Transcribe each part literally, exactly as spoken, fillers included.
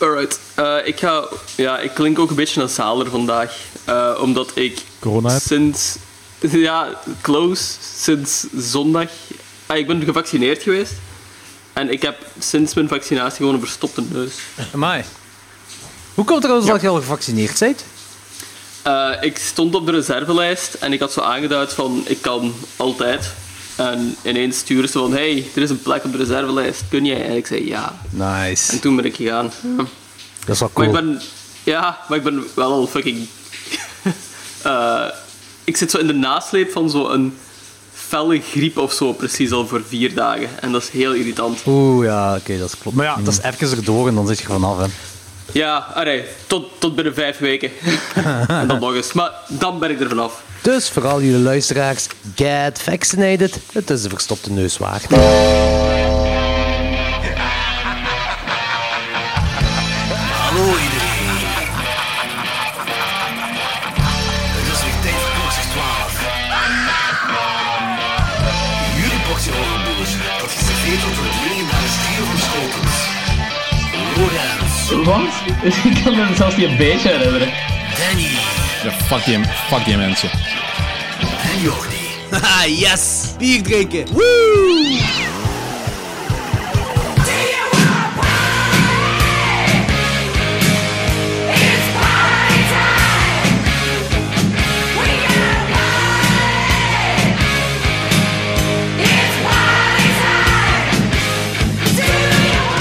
Alright. Uh, ik ga... Ja, ik klink ook een beetje een zaler vandaag. Uh, omdat ik... Corona? Sinds... Ja, close. Sinds zondag... Ah, ik ben gevaccineerd geweest. En ik heb sinds mijn vaccinatie gewoon een verstopte neus. Amai. Hoe komt het dat je al gevaccineerd bent? Uh, ik stond op de reservelijst en ik had zo aangeduid van ik kan altijd. En ineens sturen ze van hey, er is een plek op de reservelijst, kun jij? En ik zei ja. Nice. En toen ben ik gegaan. Dat is wel cool. Maar ik ben, ja, maar ik ben wel al fucking... uh, ik zit zo in de nasleep van zo'n felle griep of zo, precies al voor vier dagen. En dat is heel irritant. Oeh, ja, oké, okay, dat is klopt. Maar ja, hmm. dat is even erdoor en dan zit je vanaf, hè. Ja, allee, tot, tot binnen vijf weken. En dan nog eens. Maar dan ben ik er vanaf. Dus vooral jullie luisteraars, get vaccinated. Het is de verstopte neus waard. Hallo iedereen. Het is weer tijd voor klokjes twaalf. Jullie bochtje overboers, dat is geveerd tot het dringen naar de stier van schotels. Roda. Wat? Ik kan me zelfs niet een beetje herinneren. Danny. Ja, fuck die, fuck die mensen. En Jordi. Haha, yes! Bier drinken. Woo!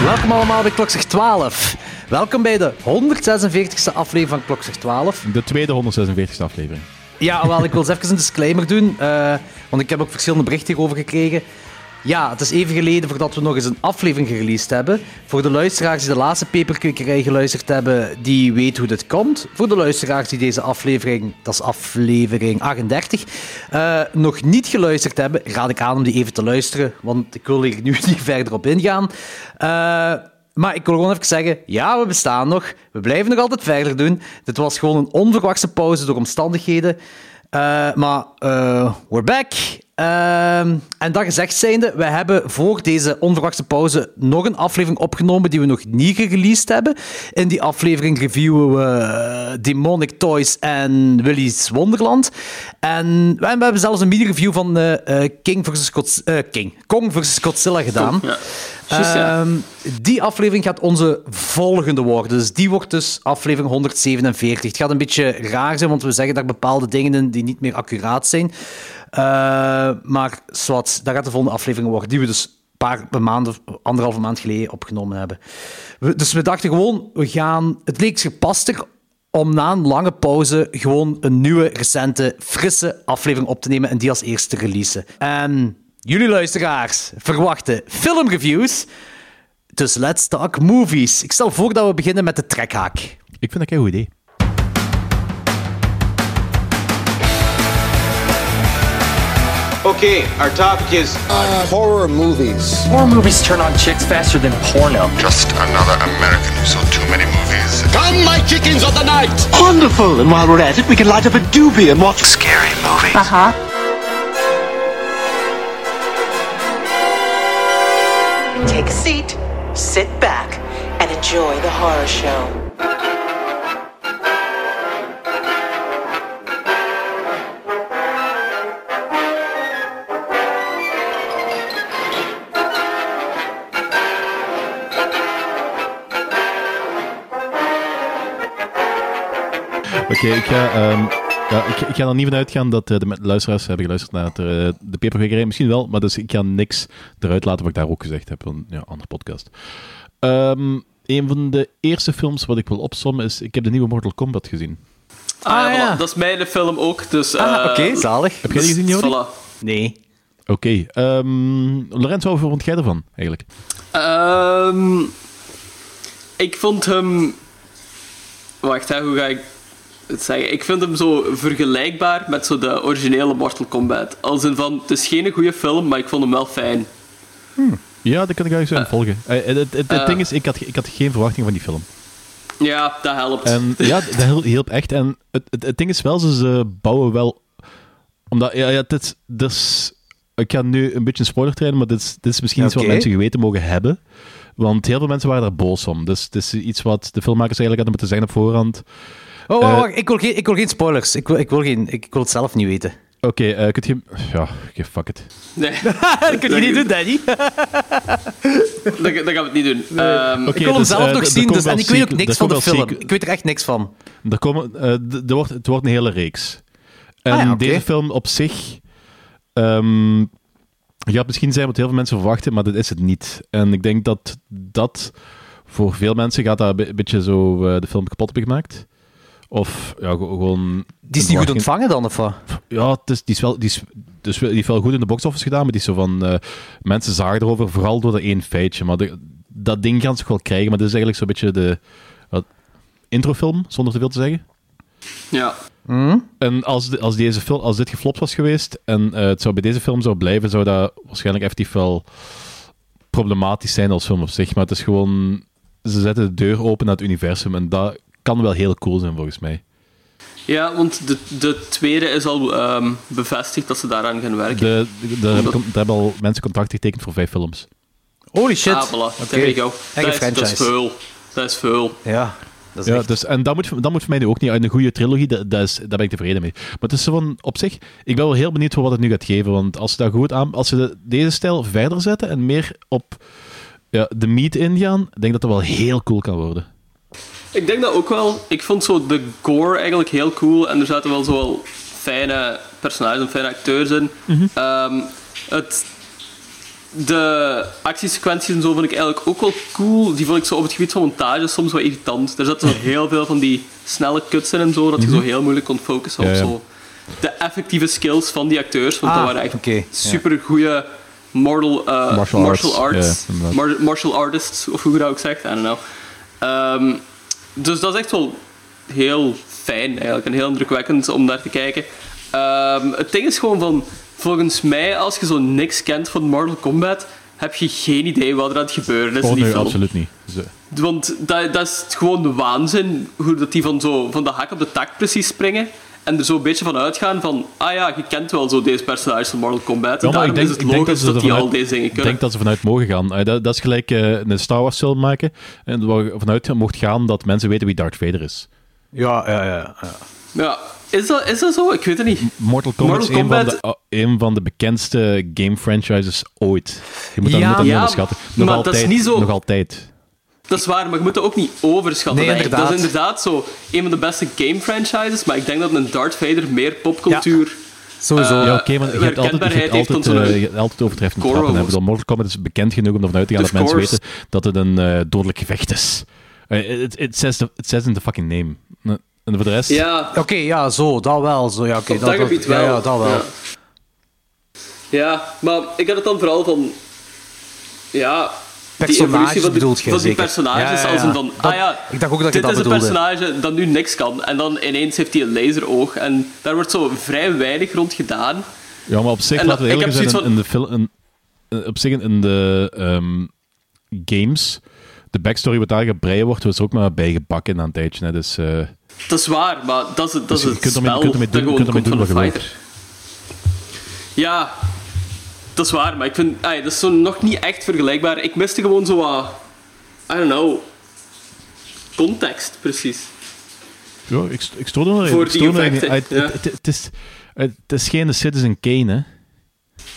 Welkom allemaal bij Klokzeg twaalf. Welkom bij de honderdzesenveertigste aflevering van Klokzeg twaalf. De tweede honderdzesenveertigste aflevering. Ja, wel, ik wil eens even een disclaimer doen, uh, want ik heb ook verschillende berichten hierover gekregen. Ja, het is even geleden voordat we nog eens een aflevering gereleased hebben. Voor de luisteraars die de laatste Peperkwekerij geluisterd hebben, die weten hoe dit komt. Voor de luisteraars die deze aflevering, dat is aflevering achtendertig, uh, nog niet geluisterd hebben, raad ik aan om die even te luisteren, want ik wil hier nu niet verder op ingaan. Eh... Uh, Maar ik wil gewoon even zeggen, ja, we bestaan nog. We blijven nog altijd verder doen. Dit was gewoon een onverwachte pauze door omstandigheden. Uh, maar uh, we're back. Uh, en dat gezegd zijnde, we hebben voor deze onverwachte pauze nog een aflevering opgenomen die we nog niet gereleased hebben. In die aflevering reviewen we uh, Demonic Toys en Willy's Wonderland. En we hebben zelfs een mini-review van uh, King versus. Gods- uh, King. Kong versus. Godzilla gedaan. Ja. Just, ja. um, die aflevering gaat onze volgende worden. Dus die wordt dus aflevering honderdzevenenveertig. Het gaat een beetje raar zijn, want we zeggen daar bepaalde dingen in die niet meer accuraat zijn. Uh, maar zwart, dat gaat de volgende aflevering worden, die we dus een paar maanden, anderhalve maand geleden opgenomen hebben. We, dus we dachten gewoon, we gaan... Het leek gepaster om na een lange pauze gewoon een nieuwe, recente, frisse aflevering op te nemen en die als eerste te releasen. En... Jullie luisteraars verwachten filmreviews, dus let's talk movies. Ik stel voor dat we beginnen met de trekhaak. Ik vind dat een goed idee. Oké, okay, our topic is uh, horror movies. Horror movies turn on chicks faster than porno. Just another American who saw too many movies. Come my chickens of the night! Wonderful, and while we're at it, we can light up a doobie and watch scary movies. Aha. Uh-huh. Take a seat, sit back, and enjoy the horror show. Oké, okay, ik ga... Um... Ja, ik, ik ga er niet van uitgaan dat uh, de luisteraars hebben geluisterd naar het, uh, de Peperkwekerij. Misschien wel, maar dus ik ga niks eruit laten wat ik daar ook gezegd heb. Een ja, andere podcast. Um, een van de eerste films wat ik wil opsommen is... Ik heb de nieuwe Mortal Kombat gezien. Ah, ah ja, ja. Voilà, dat is mijn film ook. Dus, uh, ah, oké, okay, zalig. Heb jij die gezien, Jordi? Voilà. Nee. Oké. Okay, um, Lorenzo, wat vond jij ervan, eigenlijk? Um, ik vond hem... Wacht, hè, hoe ga ik... Zeggen. Ik vind hem zo vergelijkbaar met zo de originele Mortal Kombat. Als in van, het is geen goede film, maar ik vond hem wel fijn. Hmm. Ja, dat kan ik eigenlijk zo uh, volgen. Het uh, uh, uh, uh, ding is, ik had, ik had geen verwachting van die film. Ja, dat helpt. En, ja, dat hielp echt. En het ding is wel, ze bouwen wel... Omdat, ja, ja, dit, dus, ik ga nu een beetje een spoiler trainen, maar dit, dit is misschien okay. Iets wat mensen geweten mogen hebben. Want heel veel mensen waren daar boos om. Dus het is iets wat de filmmakers eigenlijk hadden moeten zijn op voorhand. Oh, oh, oh uh, ik, wil geen, ik wil geen spoilers. Ik wil, ik wil, geen, ik wil het zelf niet weten. Oké, okay, uh, kun je... Ja, okay, fuck it. Nee. Dat kun je niet doen, Danny. Dat gaan we het niet doen. Um, okay, ik wil hem dus, zelf uh, nog d- zien, dus, en ik weet ook niks van de film. Sequ- ik weet er echt niks van. Er komen, uh, d- d- wordt, het wordt een hele reeks. En ah, ja, okay. Deze film op zich... Um, ja, misschien zijn wat heel veel mensen verwachten, maar dat is het niet. En ik denk dat dat... Voor veel mensen gaat dat een beetje zo uh, de film kapot hebben gemaakt. Of ja, gewoon... Die is niet goed ontvangen dan, of wat? Ja, het is, die, is wel, die, is, dus, die heeft wel goed in de box-office gedaan, maar die is zo van... Uh, mensen zagen erover, vooral door dat één feitje. Maar de, dat ding gaan ze wel krijgen, maar dat is eigenlijk zo'n beetje de... Uh, introfilm, zonder te veel te zeggen. Ja. Mm. En als, de, als, deze film, als dit geflopt was geweest, en uh, het zou bij deze film zou blijven, zou dat waarschijnlijk effectief wel problematisch zijn als film op zich. Maar het is gewoon... Ze zetten de deur open naar het universum, en dat... kan wel heel cool zijn, volgens mij. Ja, want de, de tweede is al um, bevestigd dat ze daaraan gaan werken. De, de, de, Omdat... Daar hebben al mensen contract getekend voor vijf films. Holy shit! Ah, voilà. Okay. Go. Dat, is, dat is vuil. Dat is vuil. Ja, dat is ja, echt... dus, en dat moet, dat moet voor mij nu ook niet uit. Een goede trilogie, dat, dat is, daar ben ik tevreden mee. Maar het is van, op zich, ik ben wel heel benieuwd voor wat het nu gaat geven. Want als ze, dat goed aan, als ze de, deze stijl verder zetten en meer op ja, de meat ingaan, denk ik dat dat wel heel cool kan worden. Ik denk dat ook wel. Ik vond zo de gore eigenlijk heel cool. En er zaten wel zo wel fijne personages en fijne acteurs in. Mm-hmm. Um, het, de actiesequenties en zo vond ik eigenlijk ook wel cool. Die vond ik zo op het gebied van montage soms wel irritant. Er zaten zo heel veel van die snelle cuts in en zo. Dat je mm-hmm. zo heel moeilijk kon focussen ja, op ja. zo de effectieve skills van die acteurs. Want ah, dat waren echt okay. super goeie mortal, uh, martial, martial arts. arts. Yeah, mar- martial artists, of hoe je dat ook zegt. I don't know. Um, Dus dat is echt wel heel fijn eigenlijk en heel indrukwekkend om naar te kijken. Um, het ding is gewoon van, volgens mij, als je zo niks kent van Mortal Kombat, heb je geen idee wat er aan het gebeuren is oh, in die nee, film. Absoluut niet. Zo. Want dat, dat is gewoon de waanzin, hoe dat die van, zo, van de hak op de tak precies springen. En er zo een beetje van uitgaan van, ah ja, je kent wel zo deze personages van Mortal Kombat. En ja, daarom ik denk, is het logisch dat, dat die al deze dingen kunnen. Ik denk dat ze vanuit mogen gaan. Dat, dat is gelijk uh, een Star Wars film maken. En waar vanuit mocht gaan dat mensen weten wie Darth Vader is. Ja, ja, ja. ja. ja is, dat, is dat zo? Ik weet het niet. Mortal Kombat Mortal is een, Kombat... Van de, een van de bekendste game franchises ooit. Je moet dat ja, niet ja, onderschatten. Nog maar altijd, dat is niet zo... Nog altijd. Dat is waar, maar je moet dat ook niet overschatten. Nee, dat is inderdaad zo een van de beste game franchises, maar ik denk dat een Darth Vader meer popcultuur... Ja. Sowieso. Uh, ja, oké, okay, maar je hebt altijd, je hebt altijd, uh, je hebt altijd overtreffende trappen. Hebben. Mortal Kombat is bekend genoeg om ervan uit te gaan of dat course. Mensen weten dat het een uh, dodelijk gevecht is. Uh, it, it, says the, it says in the fucking name. Uh, en voor de rest... Ja. Oké, okay, ja, zo, dat wel. Zo, ja, okay, op dat, dat gebied wel. Ja, ja, dat wel. Ja. ja, maar ik had het dan vooral van... Ja... Personages die bedoelt je, van die personages, ja, ja, ja. als een van, dat, ah ja, ik dacht ook dat dit dat is bedoelde. Een personage dat nu niks kan. En dan ineens heeft hij een laseroog. En daar wordt zo vrij weinig rond gedaan. Ja, maar op zich, en laten we eerlijk zijn, in, van... in de fil- in, op zich in de um, games, de backstory wat daar gebreid wordt, wordt er ook maar bijgebakken na een tijdje. Hè, dus, uh... Dat is waar, maar dat is, dat dus is het spel ermee, je kunt ermee doen, dat gewoon komt van een fighter. Ja... Dat is waar, maar ik vind... Ay, dat is zo nog niet echt vergelijkbaar. Ik miste gewoon zo wat... Uh, I don't know... Context, precies. Ja, ik, ik stoor er nog in. Het is geen The Citizen Kane, hè?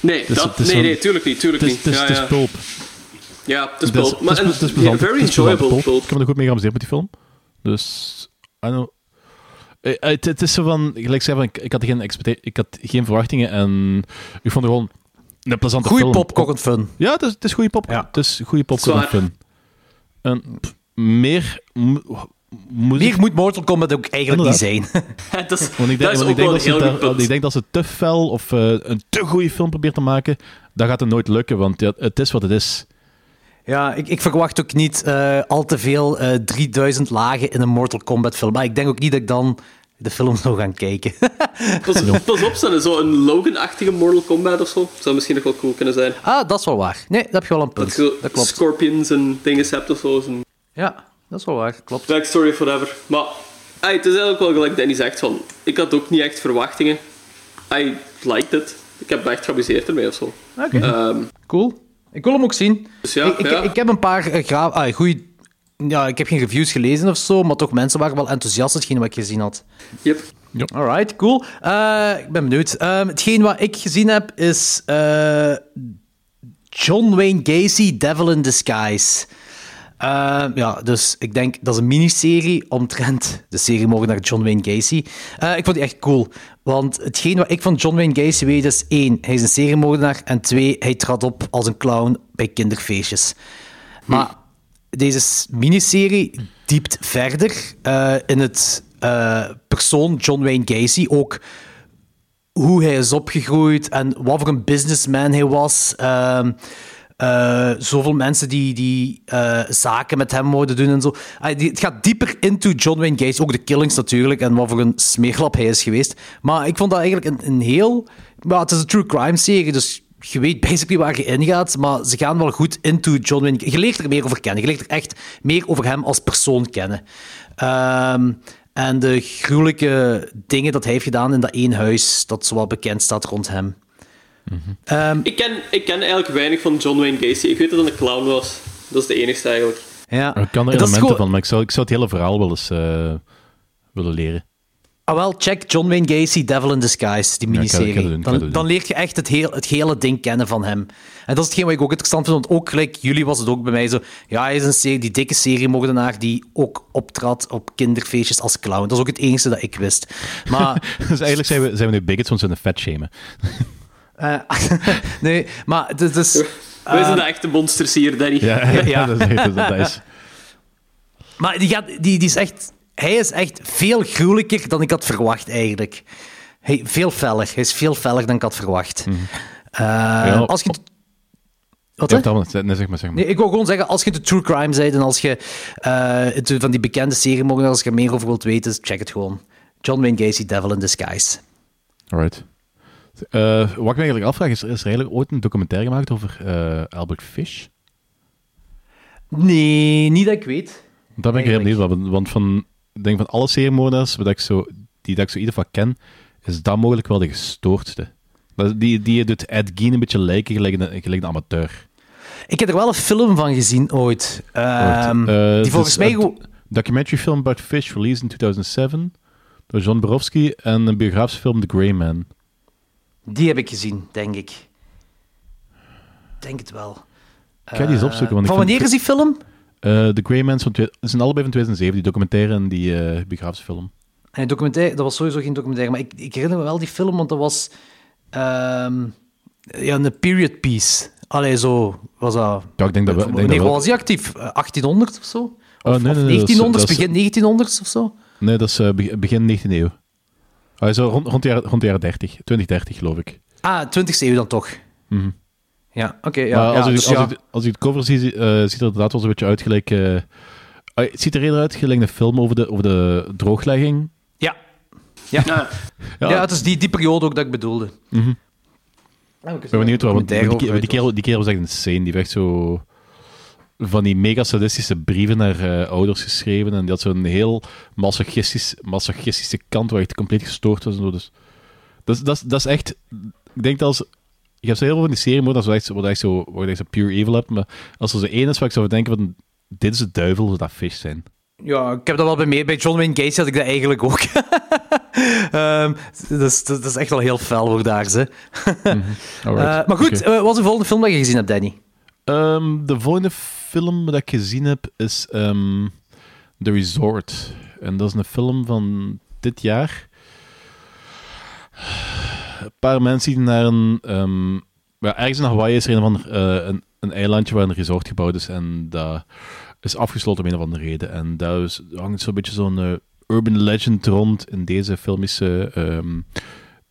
Nee, tis, dat, tis nee, een, nee, tuurlijk niet. Tuurlijk tis, niet. Tis, ja, tis ja. Pulp. Ja, het is pulp. Maar het is very enjoyable pulp. Ik heb er goed mee geamuseerd met die film. Dus... I don't know. Het is zo van... Gelijk zei van, ik had geen expectatie, ik had geen verwachtingen en... Ik vond er gewoon... Goeie popcorn fun. Ja, het is, het is goede popcorn. Ja. Het is goede popcorn fun. En pff, meer m- moet meer ik... moet Mortal Kombat ook eigenlijk inderdaad. Niet zijn. Dat is, want ik denk dat, want ik denk dat ze daar, ik denk dat ze te fel of uh, een te goede film probeert te maken, dat gaat het nooit lukken, want ja, het is wat het is. Ja, ik, ik verwacht ook niet uh, al te veel uh, drieduizend lagen in een Mortal Kombat film. Maar ik denk ook niet dat ik dan de film zou gaan kijken. pas, pas op, zo een Logan-achtige Mortal Kombat of zo zou misschien nog wel cool kunnen zijn. Ah, dat is wel waar. Nee, dat heb je wel een punt. Dat, dat klopt. Scorpions en dingen hebt of zo. En... Ja, dat is wel waar. Klopt. Backstory forever. Maar ay, het is eigenlijk wel gelijk Danny zegt van, ik had ook niet echt verwachtingen. I liked it. Ik heb me echt geamuseerd ermee of zo. Oké. Okay. Um, cool. Ik wil hem ook zien. Dus ja, ik, ja. Ik, ik heb een paar gra- ah, goede... Ja, ik heb geen reviews gelezen of zo, maar toch, mensen waren wel enthousiast hetgeen wat ik gezien had. Yep. Yep. Alright, cool. Uh, ik ben benieuwd. Uh, hetgeen wat ik gezien heb is... Uh, John Wayne Gacy, Devil in Disguise. Uh, ja, dus ik denk, dat is een miniserie omtrent de serie morgen naar John Wayne Gacy. Uh, ik vond die echt cool, want hetgeen wat ik van John Wayne Gacy weet is één, hij is een seriemoordenaar, en twee, hij trad op als een clown bij kinderfeestjes. Maar hm. deze miniserie diept verder uh, in het uh, persoon John Wayne Gacy, ook hoe hij is opgegroeid en wat voor een businessman hij was. Uh, Uh, zoveel mensen die, die uh, zaken met hem worden doen en zo. Uh, die, het gaat dieper into John Wayne Gacy, ook de killings natuurlijk, en wat voor een smeerlap hij is geweest. Maar ik vond dat eigenlijk een, een heel... Maar het is een true crime serie, dus je weet basically waar je in gaat, maar ze gaan wel goed into John Wayne Gacy. Je leert er meer over kennen. Je leert er echt meer over hem als persoon kennen. Um, en de gruwelijke dingen dat hij heeft gedaan in dat één huis, dat zo wel bekend staat rond hem. Mm-hmm. Um, ik, ken, ik ken eigenlijk weinig van John Wayne Gacy. Ik weet dat hij een clown was. Dat is de enigste eigenlijk. Ja. Ik kan er elementen gewoon... van, maar ik zou, ik zou het hele verhaal wel eens uh, willen leren. Ah wel, check John Wayne Gacy, Devil in Disguise, die miniserie. Ja, kan, kan doen, dan, dan leer je echt het, heel, het hele ding kennen van hem. En dat is hetgeen wat ik ook interessant vind, want ook gelijk jullie was het ook bij mij zo. Ja, hij is een serie, die dikke seriemoordenaar die ook optrad op kinderfeestjes als clown. Dat is ook het enige dat ik wist. Maar... dus eigenlijk zijn we, zijn we nu bigots, want we zijn een vet shamen. Uh, nee, maar het is... Uh, Wij zijn de echte monsters hier, Danny. Ja, ja, ja. dat, is, dat, is, dat is. Maar die gaat, die, die is echt, hij is echt veel gruwelijker dan ik had verwacht, eigenlijk. Hij, veel feller. Hij is veel feller dan ik had verwacht. Mm-hmm. Uh, ja, als je... Wat, ja, dat nee, zeg maar, zeg maar. Nee, ik wil gewoon zeggen, als je de true crime bent en als je uh, van die bekende serie mogen, als je er meer over wilt weten, check het gewoon. John Wayne Gacy, Devil in Disguise. Alright. Uh, wat ik me eigenlijk afvraag, is, is er eigenlijk ooit een documentaire gemaakt over uh, Albert Fish? Nee, niet dat ik weet. Dat ben ik heel benieuwd van, want van, ik denk van alle seriemoordenaars die dat ik zo ieder van ken, is dat mogelijk wel de gestoordste. Die, die doet Ed Gein een beetje lijken, gelijk een, gelijk een amateur. Ik heb er wel een film van gezien ooit. Um, uh, die volgens mij... Go- documentary film about Fish, released in two thousand seven, door John Borofsky, en een biografische film The Grey Man. Die heb ik gezien, denk ik. Denk het wel. Ik ga die eens opzoeken. Want van wanneer vind... is die film? Uh, The Grey Man twi- zijn allebei van twenty oh seven, die documentaire en die uh, biografische film. En die documentaire, dat was sowieso geen documentaire, maar ik, ik herinner me wel die film, want dat was um, ja, een period piece. Allee, zo was dat... Ja, ik denk dat wel. Wanneer was die actief? Uh, eighteen hundred of zo? Of, oh, nee, nee, nee, of negentienhonderd, is, begin is... negentienhonderd of zo? Nee, dat is uh, begin negentiende eeuw. Ah, zo rond, rond, de jaren, rond de jaren dertig, twintig dertig geloof ik. Ah, twintigste eeuw dan toch? Mm-hmm. Ja, oké. Okay, ja, als, ja, dus als, ja. als je het cover ziet, uh, ziet er inderdaad wel een beetje uit gelijk... Uh, uh, het ziet er eerder uit gelijk een film over de, over de drooglegging. Ja. Ja. ja. ja, het is die, die periode ook dat ik bedoelde. Mm-hmm. Oh, ik ben ben benieuwd, want die, die, die kerel, die kerel was echt insane. Die werd zo... van die mega-sadistische brieven naar uh, ouders geschreven. En die had zo'n heel masochistisch, masochistische kant waar je compleet gestoord was. En zo. Dus, dat, dat, dat is echt... Ik denk dat als... Je hebt zo heel veel van die serie, maar dat is echt, wat echt zo, wat echt zo pure evil hebt. Maar als er zo één is waar ik zou denken van... Dit is de duivel, dat vis zijn. Ja, ik heb dat wel bij mee. Bij John Wayne Gacy had ik dat eigenlijk ook. um, dat, dat is echt wel heel fel voor daar, ze. mm-hmm. uh, maar goed, okay. uh, wat is de volgende film dat je gezien hebt, Danny? Um, de volgende film dat ik gezien heb is um, The Resort. En dat is een film van dit jaar. Een paar mensen die naar een... Um, ja, ergens in Hawaii is er een, van, uh, een, een eilandje waar een resort gebouwd is. En dat is afgesloten om een of andere reden. En daar is, hangt zo'n beetje zo'n uh, urban legend rond in deze filmische um,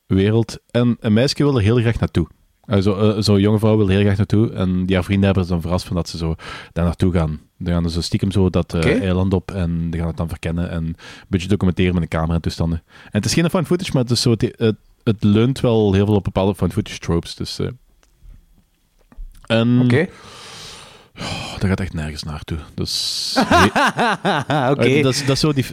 wereld. En een meisje wil er heel graag naartoe. Uh, zo, uh, zo'n jonge vrouw wil heel graag naartoe. En die haar vrienden hebben ze dan verrast van dat ze zo daar naartoe gaan. Dan gaan ze stiekem zo dat uh, okay. eiland op en die gaan het dan verkennen en een beetje documenteren met een camera en toestanden. En het is geen found footage, maar het, is zo, het, het, het leunt wel heel veel op bepaalde found footage tropes. Dus, uh, en... Oké. Okay. Oh, dat gaat echt nergens naartoe. Dus... Oké. Okay. Uh, dat is zo die...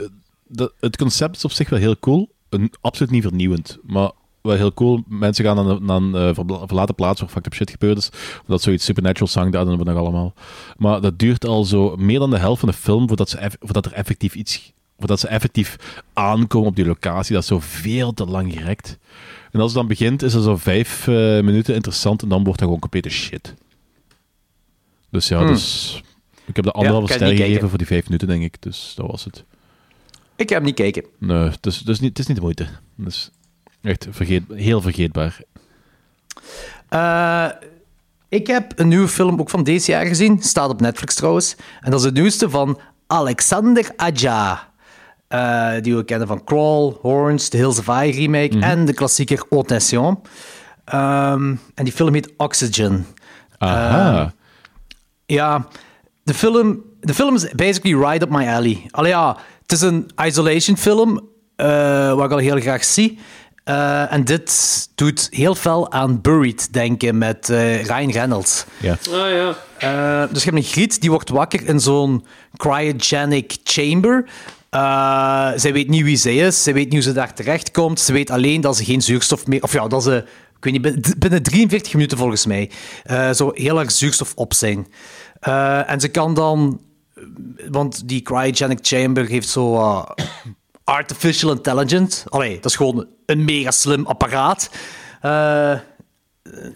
Dat, het concept is op zich wel heel cool. Een, absoluut niet vernieuwend, maar... wel heel cool. Mensen gaan dan naar een uh, verlaten plaats waar fucked up shit gebeurd is. Omdat zoiets supernatural zang, daar doen we nog allemaal. Maar dat duurt al zo meer dan de helft van de film voordat, ze eff- voordat er effectief iets... Voordat ze effectief aankomen op die locatie. Dat is zo veel te lang gerekt. En als het dan begint, is er zo vijf uh, minuten interessant en dan wordt dat gewoon complete shit. Dus ja, hmm. dus... Ik heb de anderhalve ja, ster gegeven kijken. voor die vijf minuten, denk ik. Dus dat was het. Ik heb hem niet gekeken. Nee, het is, het is, niet, het is niet de moeite. Het is echt vergeet, heel vergeetbaar. Uh, ik heb een nieuwe film ook van deze jaar gezien. Staat op Netflix trouwens. En dat is het nieuwste van Alexander Aja. Uh, die we kennen van Crawl, Horns, The Hills of Eye remake mm-hmm. en de klassieker Attention. Um, en die film heet Oxygen. Aha. Uh, ja... De film, de film is basically right up my alley. Allee ja, het is een isolation film, uh, wat ik al heel graag zie. Uh, en dit doet heel fel aan Buried denken met uh, Ryan Reynolds. Ja. Oh, ja. Uh, dus je hebt een griet, die wordt wakker in zo'n cryogenic chamber. Uh, zij weet niet wie zij is, zij weet niet hoe ze daar terechtkomt. Ze weet alleen dat ze geen zuurstof meer... Of ja, dat ze, ik weet niet, binnen drieënveertig minuten volgens mij, uh, zo heel erg zuurstof op zijn. Uh, en ze kan dan... Want die cryogenic chamber heeft zo... Uh, artificial intelligence. Allee, dat is gewoon een mega slim apparaat. Uh,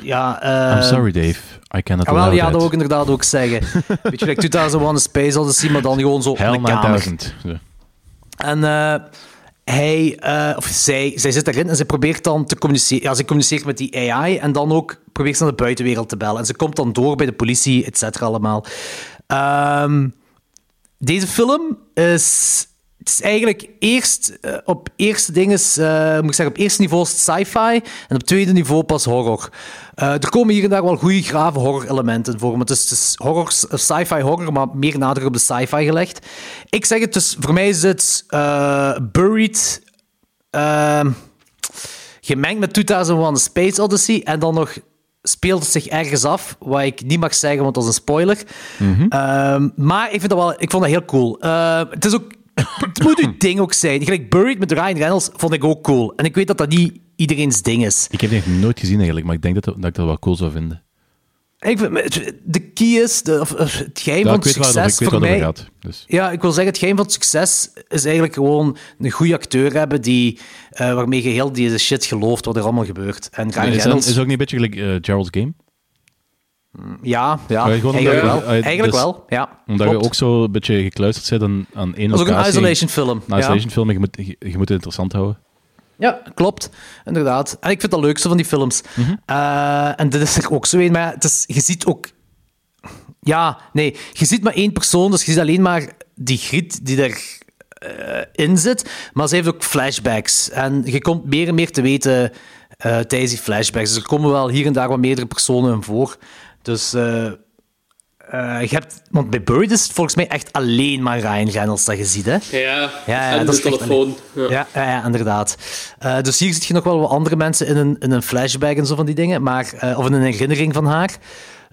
ja, uh, I'm sorry, Dave. I cannot allow that. Ja, dat wil ik inderdaad ook zeggen. Weet je, like tweeduizend één Space Odyssey, maar dan gewoon zo Hell op de kamer. Ja. En uh, hij... Uh, of zij, zij zit daarin en ze probeert dan te communiceren. Ja, ze communiceert met die A I en dan ook... probeert ze naar de buitenwereld te bellen. En ze komt dan door bij de politie, et cetera, allemaal. Um, deze film is... Het is eigenlijk eerst... Uh, op eerste ding is... Uh, moet ik zeggen, op eerste niveau is het sci-fi. En op tweede niveau pas horror. Uh, er komen hier en daar wel goede, grave horror-elementen voor. Maar het is, het is horror, sci-fi horror, maar meer nadruk op de sci-fi gelegd. Ik zeg het dus... Voor mij is het... Uh, Buried... Uh, gemengd met tweeduizend één Space Odyssey. En dan nog... speelt het zich ergens af, wat ik niet mag zeggen, want dat is een spoiler. Mm-hmm. Um, maar ik, vind dat wel, ik vond dat heel cool. Uh, het is ook... Het moet uw ding ook zijn. Gelijk Buried met Ryan Reynolds vond ik ook cool. En ik weet dat dat niet iedereen's ding is. Ik heb die nog nooit gezien eigenlijk, maar ik denk dat, dat ik dat wel cool zou vinden. Ik vind, de key is... De, of, het geheim ja, van het succes waar, ik weet voor mij... Gaat, dus. Ja, ik wil zeggen, het geheim van het succes is eigenlijk gewoon een goede acteur hebben die, uh, waarmee je heel deze shit gelooft wat er allemaal gebeurt. En Ryan Reynolds... Is, is het ook niet een beetje gelijk uh, Gerald's Game? Ja, ja eigenlijk wel. wel. Eigenlijk dus, wel, ja. Omdat klopt. Je ook zo een beetje gekluisterd bent aan, aan één locatie. Dat is ook een isolation film. Een isolation ja. film, je moet, je, je moet het interessant houden. Ja, klopt. Inderdaad. En ik vind dat leukste van die films. Mm-hmm. Uh, en dit is er ook zo een, maar het is, je ziet ook... Ja, nee, je ziet maar één persoon, dus je ziet alleen maar die griet die erin uh, zit. Maar ze heeft ook flashbacks. En je komt meer en meer te weten uh, tijdens die flashbacks. Dus er komen wel hier en daar wat meerdere personen voor. Dus... Uh, Uh, je hebt, want bij Buried is het volgens mij echt alleen maar Ryan Reynolds dat je ziet, hè? Ja, ja, ja en dat de is telefoon. Echt, ja. Ja, ja, inderdaad. Uh, dus hier zit je nog wel wat andere mensen in een, in een flashback en zo van die dingen, maar, uh, of in een herinnering van haar,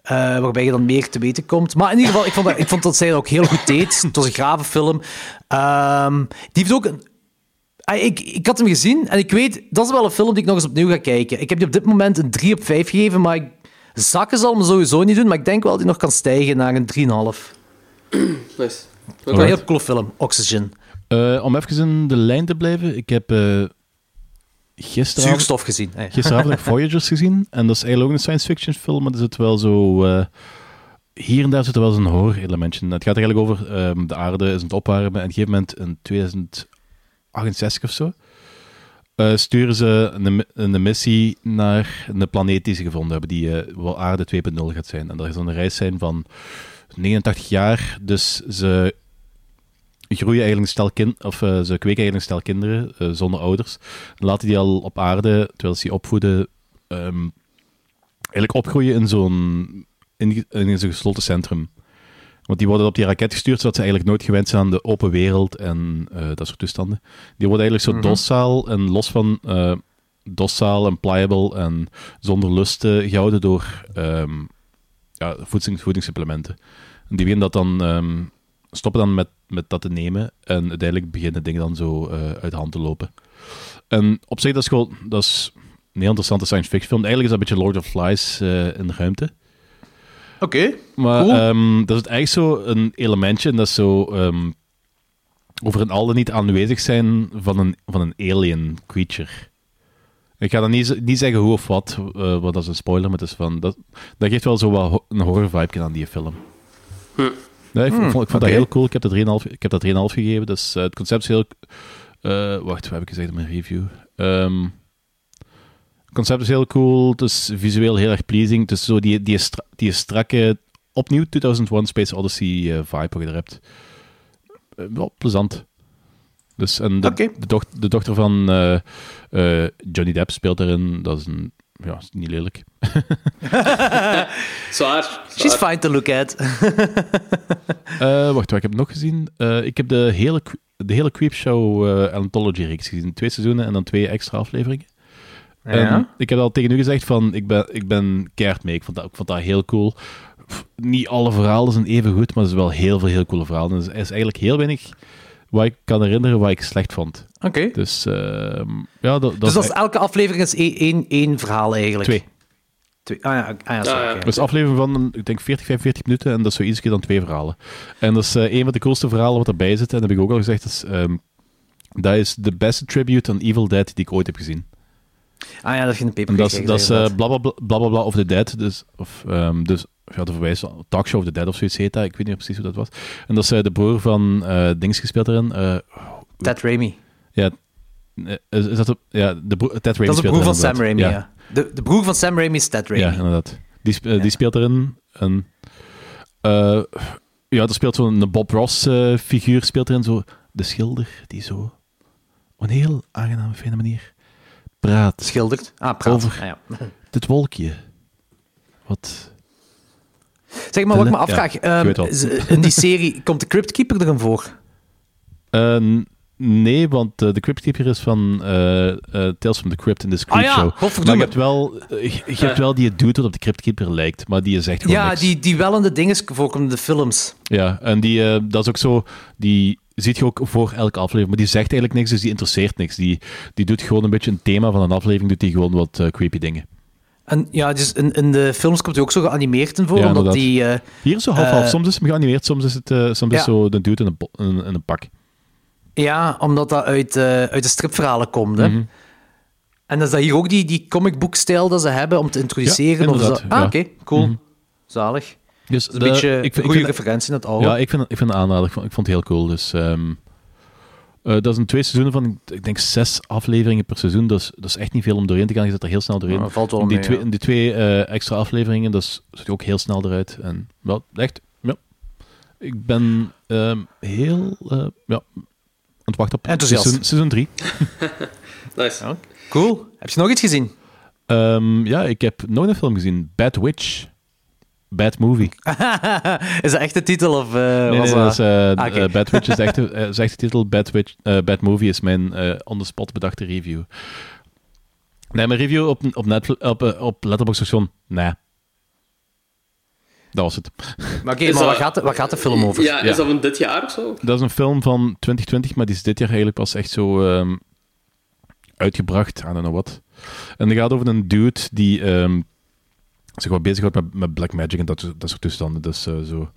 uh, waarbij je dan meer te weten komt. Maar in ieder geval, ik vond dat, ik vond dat zij dat ook heel goed deed. Het was een grave film. Um, die heeft ook... Een, uh, ik, ik had hem gezien en ik weet, dat is wel een film die ik nog eens opnieuw ga kijken. Ik heb die op dit moment een drie op vijf gegeven, maar... Ik, zakken zal me sowieso niet doen, maar ik denk wel dat hij nog kan stijgen naar een drie komma vijf. Nice. Een heel coole film, Oxygen. Uh, om even in de lijn te blijven, ik heb uh, gisteravond... Zuurstof gezien. Hey. Gisteravond heb ik Voyagers gezien. En dat is eigenlijk ook een science fiction film, maar er zit wel zo... Uh, hier en daar zit er wel zo'n horror-elementje. Het gaat eigenlijk over um, de aarde is aan het opwarmen. En op een gegeven moment, in tweeduizend achtenzestig of zo... Uh, sturen ze een, een missie naar een planeet die ze gevonden hebben, die uh, wel aarde twee punt nul gaat zijn. En dat is dan een reis zijn van negenentachtig jaar. Dus ze groeien eigenlijk stel kind, of uh, ze kweken eigenlijk stel kinderen uh, zonder ouders. Dan laten die al op aarde, terwijl ze die opvoeden, um, eigenlijk opgroeien in zo'n, in, in zo'n gesloten centrum. Want die worden op die raket gestuurd, zodat ze eigenlijk nooit gewend zijn aan de open wereld en uh, dat soort toestanden. Die worden eigenlijk zo mm-hmm. docile en los van uh, docile en pliable en zonder lusten gehouden door um, ja, voedings, voedingssupplementen. En die beginnen dat dan, um, stoppen dan met, met dat te nemen en uiteindelijk beginnen dingen dan zo uh, uit de hand te lopen. En op zich, dat is gewoon, dat is een heel interessante science fiction film. Eigenlijk is dat een beetje Lord of the Flies uh, in de ruimte. Oké, okay, maar cool. um, dat is echt zo een elementje en dat is zo um, over een al niet aanwezig zijn van een, van een alien creature. Ik ga dan niet, niet zeggen hoe of wat, uh, want dat is een spoiler, maar het is van, dat, dat geeft wel zo wat ho- een horror vibe aan die film. Huh. Nee, ik, hmm, ik vond, ik vond okay. dat heel cool. Ik heb dat drie komma vijf, ik heb dat drie komma vijf gegeven, dus uh, het concept is heel... Uh, wacht, wat heb ik gezegd in mijn review? Um, het concept is heel cool, het is visueel heel erg pleasing. Het is zo die, die, stra- die strakke, opnieuw tweeduizend één Space Odyssey uh, vibe wat je er hebt. Uh, wel plezant. Dus, en de, okay. de, doch- de dochter van uh, uh, Johnny Depp speelt erin. Dat is een... Ja, is niet lelijk. zwaar, zwaar. She's fine to look at. uh, wacht, ik heb nog gezien. Uh, ik heb de hele, de hele Creepshow uh, Anthology-reeks gezien. Twee seizoenen en dan twee extra afleveringen. Ja. En ik heb al tegen u gezegd van, ik ben, ik ben keihard mee. Ik vond dat, ik vond dat heel cool. Pff, niet alle verhalen zijn even goed, maar er zijn wel heel veel heel coole verhalen. Dus er is eigenlijk heel weinig... wat ik kan herinneren, wat ik slecht vond. Oké. Okay. Dus, uh, ja, dat, dat dus dat is elke aflevering is één, één verhaal eigenlijk? Twee. twee. Ah ja, ah, ja, sorry. Ah, ja. Dus aflevering van, ik denk, veertig, vijfenveertig minuten en dat is zo iedere keer dan twee verhalen. En dat is uh, een van de coolste verhalen wat erbij zit, en dat heb ik ook al gezegd, dat is, um, dat is de beste tribute aan Evil Dead die ik ooit heb gezien. Ah ja, dat vind ik een paper. En dat is blablabla uh, bla, bla, bla, of the Dead, dus... Of, um, dus ja, de verwijs, Talkshow of the Dead of zoiets heet dat. Ik weet niet precies hoe dat was. En dat is uh, de broer van uh, Dings gespeeld erin. Uh, Ted Raimi. Ja, is, is dat de, ja de broer, Ted Raimi. Dat is de broer van Sam Raimi, ja. ja. De, de broer van Sam Raimi is Ted Raimi. Ja, inderdaad. Die, uh, ja. die speelt erin. En, uh, ja, er speelt zo'n Bob Ross uh, figuur, speelt erin. Zo, de schilder, die zo op een heel aangename, fijne manier praat. Schildert? Ah, praat. Over ah, ja. dit wolkje. Wat... Zeg maar, wat ik me afvraag. Ja, um, in die serie, komt de Cryptkeeper erin voor? Uh, nee, want uh, de Cryptkeeper is van uh, uh, Tales from the Crypt in this Creepshow. Ah ja, maar je hebt wel, uh, je hebt uh. wel die dude wat op de Cryptkeeper lijkt, maar die is echt gewoon ja, niks. Die, die wel in de dingen voorkomt, in de films. Ja, en die, uh, dat is ook zo... Die ziet je ook voor elke aflevering, maar die zegt eigenlijk niks, dus die interesseert niks. Die, die doet gewoon een beetje een thema van een aflevering, doet die gewoon wat uh, creepy dingen. En ja, dus in, in de films komt hij ook zo geanimeerd in voor, ja, omdat die... Uh, hier zo half-half. Uh, soms is hem geanimeerd, soms is het uh, soms ja. is zo de dude in een, bo- in, in een pak. Ja, omdat dat uit, uh, uit de stripverhalen komt, hè. Mm-hmm. En is dat hier ook die, die comicboekstijl dat ze hebben om te introduceren? Ja, of dat... Ah, ja. Oké, okay, cool. Mm-hmm. Zalig. Dus dat is een de, beetje vind, een goede vind, referentie in het oude. Ja, ik vind, ik vind het aanrader. Ik vond, ik vond het heel cool, dus... Um... Uh, dat is een twee seizoenen van, ik denk, zes afleveringen per seizoen. Dus dat is echt niet veel om doorheen te gaan. Je zit er heel snel doorheen. Ja, valt wel in die mee, twee, ja. in die twee uh, extra afleveringen, dus zit je ook heel snel eruit. En wel, echt, ja. Ik ben um, heel, uh, ja, aan het wachten op seizoen drie. Nice. Ja. Cool. Heb je nog iets gezien? Um, ja, ik heb nog een film gezien. Bad Witch. Bad Movie. Is dat echt de titel? Of, uh, nee, was nee, dat is, uh, ah, okay. uh, Bad Witch is echt de, uh, is echt de titel. Bad, Witch, uh, Bad Movie is mijn uh, on-the-spot bedachte review. Nee, mijn review op, op, Netflix, op, uh, op Letterboxd nee. Nah. Dat was het. Maar oké, okay, maar wat gaat, de, wat gaat de film over? Ja, is ja. dat van dit jaar of zo? Dat is een film van twintig twintig, maar die is dit jaar eigenlijk pas echt zo um, uitgebracht. I don't know what. En die gaat over een dude die... Um, zich wat bezighoudt met, met black magic en dat, dat soort toestanden. Dus uh, zo...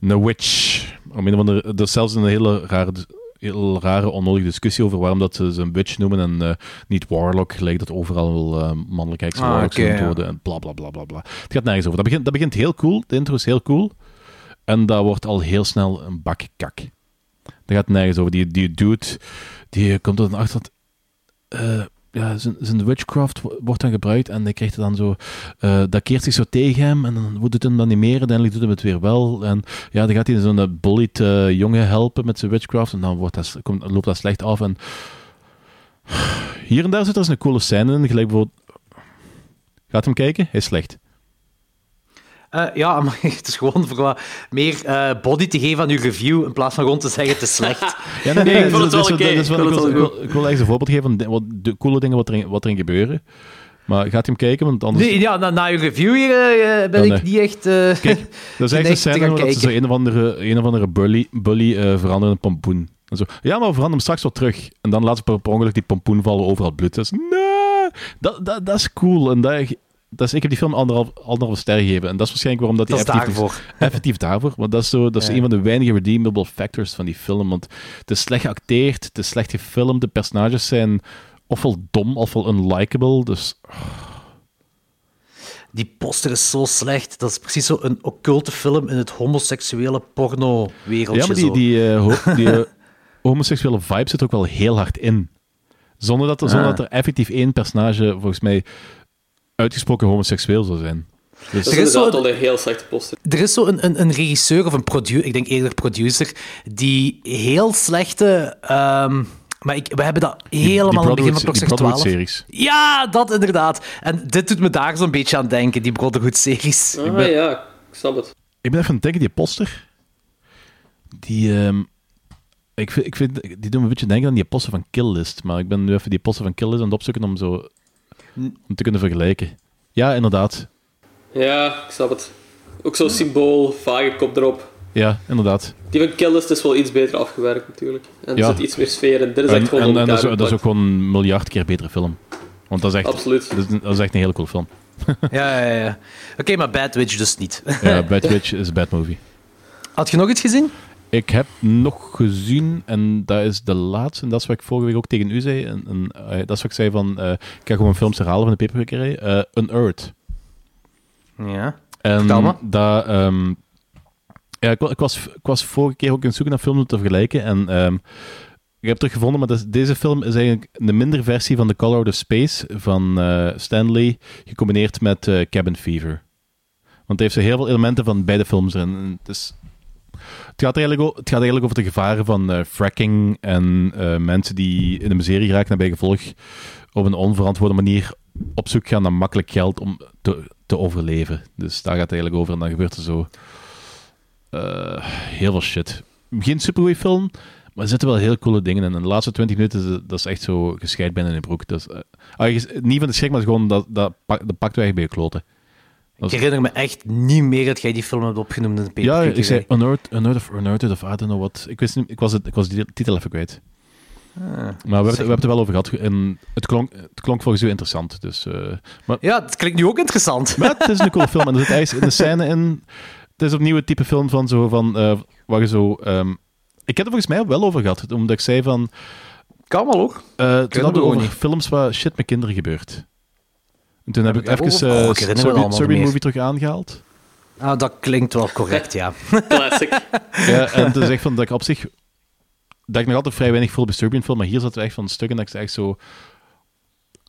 Een witch. Om een of andere, er is zelfs een hele rare, heel rare onnodige discussie over waarom dat ze een witch noemen en uh, niet warlock, gelijk dat overal wel uh, mannelijke heks ah, warlocks okay, ja. worden en bla, bla, bla, bla, bla. Het gaat nergens over. Dat begint, dat begint heel cool. De intro is heel cool. En dat wordt al heel snel een bak kak. Dat gaat nergens over. Die, die dude, die komt tot een achterstand... Uh, Ja, zijn, zijn witchcraft wordt dan gebruikt en hij krijgt het dan zo... Uh, dat keert zich zo tegen hem en dan doet het hem dan niet meer. Uiteindelijk doet hij het weer wel. En ja, dan gaat hij zo'n bullied uh, jongen helpen met zijn witchcraft en dan wordt dat, komt, loopt dat slecht af. En hier en daar zit er eens een coole scène in. Gelijk bijvoorbeeld... Gaat hem kijken? Hij is slecht. Uh, ja, maar het is gewoon voor wat meer uh, body te geven aan uw review in plaats van gewoon te zeggen het is slecht. Ja, nee, nee, nee, ik vond het wel oké. Ik wil echt een voorbeeld geven van de, de coole dingen wat erin, wat erin gebeuren. Maar gaat je hem kijken, want anders... Nee, ja, na, na uw review hier uh, ben ja, nee. ik niet echt... Uh, Kijk, dat is echt een scène dat ze zo een of andere, een of andere bully, bully uh, veranderen in pompoen. En zo, ja, maar verander hem straks wel terug. En dan laat ze per ongeluk die pompoen vallen over het bloed. Dus nee! dat, dat, dat is cool. En dat, dat is, ik heb die film anderhalf, anderhalf ster gegeven. En dat is waarschijnlijk waarom dat hij effectief daarvoor. Effectief daarvoor. Want dat is, zo, dat is ja. een van de weinige redeemable factors van die film. Want het is slecht geacteerd, het is slecht gefilmd, de personages zijn ofwel dom, ofwel unlikable. Dus... Die poster is zo slecht. Dat is precies zo een occulte film in het homoseksuele porno-wereldje. Ja, maar die, die, uh, ho- die uh, homoseksuele vibe zit ook wel heel hard in. Zonder dat, er, ah. zonder dat er effectief één personage, volgens mij, uitgesproken homoseksueel zou zijn. Dus dat is inderdaad al een heel slechte poster. Er is zo een, een, een regisseur of een producer, ik denk eerder producer, die heel slechte... Um, Maar ik, we hebben dat helemaal die, die aan het begin van Klokslag twaalf. Series. Ja, dat inderdaad. En dit doet me daar zo'n beetje aan denken, die Brotherhood-series. Ah, ik ben, ja, ik snap het. Ik ben even aan het denken, die poster. Die, um, ik vind, ik vind, die doen me een beetje denken aan die poster van Kill List. Maar ik ben nu even die poster van Kill List aan het opzoeken om, zo, om te kunnen vergelijken. Ja, inderdaad. Ja, ik snap het. Ook zo'n symbool, vage kop erop. Ja, inderdaad. Die van Kill List is wel iets beter afgewerkt, natuurlijk. En er ja. zit iets meer sfeer in. Dit is en, echt gewoon en, en dat, is, dat is ook gewoon een miljard keer betere film. Want dat is echt, Absoluut. Dat is, dat is echt een hele cool film. ja, ja, ja. Oké, okay, maar Bad Witch dus niet. ja, Bad Witch is een bad movie. Had je nog iets gezien? Ik heb nog gezien, en dat is de laatste, en dat is wat ik vorige week ook tegen u zei. En, en, uh, dat is wat ik zei van, uh, ik ga gewoon films herhalen van de paperwikkerij. Uh, Unearth. Ja. En dat... Um, Ja, ik, ik, was, ik was vorige keer ook in zoek naar films om te vergelijken. En um, ik heb teruggevonden, maar dat, deze film is eigenlijk een minder versie van The Call Out of Space van uh, Stanley, gecombineerd met uh, Cabin Fever. Want hij heeft zo heel veel elementen van beide films erin. En het, is, het, gaat eigenlijk, het gaat eigenlijk over de gevaren van uh, fracking en uh, mensen die in de miserie raken en bij gevolg op een onverantwoorde manier op zoek gaan naar makkelijk geld om te, te overleven. Dus daar gaat het eigenlijk over en dan gebeurt er zo... Uh, heel veel shit. Geen supergoeie film, maar er zitten wel heel coole dingen in. En de laatste twintig minuten, is, dat is echt zo gescheid binnen in de broek. Dat is, uh, niet van de schrik, maar gewoon dat, dat, pak, dat pakt weg bij je kloten. Was... Ik herinner me echt niet meer dat jij die film hebt opgenoemd in de P P P. Ja, ik zei Unearth, Unearth of Unearthed of I don't know what. Ik, wist niet, ik, was, het, ik was die titel even kwijt. Ah, maar we hebben, het, we hebben het er wel over gehad. En het, klonk, het klonk volgens u interessant. Dus, uh, maar... Ja, het klinkt nu ook interessant. Maar het is een coole film. En er zit ijs in de scène in... Het is opnieuw het type film van zo van uh, waar je zo. Um, ik heb er volgens mij wel over gehad, omdat ik zei van. Kan wel ook. Uh, toen hadden we over niet. Films waar shit met kinderen gebeurt. En toen heb, heb ik, ik even uh, oh, Serbian Serbi Movie terug aangehaald. Ah, dat klinkt wel correct, ja. Classic. Ja, en toen zeg van dat ik op zich dat ik nog altijd vrij weinig voel bij Serbian film, maar hier zaten we echt van stukken dat ik echt zo.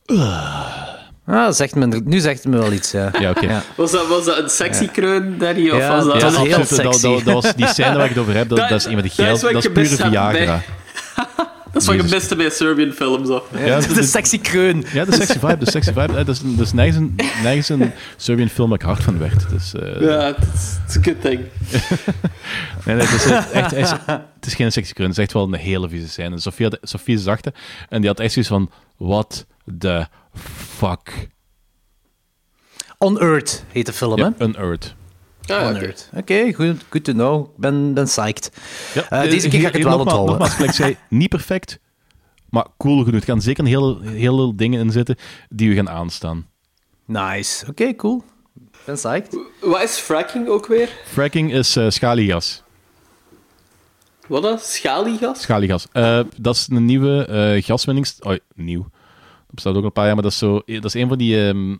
Uh, Ah, zegt men, nu zegt het me wel iets, ja. ja, okay. ja. Was, dat, was dat een sexy kreun, Danny? Of ja, was dat, ja, dat was heel sexy. Dat, dat, dat was die scène waar ik het over heb, dat, dat, dat is een van de geld, dat is pure Viagra. Dat is wat je miste bij Serbian films. Of. Ja, ja, de, de sexy kreun. Ja, de sexy vibe, de sexy vibe. Dat is, dat is nergens, een, nergens een Serbian film waar ik hard van werd. Dus, uh... Ja, it's a good thing. nee, nee, het, is echt, echt, het is geen sexy kreun, het is echt wel een hele vieze scène. Sophie, had, Sophie zachte, en die had echt zoiets van, what the... Fuck. Unearth heet de film, ja, hè? Unearth. Ah, Unearth. Oké, okay. okay, good, good to know. Ik ben, ben psyched. Ja, uh, deze keer ga ik het wel onthouden. Nogmaals, ik zei, niet perfect, maar cool genoeg. Er gaan zeker een heel, heel veel dingen in zitten die u gaan aanstaan. Nice. Oké, okay, cool. Ik ben psyched. Wat is fracking ook weer? Fracking is uh, schaliegas. Wat is schaliegas? Schaliegas. Uh, dat is een nieuwe uh, gaswinnings... Oh, nieuw. Dat bestaat ook al een paar jaar, maar dat is, zo, dat is een van die um,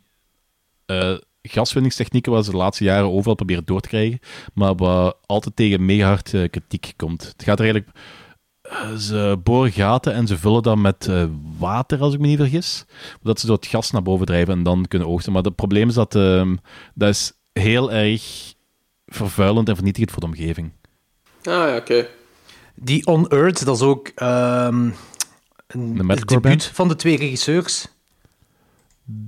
uh, gaswinningstechnieken waar ze de laatste jaren overal proberen door te krijgen, maar waar altijd tegen mega hard uh, kritiek komt. Het gaat er eigenlijk... Uh, ze boren gaten en ze vullen dat met uh, water, als ik me niet vergis, zodat ze door het gas naar boven drijven en dan kunnen oogsten. Maar het probleem is dat uh, dat is heel erg vervuilend en vernietigend voor de omgeving. Ah, ja, oké. Okay. Die On-Earth, dat is ook... Uh... Een, het debuut band. Van de twee regisseurs.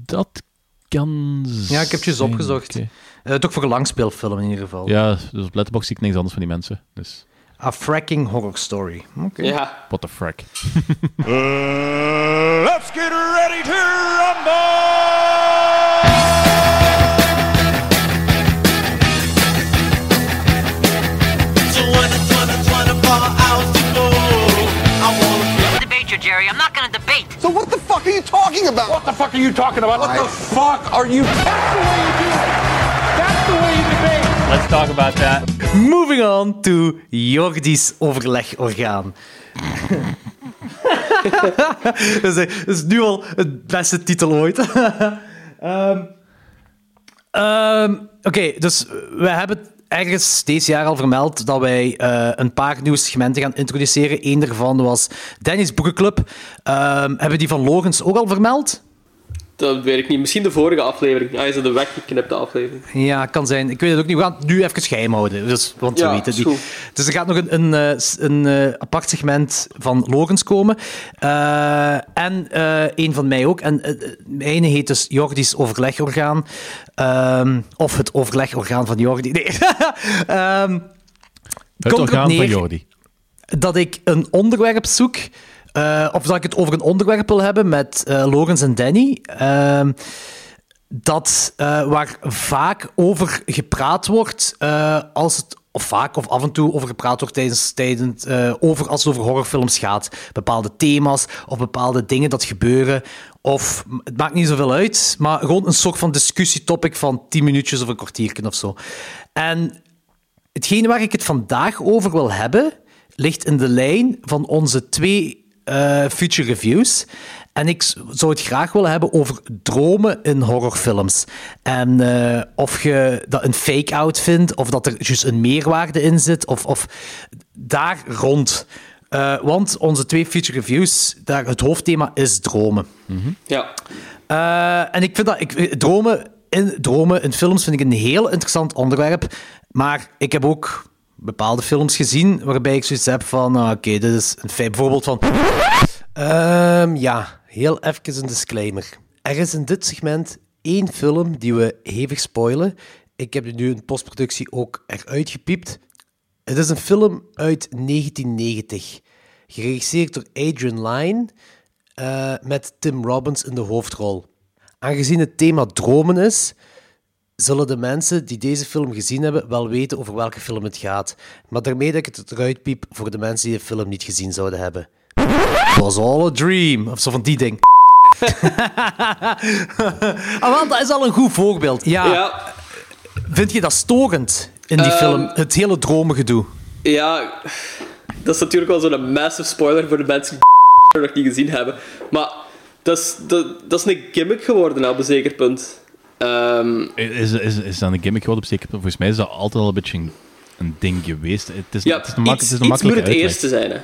Dat kan zijn. Ja, ik heb het eens opgezocht. Okay. Uh, toch voor een langspeelfilm in ieder geval. Ja, dus op Letterboxd zie ik niks anders van die mensen. Dus. A fracking horror story. Okay. Ja. What the frack. uh, let's get ready to rumble! Jerry. I'm not going to debate. So what the fuck are you talking about? What the fuck are you talking about? What I... the fuck are you... That's the way you do it. That's the way you debate. Let's talk about that. Moving on to Jordi's overlegorgaan. Dat is, is nu al het beste titel ooit. um, um, Oké, okay, dus we hebben het ergens dit jaar al vermeld dat wij uh, een paar nieuwe segmenten gaan introduceren. Eén daarvan was Danny's Boekenclub. Um, hebben we die van Logans ook al vermeld? Dat weet ik niet. Misschien de vorige aflevering. Hij ah, is de weggeknipte aflevering. Ja, kan zijn. Ik weet het ook niet. We gaan het nu even geheim houden. Dus, want ja, we weten die. Dus er gaat nog een, een, een, een apart segment van Logans komen. Uh, en uh, één van mij ook. En uh, mijn heet dus Jordi's overlegorgaan. Um, of het overlegorgaan van Jordi. Nee. um, het orgaan van Jordi. Dat ik een onderwerp zoek... Uh, of dat ik het over een onderwerp wil hebben met uh, Logans en Danny. Uh, dat uh, waar vaak over gepraat wordt, uh, als het, of vaak of af en toe over gepraat wordt tijdens, tijdens, uh, over, als het over horrorfilms gaat. Bepaalde thema's of bepaalde dingen dat gebeuren. Of, het maakt niet zoveel uit, maar gewoon een soort van discussietopic van tien minuutjes of een kwartiertje of zo. En hetgeen waar ik het vandaag over wil hebben, ligt in de lijn van onze twee... Uh, future reviews. En ik zou het graag willen hebben over dromen in horrorfilms. En uh, of je dat een fake-out vindt, of dat er juist een meerwaarde in zit, of, of daar rond. Uh, want onze twee future reviews, daar, het hoofdthema is dromen. Mm-hmm. Ja. Uh, en ik vind dat... Ik, dromen, in, dromen in films vind ik een heel interessant onderwerp. Maar ik heb ook... bepaalde films gezien waarbij ik zoiets heb van... Uh, Oké, okay, dit is een feit bijvoorbeeld van... Um, ja, heel even een disclaimer. Er is in dit segment één film die we hevig spoilen. Ik heb die nu in postproductie ook eruit gepiept. Het is een film uit negentien negentig. Geregisseerd door Adrian Lyne uh, met Tim Robbins in de hoofdrol. Aangezien het thema dromen is... zullen de mensen die deze film gezien hebben wel weten over welke film het gaat. Maar daarmee dat ik het eruit piep voor de mensen die de film niet gezien zouden hebben. It was all a dream. Of zo van die ding. Ah, want dat is al een goed voorbeeld. Ja, ja. Vind je dat storend in die um, film? Het hele dromengedoe. Ja, dat is natuurlijk wel zo'n massive spoiler voor de mensen die nog niet gezien hebben. Maar dat is, dat, dat is een gimmick geworden op een zeker punt. Um, is, is, is dat een gimmick geworden op zeker? Volgens mij is dat altijd al een beetje een, een ding geweest. Het is, ja, het is een mak- iets, het is een iets moet het uitleg. Eerste zijn. Hè.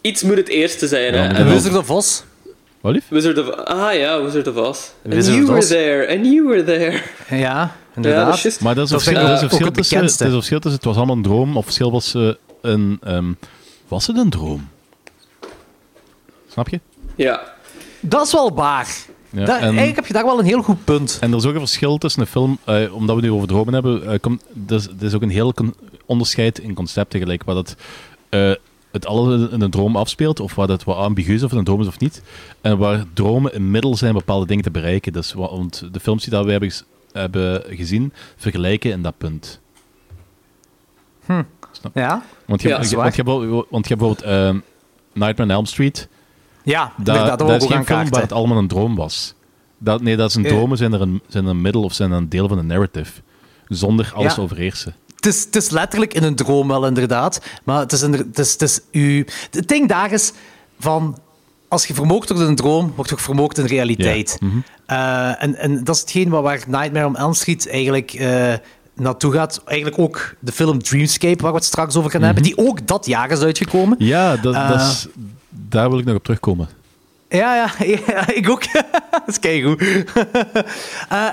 Iets moet het eerste zijn. Ja, hè. Wizard of Oz. Wat lief? Wizard of Ah ja, Wizard of Oz. Wizard and you were there, and you were there. Ja, inderdaad. Ja, dat is maar dat is verschil, uh, verschil het tussen, het is verschil tussen, het was allemaal een droom, of verschil was uh, een... Um, was het een droom? Snap je? Ja. Dat is wel waar. Ja, daar, en, eigenlijk heb je daar wel een heel goed punt. En er is ook een verschil tussen een film, uh, omdat we nu over dromen hebben, uh, komt, dus, er is ook een heel con- onderscheid in concepten gelijk, waar dat, uh, het alles in een droom afspeelt, of waar dat wat ambigu is of het een droom is of niet, en waar dromen een middel zijn bepaalde dingen te bereiken. Dus, want de films die dat we hebben, hebben gezien, vergelijken in dat punt. Hm. Snap? Ja. Want je, ja, je, want je, want je bijvoorbeeld uh, Nightmare on Elm Street... Ja, da, dat is geen film waar het allemaal een droom was. Dat, nee, dat zijn dromen, zijn er, een, zijn er een middel of zijn er een deel van een narrative. Zonder alles ja. overheersen. Het is, het is letterlijk in een droom wel, inderdaad. Maar het is... Een, het is, het is u, het ding daar is van... Als je vermoord wordt in een droom, word je ook vermoord in realiteit. Ja. Mm-hmm. Uh, en, en dat is hetgeen waar Nightmare on Elm Street eigenlijk... Uh, naartoe gaat. Eigenlijk ook de film Dreamscape, waar we het straks over gaan mm-hmm. hebben, die ook dat jaar is uitgekomen. Ja, dat, uh, dat is, daar wil ik nog op terugkomen. Ja, ja, ja ik ook. Dat is keigoed. uh,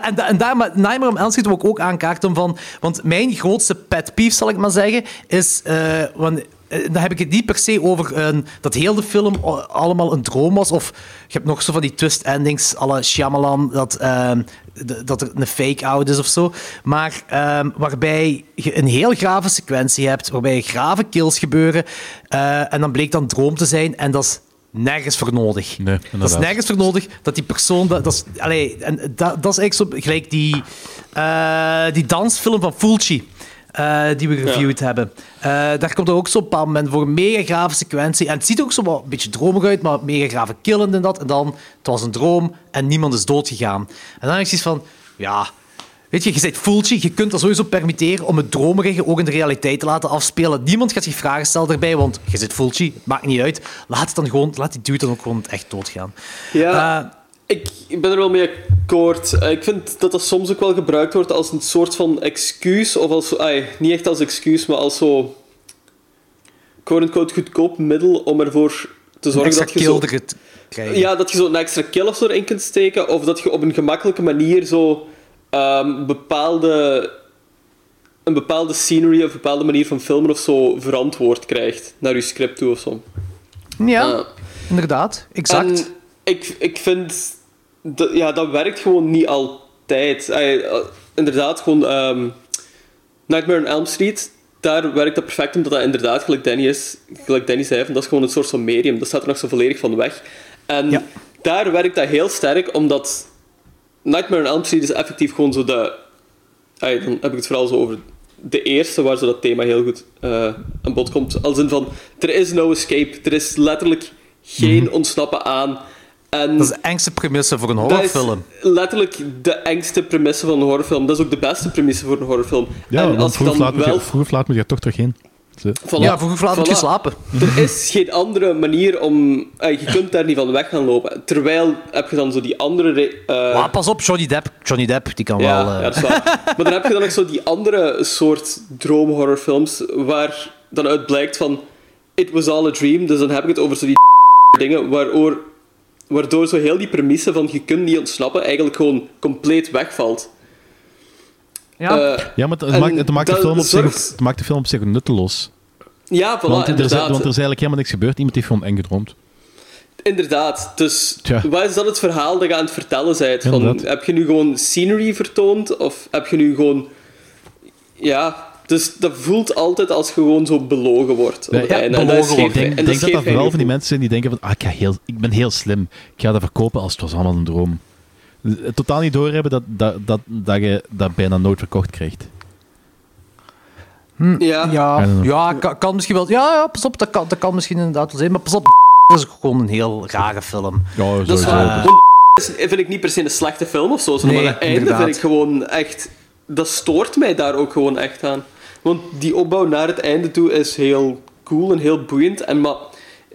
en, en daar, maar Nightmare on Elm Street wil ik ook aankaarten van, want mijn grootste pet peeve, zal ik maar zeggen, is, uh, want, uh, daar heb ik het niet per se over een, dat heel de film allemaal een droom was, of je hebt nog zo van die twist endings à la Shyamalan, dat... Uh, dat er een fake-out is of zo. Maar um, waarbij je een heel grave sequentie hebt, waarbij grave kills gebeuren, uh, en dan bleek dan droom te zijn, en dat is nergens voor nodig. Nee, dat is nergens voor nodig dat die persoon... Dat, dat, is, allee, en dat, dat is eigenlijk zo gelijk die, uh, die dansfilm van Fulci. uh, die we reviewed ja. hebben. Uh, daar komt er ook zo'n paar momenten voor een mega grave sequentie. En het ziet ook zo wat, een beetje dromig uit, maar mega grave killen en dat. En dan, het was een droom en niemand is doodgegaan. En dan is het van, ja... Weet je, je bent voeltje, je kunt dat sowieso permitteren om het dromerige ook in de realiteit te laten afspelen. Niemand gaat zich vragen stellen daarbij, want je bent voeltje, het maakt niet uit. Laat het dan gewoon, laat die dude dan ook gewoon echt doodgaan. Ja, uh, ik, ik ben er wel mee akkoord. Ik vind dat dat soms ook wel gebruikt wordt als een soort van excuus, of als, ay, niet echt als excuus, maar als zo, quote-unquote, goedkoop middel om ervoor te zorgen dat je zo... Krijgen. Ja, dat je zo een extra kill of zo erin kunt steken, of dat je op een gemakkelijke manier zo... Um, bepaalde, een bepaalde scenery of een bepaalde manier van filmen of zo verantwoord krijgt naar je script toe of zo. Ja, uh, inderdaad, exact. En ik, ik vind dat, ja, dat werkt gewoon niet altijd. Uh, uh, inderdaad, gewoon um, Nightmare on Elm Street, daar werkt dat perfect, omdat dat inderdaad, gelijk Danny, is, gelijk Danny zei, van, dat is gewoon een soort van medium. Dat staat er nog zo volledig van weg. En ja. daar werkt dat heel sterk, omdat Nightmare on Elm Street is effectief gewoon zo de... Ay, dan heb ik het vooral zo over de eerste, waar zo dat thema heel goed uh, aan bod komt. Als in van, er is no escape. Er is letterlijk geen mm-hmm. ontsnappen aan. En dat is de engste premisse voor een horrorfilm. Letterlijk de engste premisse van een horrorfilm. Dat is ook de beste premisse voor een horrorfilm. Ja, en als vroeg, dan laat wel... je, vroeg laat moet je toch terug heen. Voilà, ja, vroeg laat voilà. moet je slapen. Er is geen andere manier om... Ay, je kunt daar niet van weg gaan lopen. Terwijl heb je dan zo die andere... Re- uh... ja, pas op, Johnny Depp. Johnny Depp, die kan ja, wel... Uh... Ja, dat is waar. Maar dan heb je dan ook zo die andere soort droomhorrorfilms, waar dan uit blijkt van... It was all a dream. Dus dan heb ik het over zo die dingen, waardoor, waardoor zo heel die premisse van je kunt niet ontsnappen eigenlijk gewoon compleet wegvalt. Ja. Uh, ja, maar het, het, maakt, het, maakt, de film op zich, het maakt de film op zich nutteloos. Ja, voilà, want, er is, want er is eigenlijk helemaal niks gebeurd. Iemand heeft gewoon eng gedroomd. Inderdaad. Dus Tja. Wat is dan het verhaal dat je aan het vertellen bent? Van, heb je nu gewoon scenery vertoond? Of heb je nu gewoon... Ja, dus dat voelt altijd als je gewoon zo belogen wordt. Ja, ja, belogen dat is geef, wordt. Ik denk, en denk dat dat vooral van die mensen zijn die denken van... Ah, ik, heel, ik ben heel slim. Ik ga dat verkopen als het was allemaal een droom. Totaal niet doorhebben dat, dat, dat, dat je dat bijna nooit verkocht krijgt. Hm, ja, ja, ja kan, kan misschien wel. Ja, ja, pas op, dat kan, dat kan misschien inderdaad wel zijn. Maar pas op, dat is gewoon een heel rare film. Ja, dat is uh, gewoon, vind ik niet per se een slechte film of zo. Nee, maar het einde vind ik gewoon echt. Dat stoort mij daar ook gewoon echt aan. Want die opbouw naar het einde toe is heel cool en heel boeiend. En maar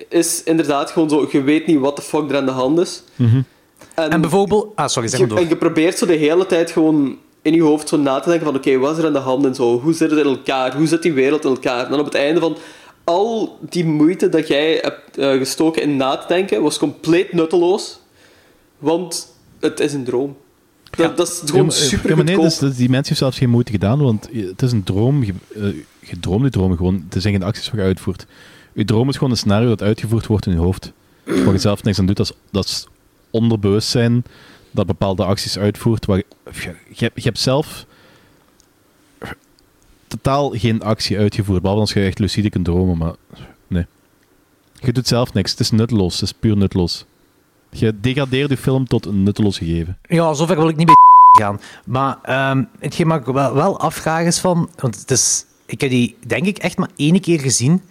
is inderdaad gewoon zo, je weet niet wat de fuck er aan de hand is. Mm-hmm. En, en bijvoorbeeld... Ah, sorry, zeg maar door. En je probeert zo de hele tijd gewoon in je hoofd zo na te denken van... Oké, okay, wat is er aan de hand en zo? Hoe zit het in elkaar? Hoe zit die wereld in elkaar? En dan op het einde van... Al die moeite dat jij hebt uh, gestoken in na te denken... was compleet nutteloos. Want het is een droom. Dat, ja. dat is gewoon ja, super ja, nee, dus, dus die mensen heeft zelfs geen moeite gedaan. Want het is een droom. Je, uh, je droomt die dromen gewoon. Het zijn geen acties waar je uitvoert. Je droom is gewoon een scenario dat uitgevoerd wordt in je hoofd. Waar je zelf niks aan doet. Dat is... Dat is onderbewustzijn dat bepaalde acties uitvoert. Waar je, je, je, je hebt zelf totaal geen actie uitgevoerd, behalve als je echt lucide kunt dromen, maar nee. Je doet zelf niks. Het is nutteloos. Het is puur nutteloos. Je degradeert je film tot een nutteloos gegeven. Ja, zover wil ik niet mee gaan. Maar um, hetgeen maak ik wel, wel afvraag is van... Want het is, ik heb die, denk ik, echt maar één keer gezien.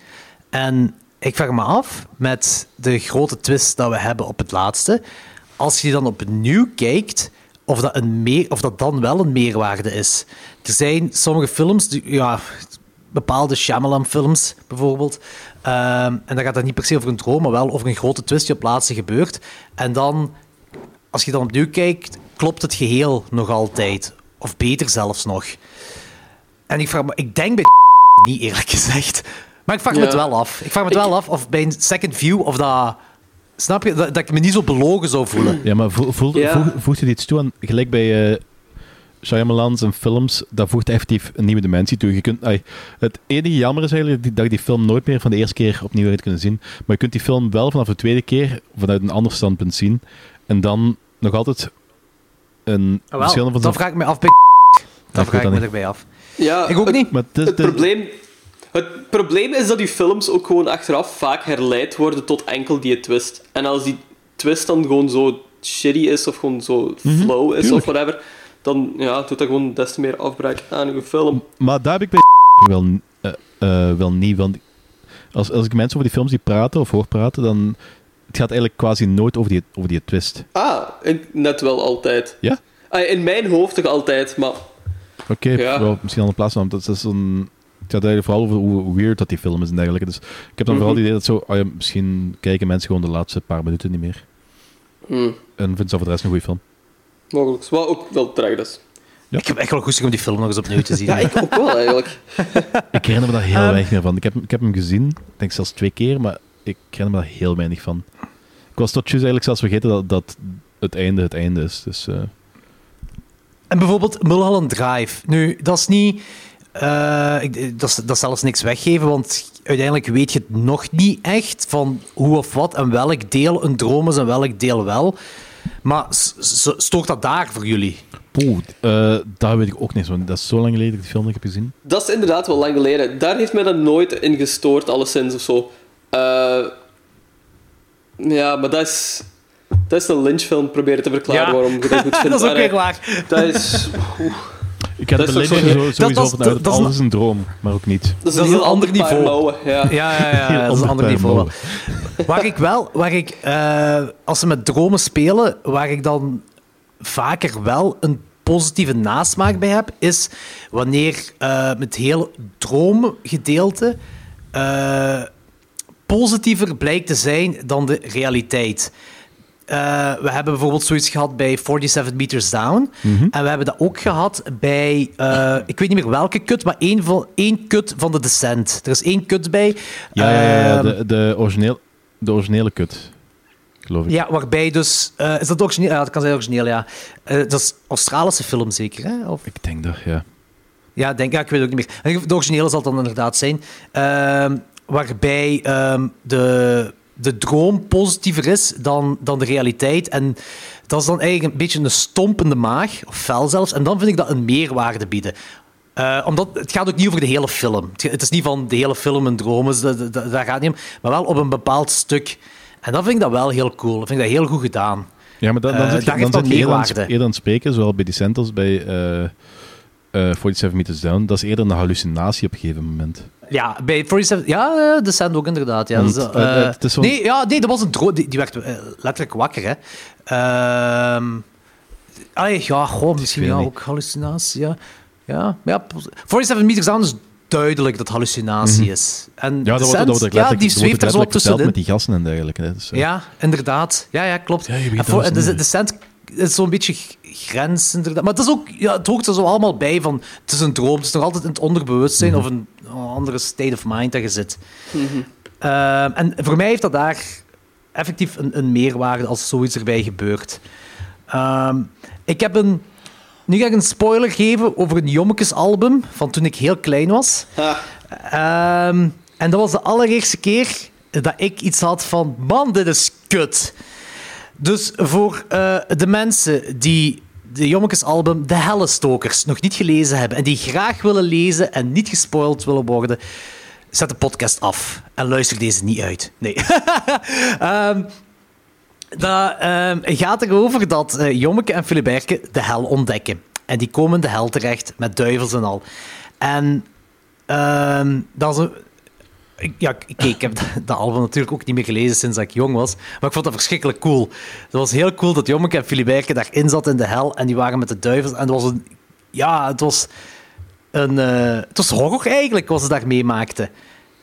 En... Ik vraag me af, met de grote twist dat we hebben op het laatste, als je dan opnieuw kijkt, of dat, een meer, of dat dan wel een meerwaarde is. Er zijn sommige films, die, ja, bepaalde Shyamalan-films bijvoorbeeld, um, en dan gaat dat niet per se over een droom, maar wel over een grote twist die op het laatste gebeurt. En dan, als je dan opnieuw kijkt, klopt het geheel nog altijd. Of beter zelfs nog. En ik vraag me, ik denk bij niet eerlijk gezegd... Maar ik vraag ja. me het wel af. Ik vraag me het ik... wel af of bij een second view of dat... Snap je? Dat, dat ik me niet zo belogen zou voelen. Ja, maar vo, voel, ja. Voeg, voegt het iets toe aan... Gelijk bij uh, Shyamalan's en films, dat voegt effectief een nieuwe dimensie toe. Je kunt, ay, het enige jammer is eigenlijk dat je die film nooit meer van de eerste keer opnieuw hebt kunnen zien. Maar je kunt die film wel vanaf de tweede keer vanuit een ander standpunt zien. En dan nog altijd een... Oh, wel, van dan zo... vraag ik me af bij... Dan, dan vraag ik me erbij af. Ja, ik ook het, niet. Maar het, is, het probleem... Het probleem is dat je films ook gewoon achteraf vaak herleid worden tot enkel die twist. En als die twist dan gewoon zo shitty is, of gewoon zo mm-hmm, flow is, tuurlijk. Of whatever, dan ja, doet dat gewoon des te meer afbraak aan je film. Maar daar heb ik bij wel, uh, uh, wel niet. Want als, als ik mensen over die films die praten of hoor praten, dan... Het gaat eigenlijk quasi nooit over die, over die twist. Ah, net wel altijd. Ja? Ah, in mijn hoofd toch altijd, maar... Oké, okay, ja. Well, misschien aan de plaats van. Dat is een... Het gaat eigenlijk vooral over hoe weird dat die film is en dergelijke. Dus ik heb dan mm-hmm. vooral het idee dat zo... Oh ja, misschien kijken mensen gewoon de laatste paar minuten niet meer. Mm. En vindt ze voor de rest een goede film. Mogelijk. Wat ook wel traag is. Ja. Ik heb echt wel goestig om die film nog eens opnieuw te zien. Ja, ik ook wel eigenlijk. Ik herinner me daar heel um, weinig meer van. Ik heb, ik heb hem gezien, ik denk zelfs twee keer, maar ik herinner me daar heel weinig van. Ik was tot juist eigenlijk zelfs vergeten dat, dat het einde het einde is. Dus, uh... En bijvoorbeeld Mulholland Drive. Nu, dat is niet... Uh, ik, dat, dat is zelfs niks weggeven, want uiteindelijk weet je het nog niet echt van hoe of wat en welk deel een droom is en welk deel wel. Maar stoort dat daar voor jullie? Poeh, uh, daar weet ik ook niet. Dat is zo lang geleden dat ik die film niet heb gezien. Dat is inderdaad wel lang geleden. Daar heeft mij dat nooit in gestoord, alleszins of zo. Uh, ja, maar dat is... Dat is een Lynch-film. Proberen te verklaren ja. waarom je dat goed vindt. Dat is ook weer klaar. Dat is... Oeh. Ik heb de link sowieso vanuit alles is een droom, maar ook niet. Dat is een heel ander niveau. Ja, ja, ja, dat is een ander niveau. Waar ik wel, waar ik, uh, als ze met dromen spelen, waar ik dan vaker wel een positieve nasmaak bij heb, is wanneer uh, het hele droomgedeelte uh, positiever blijkt te zijn dan de realiteit. Uh, we hebben bijvoorbeeld zoiets gehad bij forty-seven Meters Down. Mm-hmm. En we hebben dat ook gehad bij... Uh, ik weet niet meer welke kut, maar één, van, één kut van de Descent. Er is één kut bij. Ja, ja, ja, ja. De, de, origineel, de originele kut, geloof ik. Ja, waarbij dus... Uh, is dat origineel? Ja, dat kan zijn origineel, ja. Uh, dat is Australische film zeker, hè? Of? Ik denk dat, ja. Ja, denk, ja, ik weet het ook niet meer. De originele zal het dan inderdaad zijn. Uh, waarbij uh, de... de droom positiever is dan, dan de realiteit. En dat is dan eigenlijk een beetje een stompende maag, of fel zelfs. En dan vind ik dat een meerwaarde bieden. Uh, omdat het gaat ook niet over de hele film. Het, het is niet van de hele film een droom is, dat, dat, dat gaat niet om. Maar wel op een bepaald stuk. En dat vind ik dat wel heel cool. Dat vind ik dat heel goed gedaan. Ja, maar dan, dan, uh, dan, dan, dan, dan zit je eerder, eerder aan het spreken, zowel bij Descent als bij uh, uh, forty-seven Meters Down. Dat is eerder een hallucinatie op een gegeven moment. Ja, bij forty-seven... Ja, Descent ook inderdaad. Ja. Want, uh, uh, uh, zo... nee, ja, nee, dat was een droom. Die, die werd uh, letterlijk wakker, hè. Uh, ay, ja, gewoon misschien ja, ook hallucinatie. Ja. Ja, ja, forty-seven Meters Down is duidelijk dat hallucinatie mm-hmm. is. En ja, Descent, dat wordt ook letterlijk, ja, die zweeft er zo op tussenin. Met die gassen en dergelijke. Hè, dus, uh. Ja, inderdaad. Ja, ja, klopt. Ja, en voor, en de Descent is zo'n beetje... grens, inderdaad. Maar het is ook, ja, het hoort er zo allemaal bij van, het is een droom, het is nog altijd in het onderbewustzijn mm-hmm. of een, een andere state of mind dat je zit. Mm-hmm. Uh, en voor mij heeft dat daar effectief een, een meerwaarde als zoiets erbij gebeurt. Uh, ik heb een, nu ga ik een spoiler geven over een Jommekesalbum van toen ik heel klein was. Ah. Uh, en dat was de allereerste keer dat ik iets had van, man, dit is kut. Dus voor uh, de mensen die de Jommekesalbum De Hellestokers nog niet gelezen hebben en die graag willen lezen en niet gespoild willen worden, zet de podcast af en luister deze niet uit. Nee. um, dat um, gaat erover dat uh, Jommeke en Filiberke de hel ontdekken. En die komen de hel terecht met duivels en al. En um, dat is een... Ja, ik, ik heb dat album natuurlijk ook niet meer gelezen sinds ik jong was. Maar ik vond dat verschrikkelijk cool. Het was heel cool dat Jommeke en Filiberke daarin zat in de hel. En die waren met de duivels. En het was een... Ja, het was een... Uh, het was horror eigenlijk, wat ze daar meemaakten.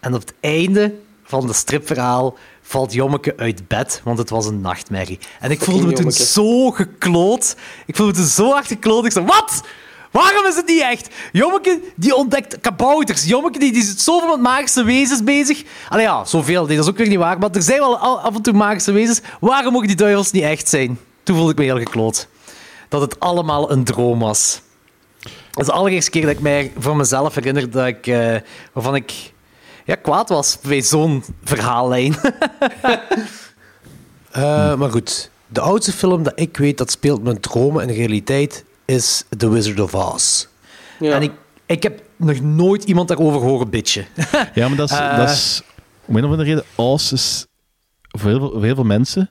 En op het einde van het stripverhaal valt Jommeke uit bed, want het was een nachtmerrie. En ik voelde me toen zo gekloot. Ik voelde me toen zo hard gekloot. Ik zei, wat? Waarom is het niet echt? Jommeke die ontdekt kabouters. Jommeke die, die zit zoveel met magische wezens bezig. Allee ja, zoveel. Nee, dat is ook weer niet waar. Maar er zijn wel af en toe magische wezens. Waarom mogen die duivels niet echt zijn? Toen voelde ik me heel gekloot. Dat het allemaal een droom was. Dat is de allereerste keer dat ik mij voor mezelf herinner dat ik, uh, waarvan ik ja, kwaad was bij zo'n verhaallijn. uh, maar goed, de oudste film dat ik weet dat speelt met dromen en realiteit... is The Wizard of Oz. Ja. En ik, ik heb nog nooit iemand daarover horen bitchen. Ja, maar dat is... Uh, dat is om een of andere reden, Oz is... Voor heel, voor heel veel mensen,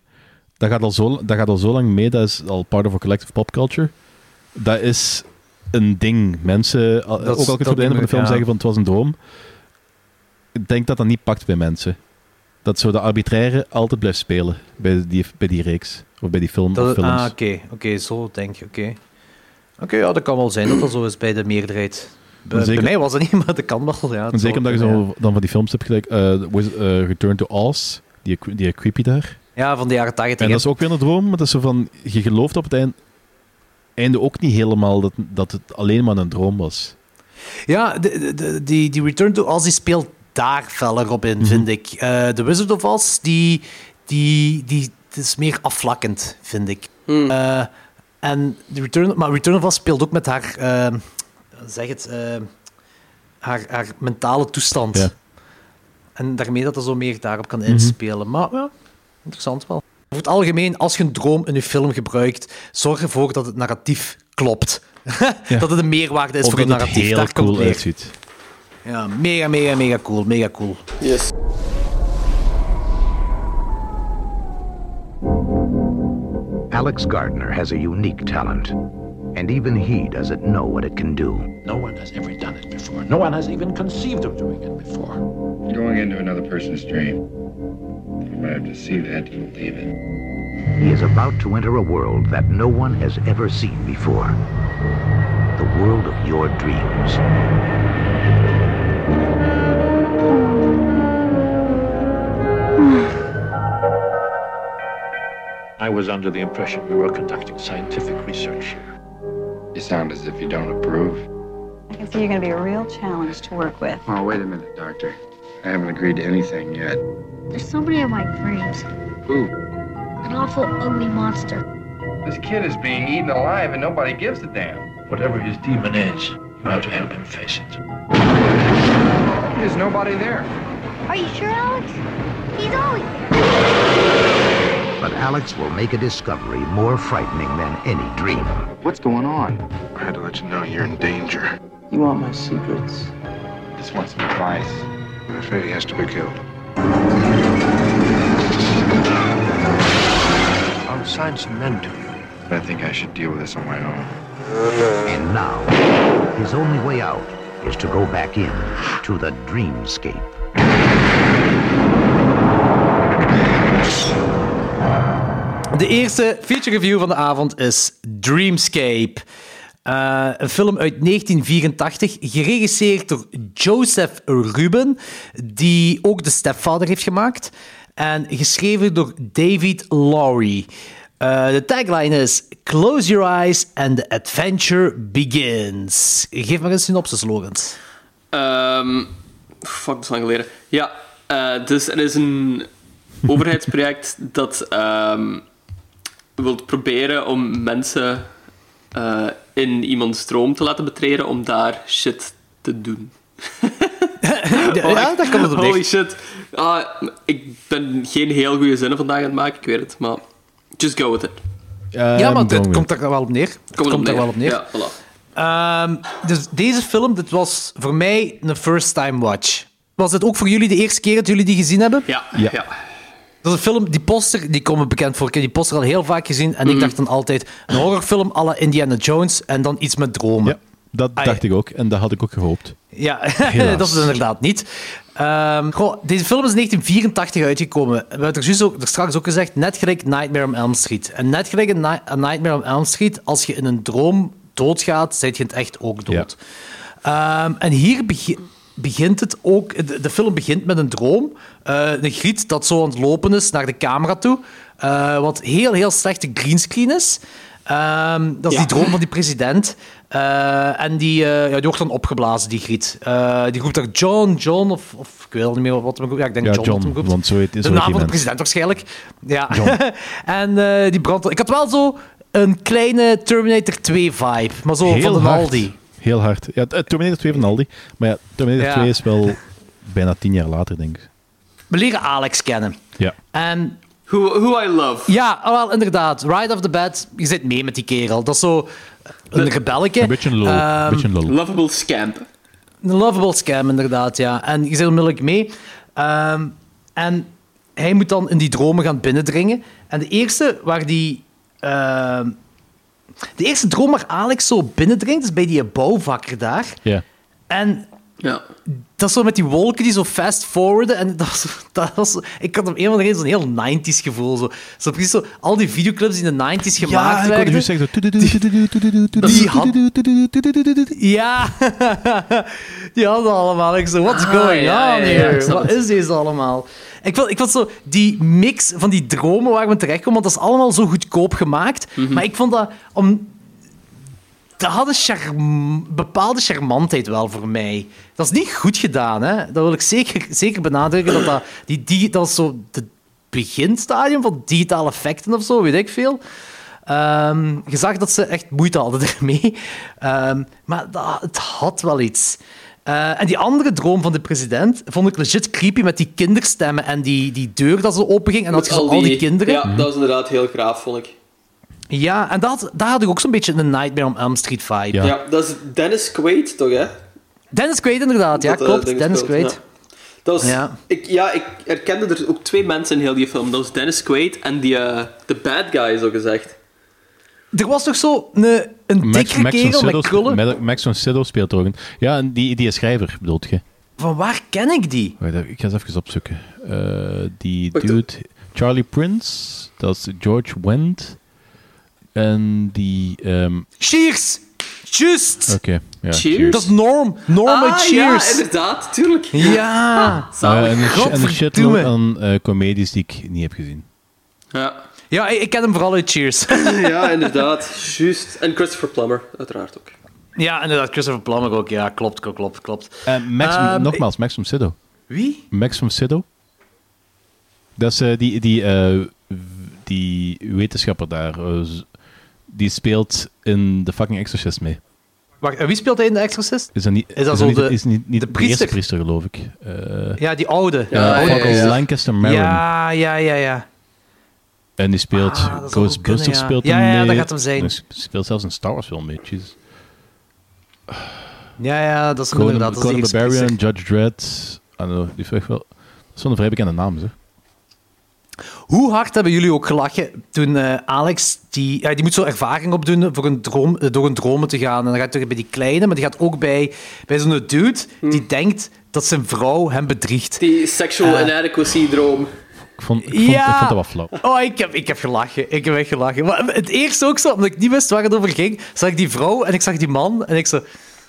dat gaat, al zo, dat gaat al zo lang mee, dat is al part of a collective pop culture. Dat is... een ding. Mensen, dat ook al kun je op het einde van de film ja. zeggen van het was een droom. Ik denk dat dat niet pakt bij mensen. Dat zo de arbitraire altijd blijft spelen bij die, bij die reeks. Of bij die film dat, of films. Ah, oké. Okay. Oké, okay, zo denk je. Oké, okay. okay, ja, dat kan wel zijn dat dat zo is bij de meerderheid. Bij, zeker, bij mij was dat niet, maar dat kan wel. Ja, zeker omdat je zo ja. dan van die films hebt gelijk. Uh, with, uh, Return to Oz, die, die creepy daar. Ja, van de jaren tachtig. En dat is ook weer een droom, maar dat is zo van, je gelooft op het einde, einde ook niet helemaal dat, dat het alleen maar een droom was. Ja, de, de, die, die Return to Oz die speelt daar feller op in, mm-hmm. vind ik. Uh, The Wizard of Oz, die, die, die het is meer afvlakkend, vind ik. Mm. Uh, en de Return, maar Return of Oz speelt ook met haar, uh, zeg het, uh, haar, haar mentale toestand. Ja. En daarmee dat er zo meer daarop kan inspelen. Mm-hmm. Maar ja, interessant wel. Over het algemeen, als je een droom in je film gebruikt, zorg ervoor dat het narratief klopt. Ja. Dat het een meerwaarde is of voor het narratief. Heel daar cool uitziet. Ja, mega, mega, mega cool. Mega cool. Yes. Alex Gardner has a unique talent. And even he doesn't know what it can do. No one has ever done it before. No one has even conceived of doing it before. Going into another person's dream. You might have to see that to believe it. He is about to enter a world that no one has ever seen before. The world of your dreams. I was under the impression we were conducting scientific research here. You sound as if you don't approve. I can see you're going to be a real challenge to work with. Oh, wait a minute, Doctor. I haven't agreed to anything yet. There's somebody in my dreams. Who? An awful, ugly monster. This kid is being eaten alive and nobody gives a damn. Whatever his demon is, you have to help him face it. There's nobody there. Are you sure, Alex? He's always there. But Alex will make a discovery more frightening than any dream. What's going on? I had to let you know you're in danger. You want my secrets? Just want some advice. I'm afraid he has to be killed. I'll assign some men to you. But I think I should deal with this on my own. And now, his only way out is to go back in to the Dreamscape. De eerste feature review van de avond is Dreamscape. Uh, een film uit negentien vierentachtig, geregisseerd door Joseph Rubin, die ook The Stepfather heeft gemaakt. En geschreven door David Lowry. Uh, de tagline is Close your eyes and the adventure begins. Geef maar een synopsis, Logans. Um, fuck, dat is lang geleden. Ja, uh, dus er is een overheidsproject dat... Um, wilt proberen om mensen uh, in iemands droom te laten betreden om daar shit te doen. ja, ja, dat kan het op Holy dicht. Shit. Uh, ik ben geen heel goede zinnen vandaag aan het maken, ik weet het, maar just go with it. Uh, ja, maar het komt er wel op neer. Het komt, komt er wel op neer. Ja, voilà. Um, dus deze film, dit was voor mij een first-time watch. Was dit ook voor jullie de eerste keer dat jullie die gezien hebben? Ja, ja. ja. Dat is een film, die poster, die komt me bekend voor. Ik heb die poster al heel vaak gezien. En mm. ik dacht dan altijd, een horrorfilm à la Indiana Jones en dan iets met dromen. Ja, dat ah, dacht ja. ik ook. En dat had ik ook gehoopt. Ja, dat is het inderdaad niet. Um, goh, deze film is in negentien vierentachtig uitgekomen. We hebben het er, juist ook, er straks ook gezegd, net gelijk Nightmare on Elm Street. En net gelijk een na- Nightmare on Elm Street, als je in een droom doodgaat, ben je in het echt ook dood. Ja. Um, en hier begint... begint het ook... De, de film begint met een droom. Uh, een griet dat zo aan het lopen is naar de camera toe. Uh, wat heel, heel slechte greenscreen is. Um, dat is ja. die droom van die president. Uh, en die, uh, ja, die wordt dan opgeblazen, die griet. Uh, die roept daar John, John, of, of ik weet niet meer wat hem roept. Ja, ik denk ja, John, John hem roept. Want zo heet, zo de naam van de president waarschijnlijk. Ja. en uh, die brandt... Ik had wel zo een kleine Terminator twee vibe. Maar zo heel van de Aldi. Heel hard. Ja, Terminator twee van Aldi. Maar ja, Terminator ja. twee is wel bijna tien jaar later, denk ik. We leren Alex kennen. Ja. En... Who, who I love. Ja, wel, inderdaad. Right off the bat, je zit mee met die kerel. Dat is zo een rebelletje. Een beetje een um, lol. Lovable scamp. Een lovable scamp, inderdaad, ja. En je zit onmiddellijk mee. Um, en hij moet dan in die dromen gaan binnendringen. En de eerste waar die... Uh, de eerste droom waar Alex zo binnendringt, is bij die bouwvakker daar. Ja. En ja. dat is zo met die wolken die zo fast-forwarden. En dat was, dat was, ik had op een of andere reden zo'n heel negentiger gevoel. Zo. Zo precies zo, al die videoclips die in de negentiger gemaakt werden. Ja, ik kon nu zeggen... Ja, die hadden allemaal. Ik zo, what's going on here? Wat is deze allemaal? Ik vond, ik vond zo die mix van die dromen waar we terecht komen, want dat is allemaal zo goedkoop gemaakt. Mm-hmm. Maar ik vond dat... om dat had een charm, bepaalde charmantheid wel voor mij. Dat is niet goed gedaan, hè. Dat wil ik zeker, zeker benadrukken. Dat, dat, die, die, dat is zo het beginstadium van digitale effecten of zo, weet ik veel. Um, je zag dat ze echt moeite hadden ermee. Um, maar dat, het had wel iets. Uh, en die andere droom van de president vond ik legit creepy met die kinderstemmen en die, die deur dat ze openging en dat al, al die kinderen... Ja, dat was inderdaad heel graaf, vond ik. Ja, en dat, daar had ik ook zo'n beetje een Nightmare on Elm Street vibe. Ja, ja dat is Dennis Quaid, toch, hè? Dennis Quaid, inderdaad. Ja, dat, klopt. Uh, Dennis Quaid. Ja. Dat was, ja. Ik, ja, ik herkende er ook twee mensen in heel die film. Dat was Dennis Quaid en die uh, the bad guy, zo gezegd. Er was toch zo ne, een dikke kerel met krullen? Max von Sydow speelt ook een... Ja, die, die schrijver, bedoelt je? Van waar ken ik die? Wacht, ik ga eens even opzoeken. Uh, die Wacht, dude... Op. Charlie Prince, dat is George Wendt. En die... Um... Cheers! Just! Oké, okay, ja, Cheers. Dat is Norm. Norm ah, Cheers. Ja, inderdaad, tuurlijk. Ja. ja. Uh, en een, een shitload aan uh, comedies die ik niet heb gezien. Ja, ja ik, ik ken hem vooral uit Cheers. ja, inderdaad. Juist. En Christopher Plummer, uiteraard ook. Ja, inderdaad. Christopher Plummer ook. Ja, klopt, klopt, klopt. Uh, Max, um, nogmaals, ik... Max von Sydow. Wie? Max von Sydow. Dat is uh, die, die, uh, die wetenschapper daar... Uh, die speelt in de fucking Exorcist mee. Wacht, wie speelt hij in de Exorcist? Is dat niet, is dat is zo niet, de, is niet, niet de, de eerste priester, geloof ik. Uh, ja, die oude. Ja, uh, ja, ja, ja. Lancaster Marin. Ja, ja, ja, ja. En die speelt... Ah, Ghostbusters ja. speelt ja, ja, ja, mee. Dat gaat hem zijn. Hij speelt zelfs een Star Wars film mee. Jeez. Ja, ja, dat is goed inderdaad. Conan the Barbarian, Judge Dredd. I don't know, die vraag wel... Dat is een vrij bekende naam, zeg. Hoe hard hebben jullie ook gelachen toen uh, Alex... Die, ja, die moet zo ervaring opdoen voor een droom, door een dromen te gaan. En dan gaat hij bij die kleine, maar die gaat ook bij, bij zo'n dude die hmm. denkt dat zijn vrouw hem bedriegt. Die sexual uh, inadequacy-droom. Ik vond, ik, vond, ja. ik vond dat wat flauw. Oh, ik heb, ik heb gelachen. Ik heb echt gelachen. Maar het eerst ook zo, omdat ik niet wist waar het over ging, zag ik die vrouw en ik zag die man. En ik zo...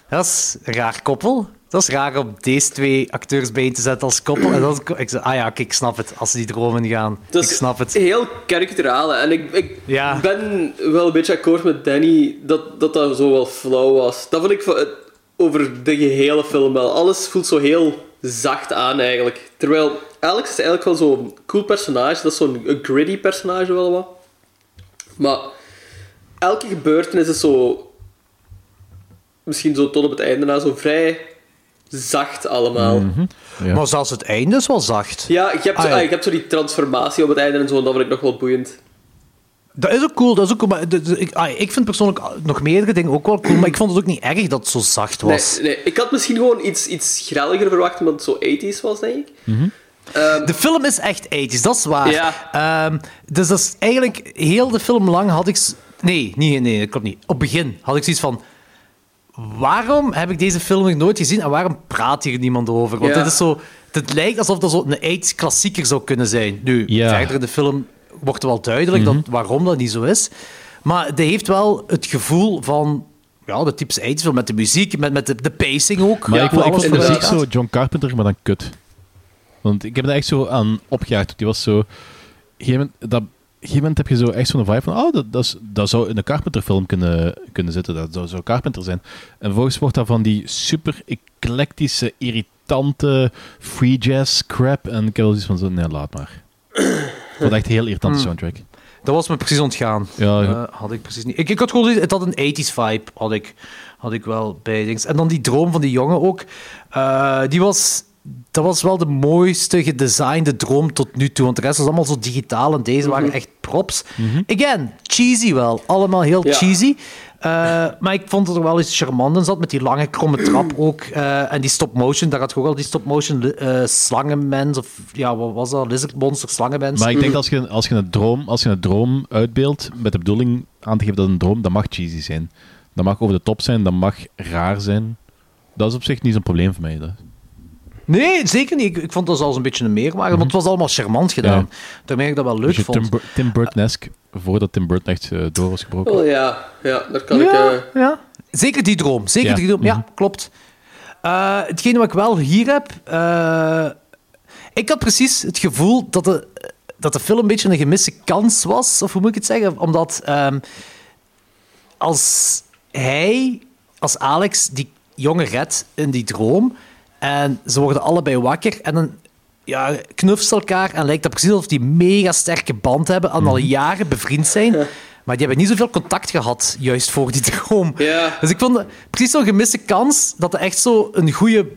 Dat is een raar koppel. Dat is raar om deze twee acteurs bijeen te zetten als koppel. En dat, ik zei, ah ja, kijk, ik snap het. Als ze die dromen gaan, dat ik snap het. Heel karikaturaal. En ik, ik ja. ben wel een beetje akkoord met Danny dat, dat dat zo wel flauw was. Dat vond ik over de gehele film wel. Alles voelt zo heel zacht aan eigenlijk. Terwijl Alex is eigenlijk wel zo'n cool personage. Dat is zo'n gritty personage wel wat. Maar elke gebeurtenis is zo... Misschien zo tot op het einde na, zo vrij... Zacht allemaal. Mm-hmm. Ja. Maar zelfs het einde is wel zacht. Ja, je hebt, ah, ja. Ah, je hebt zo die transformatie op het einde en zo, en dat vind ik nog wel boeiend. Dat is ook cool. Dat is ook cool maar de, de, ik, ah, ik vind persoonlijk nog meerdere dingen ook wel cool, maar ik vond het ook niet erg dat het zo zacht was. Nee, nee. Ik had misschien gewoon iets, iets grelliger verwacht, omdat het zo tachtig was, denk ik. Mm-hmm. Um, de film is echt tachtig, dat is waar. Ja. Um, dus dat is eigenlijk heel de film lang had ik... Nee, nee, nee, dat klopt niet. Op het begin had ik zoiets van... Waarom heb ik deze film nog nooit gezien en waarom praat hier niemand over? Want ja. dit is zo, dit lijkt alsof dat zo een tachtig klassieker zou kunnen zijn. Nu, ja. verder in de film wordt wel duidelijk mm-hmm. dat, waarom dat niet zo is. Maar die heeft wel het gevoel van... Ja, de typische tachtig film met de muziek, met, met de, de pacing ook. Maar ja, ik vond, ik vond de muziek zo John Carpenter, maar dan kut. Want ik heb er echt zo aan opgejaagd. Die was zo... Gegeven, dat... Op een gegeven moment heb je zo echt zo'n vibe van... Oh, dat, dat, is, dat zou in een Carpenter-film kunnen, kunnen zitten. Dat zou, zou Carpenter zijn. En vervolgens wordt dat van die super eclectische, irritante free jazz crap. En ik heb wel zoiets van... Zo, nee, laat maar. Wat echt heel irritante soundtrack. Dat was me precies ontgaan. Ja, uh, had ik precies niet. Ik, ik had gewoon... Het had een tachtig vibe, had ik, had ik wel bij dings. En dan die droom van die jongen ook. Uh, die was... Dat was wel de mooiste gedesignde droom tot nu toe. Want de rest was allemaal zo digitaal en deze waren echt props. Mm-hmm. Again, cheesy wel. Allemaal heel ja. cheesy. Uh, maar ik vond dat er wel iets charmant in zat. Met die lange kromme trap ook. Uh, en die stop-motion. Daar had je ook al die stop-motion uh, slangenmens. Of ja, wat was dat? Lizardmonster, slangenmens. Maar ik denk als je, als je een droom, als je een droom uitbeeldt met de bedoeling aan te geven dat een droom, dat mag cheesy zijn. Dat mag over de top zijn, dat mag raar zijn. Dat is op zich niet zo'n probleem voor mij. Dat. Nee, zeker niet. Ik, ik vond dat zelfs een beetje een meerwaarde, mm-hmm. want het was allemaal charmant gedaan. Ja. Terwijl ik dat wel leuk dus vond. Tim, Bur- Tim Burton-esque, voordat Tim Burton echt uh, door was gebroken. Oh ja, ja daar kan ja, ik... Uh... Ja. Zeker die droom, zeker ja. die droom. Mm-hmm. Ja, klopt. Uh, hetgene wat ik wel hier heb... Uh, ik had precies het gevoel dat de, dat de film een beetje een gemiste kans was, of hoe moet ik het zeggen? Omdat um, als hij, als Alex, die jongen redt in die droom... En ze worden allebei wakker en dan ja, knuffelen ze elkaar. En lijkt dat precies alsof die mega sterke band hebben en al jaren bevriend zijn. Maar die hebben niet zoveel contact gehad, juist voor die droom. Ja. Dus ik vond het precies zo'n gemiste kans dat er echt zo een goede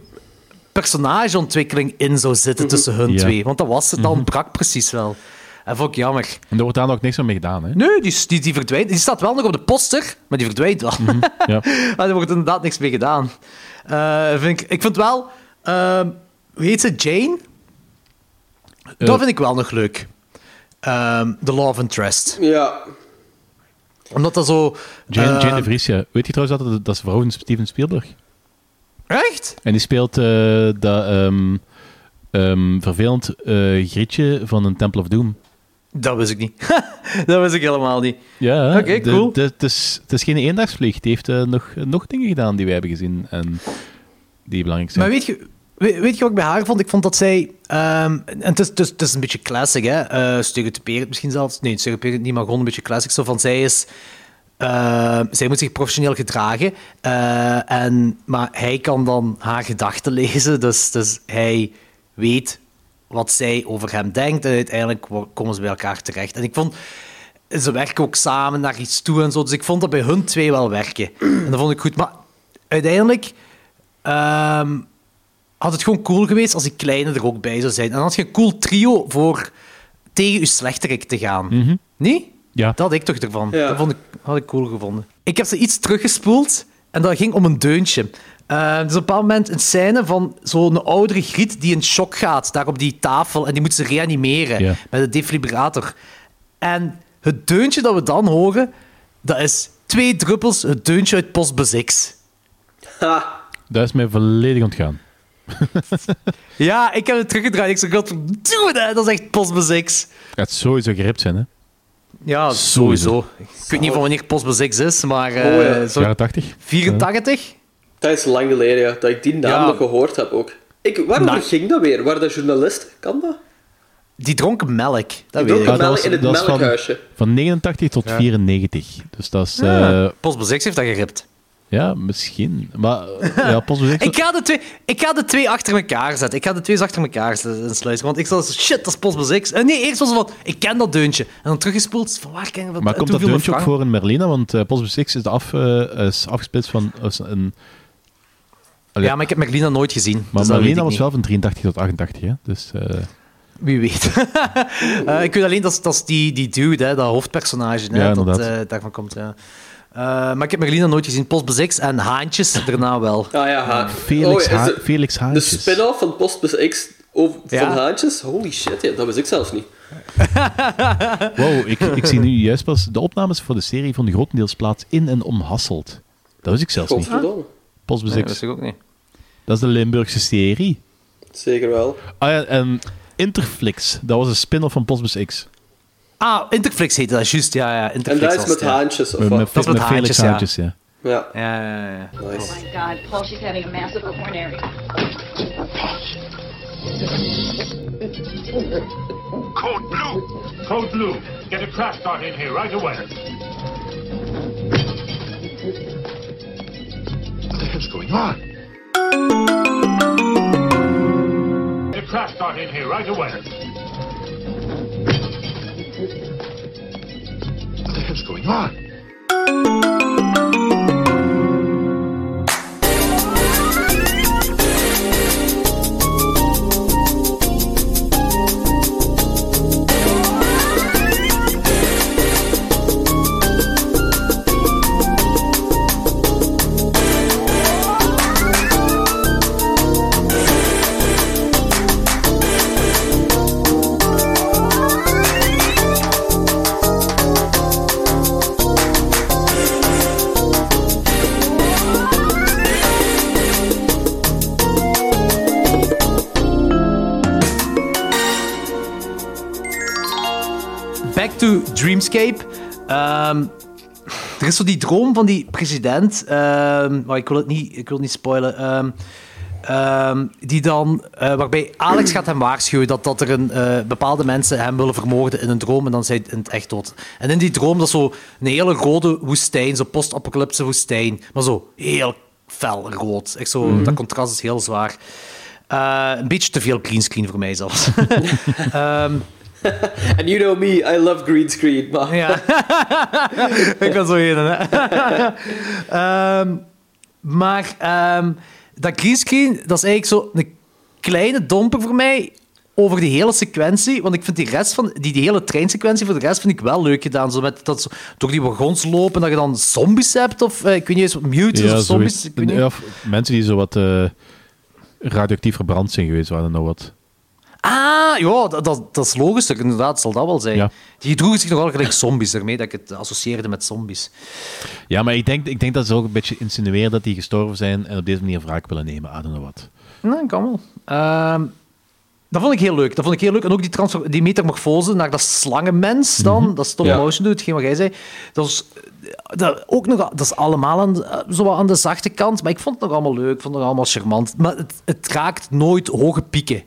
personageontwikkeling in zou zitten mm-hmm. tussen hun ja. twee. Want dat was het, dat ontbrak precies wel. En vond ik jammer. En er wordt daar ook niks mee gedaan, hè? Nee, die, die, die verdwijnt. Die staat wel nog op de poster, maar die verdwijnt wel. Mm-hmm. Ja. Maar er wordt inderdaad niks mee gedaan. Uh, vind ik, ik vind wel... Uh, hoe heet ze? Jane? Uh, dat vind ik wel nog leuk. Um, the Love Interest. Ja. Omdat dat zo... Jane, uh, Jane de Vries, ja. Weet je trouwens dat? Dat is vrouw van Steven Spielberg. Echt? En die speelt uh, dat um, um, vervelend uh, grietje van een Temple of Doom. Dat wist ik niet. Dat wist ik helemaal niet. Ja, oké, okay, cool. Het is, is geen eendagsvlieg. Die heeft uh, nog, nog dingen gedaan die wij hebben gezien en die belangrijk zijn. Maar weet je, weet, weet je wat ik bij haar vond? Ik vond dat zij... Um, en het is, het is een beetje classic, hè. Uh, stereotyperend misschien zelfs. Nee, stereotyperend niet, maar gewoon een beetje classic. Zo van, zij is... Uh, zij moet zich professioneel gedragen. Uh, en, maar hij kan dan haar gedachten lezen. Dus, dus hij weet... wat zij over hem denkt. En uiteindelijk komen ze bij elkaar terecht. En ik vond... Ze werken ook samen naar iets toe en zo. Dus ik vond dat bij hun twee wel werken. En dat vond ik goed. Maar uiteindelijk... Um, had het gewoon cool geweest als die kleine er ook bij zou zijn. En dan had je een cool trio voor tegen je slechterik te gaan. Mm-hmm. Niet? Ja. Dat had ik toch ervan. Ja. Dat vond ik, had ik cool gevonden. Ik heb ze iets teruggespoeld. En dat ging om een deuntje. Uh, dus op een bepaald moment een scène van zo'n oudere Griet die in shock gaat, daar op die tafel, en die moet ze reanimeren yeah. met een defibrillator. En het deuntje dat we dan horen, dat is twee druppels het deuntje uit Postbus X. Ha. Dat is mij volledig ontgaan. Ja, ik heb het teruggedraaid. Ik zei, godverdomme, dat is echt Postbus X. Gaat sowieso geript zijn, hè? Ja, sowieso. sowieso. Ik Zou... weet niet van wanneer Postbus X is, maar... Uh, oh, ja. zo... jaren tachtig vierentachtig Ja. Dat is lang geleden, ja, dat ik die naam ja. nog gehoord heb ook. Ik, waarom nou. ging dat weer? Waar dat journalist? Kan dat? Die dronken melk. Dat die dronken melk in het dat melkhuisje. Van, van negenentachtig tot ja. vierennegentig Dus dat is... Ja. Uh... Postbus X heeft dat geript. Ja, misschien. Maar... Ja, Postbus X... ik, ga de twee, ik ga de twee achter elkaar zetten. Ik ga de twee achter elkaar sluiten. Want ik zal zo... Shit, dat is Postbus X. En nee, eerst was het van... Ik ken dat deuntje. En dan teruggespoeld... Van waar ken ik dat? Maar komt dat deuntje ook voor in Merlina? Want uh, Postbus X is, af, uh, is afgesplitst van... Uh, een, Ja, maar ik heb Merlina nooit gezien. Maar dus Merlina was niet. Wel van drieëntachtig tot achtentachtig hè? Dus, uh... wie weet. uh, ik weet alleen dat is die, die dude, hè, dat hoofdpersonage, hè, ja, dat uh, daarvan komt. Ja. Uh, maar ik heb Merlina nooit gezien. Postbus X en Haantjes daarna wel. Ah ja, ha- uh, Felix, oh, ha- Felix Haantjes. De spin-off van Postbus X over, ja. van Haantjes? Holy shit, ja, dat wist ik zelfs niet. Wow, ik, ik zie nu juist pas... De opnames voor de serie vonden grotendeels plaats in en om Hasselt. Dat wist ik zelfs niet. Postbus X. Nee, dat wist ik ook niet. Dat is de Limburgse serie. Zeker wel. Ah ja, en Interflix. Dat was een spin-off van Postbus X. Ah, Interflix heette dat, juist. Ja, ja, Interflix. En dat is met ja. haantjes, of met, wat? Met, dat is met, met haantjes, Felix Haantjes, ja. Ja. Ja, ja, ja, ja. Nice. Oh my god, Paul, she's having a massive coronary. Code Blue! Code Blue, get a crash cart in here right away. What the hell's going on? The crash got in here right away. What the hell's going on? Dreamscape. Um, er is zo die droom van die president. Um, maar ik wil het niet, ik wil het niet spoilen. Um, Um, die dan, uh, waarbij Alex gaat hem waarschuwen dat, dat er een, uh, bepaalde mensen hem willen vermoorden in een droom en dan zijn in het echt dood. En in die droom, dat is zo een hele rode woestijn, zo'n post-apocalypse woestijn, maar zo heel fel rood. Echt zo, mm-hmm. Dat contrast is heel zwaar. Uh, een beetje te veel greenscreen voor mij zelfs. um, And you know me, I love green screen. Maar... ja. Ik ben zo heden, hè. um, maar... Um, Dat greenscreen, dat is eigenlijk zo een kleine domper voor mij over die hele sequentie. Want ik vind die rest van... Die, die hele treinsequentie voor de rest vind ik wel leuk gedaan. Zo met dat zo door die wagons lopen, dat je dan zombies hebt. Of eh, ik weet niet eens wat mutants ja, of zombies. Ik weet niet. Ja, of mensen die zo wat uh, radioactief verbrand zijn geweest, waren er nou wat... Ah, ja, dat, dat, dat is logisch. Inderdaad, zal dat wel zijn. Ja. Die droegen zich nogal gelijk zombies ermee, dat ik het associeerde met zombies. Ja, maar ik denk, ik denk dat ze ook een beetje insinueren dat die gestorven zijn en op deze manier wraak willen nemen. I don't know what. Nee, kan wel. Uh, dat vond ik heel leuk. Dat vond ik heel leuk. En ook die, transfer, die metamorfose naar dat slangenmens dan, mm-hmm. dat stop motion doet, hetgeen wat jij zei. Dat is, dat, ook nog, dat is allemaal aan, zo aan de zachte kant, maar ik vond het nog allemaal leuk, ik vond het nog allemaal charmant. Maar het, het raakt nooit hoge pieken.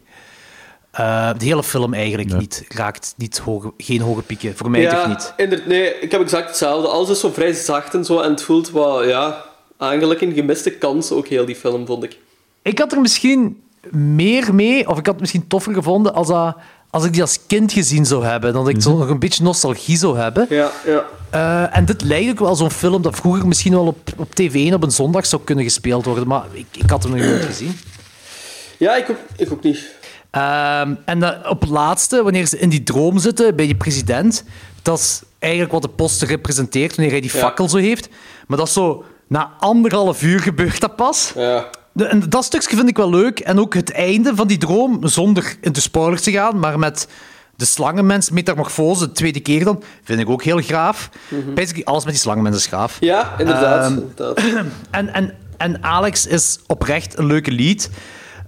Uh, de hele film eigenlijk ja. niet. Raakt niet hoge, geen hoge pieken. Voor mij ja, toch niet. Inderdaad, nee, ik heb exact hetzelfde. Alles is zo vrij zacht en zo. En het voelt wel, ja, eigenlijk een gemiste kans ook heel die film, vond ik. Ik had er misschien meer mee, of ik had het misschien toffer gevonden als, dat, als ik die als kind gezien zou hebben. Dan dat ik mm-hmm. nog een beetje nostalgie zou hebben. Ja, ja. Uh, en dit lijkt ook wel zo'n film dat vroeger misschien wel op, op T V één op een zondag zou kunnen gespeeld worden. Maar ik, ik had hem nog nooit gezien. Ja, ik ook, ik ook niet. Um, en de, op het laatste, wanneer ze in die droom zitten bij die president, dat is eigenlijk wat de poster representeert wanneer hij die ja. fakkel zo heeft. Maar dat is zo, na anderhalf uur gebeurt dat pas. Ja. De, en dat stukje vind ik wel leuk. En ook het einde van die droom, zonder in de spoilers te gaan, maar met de slangenmens, metamorfose, de tweede keer dan, vind ik ook heel graaf. Mm-hmm. Basically, alles met die slangenmens is graaf. Ja, inderdaad. Um, inderdaad. En, en, en Alex is oprecht een leuke lead.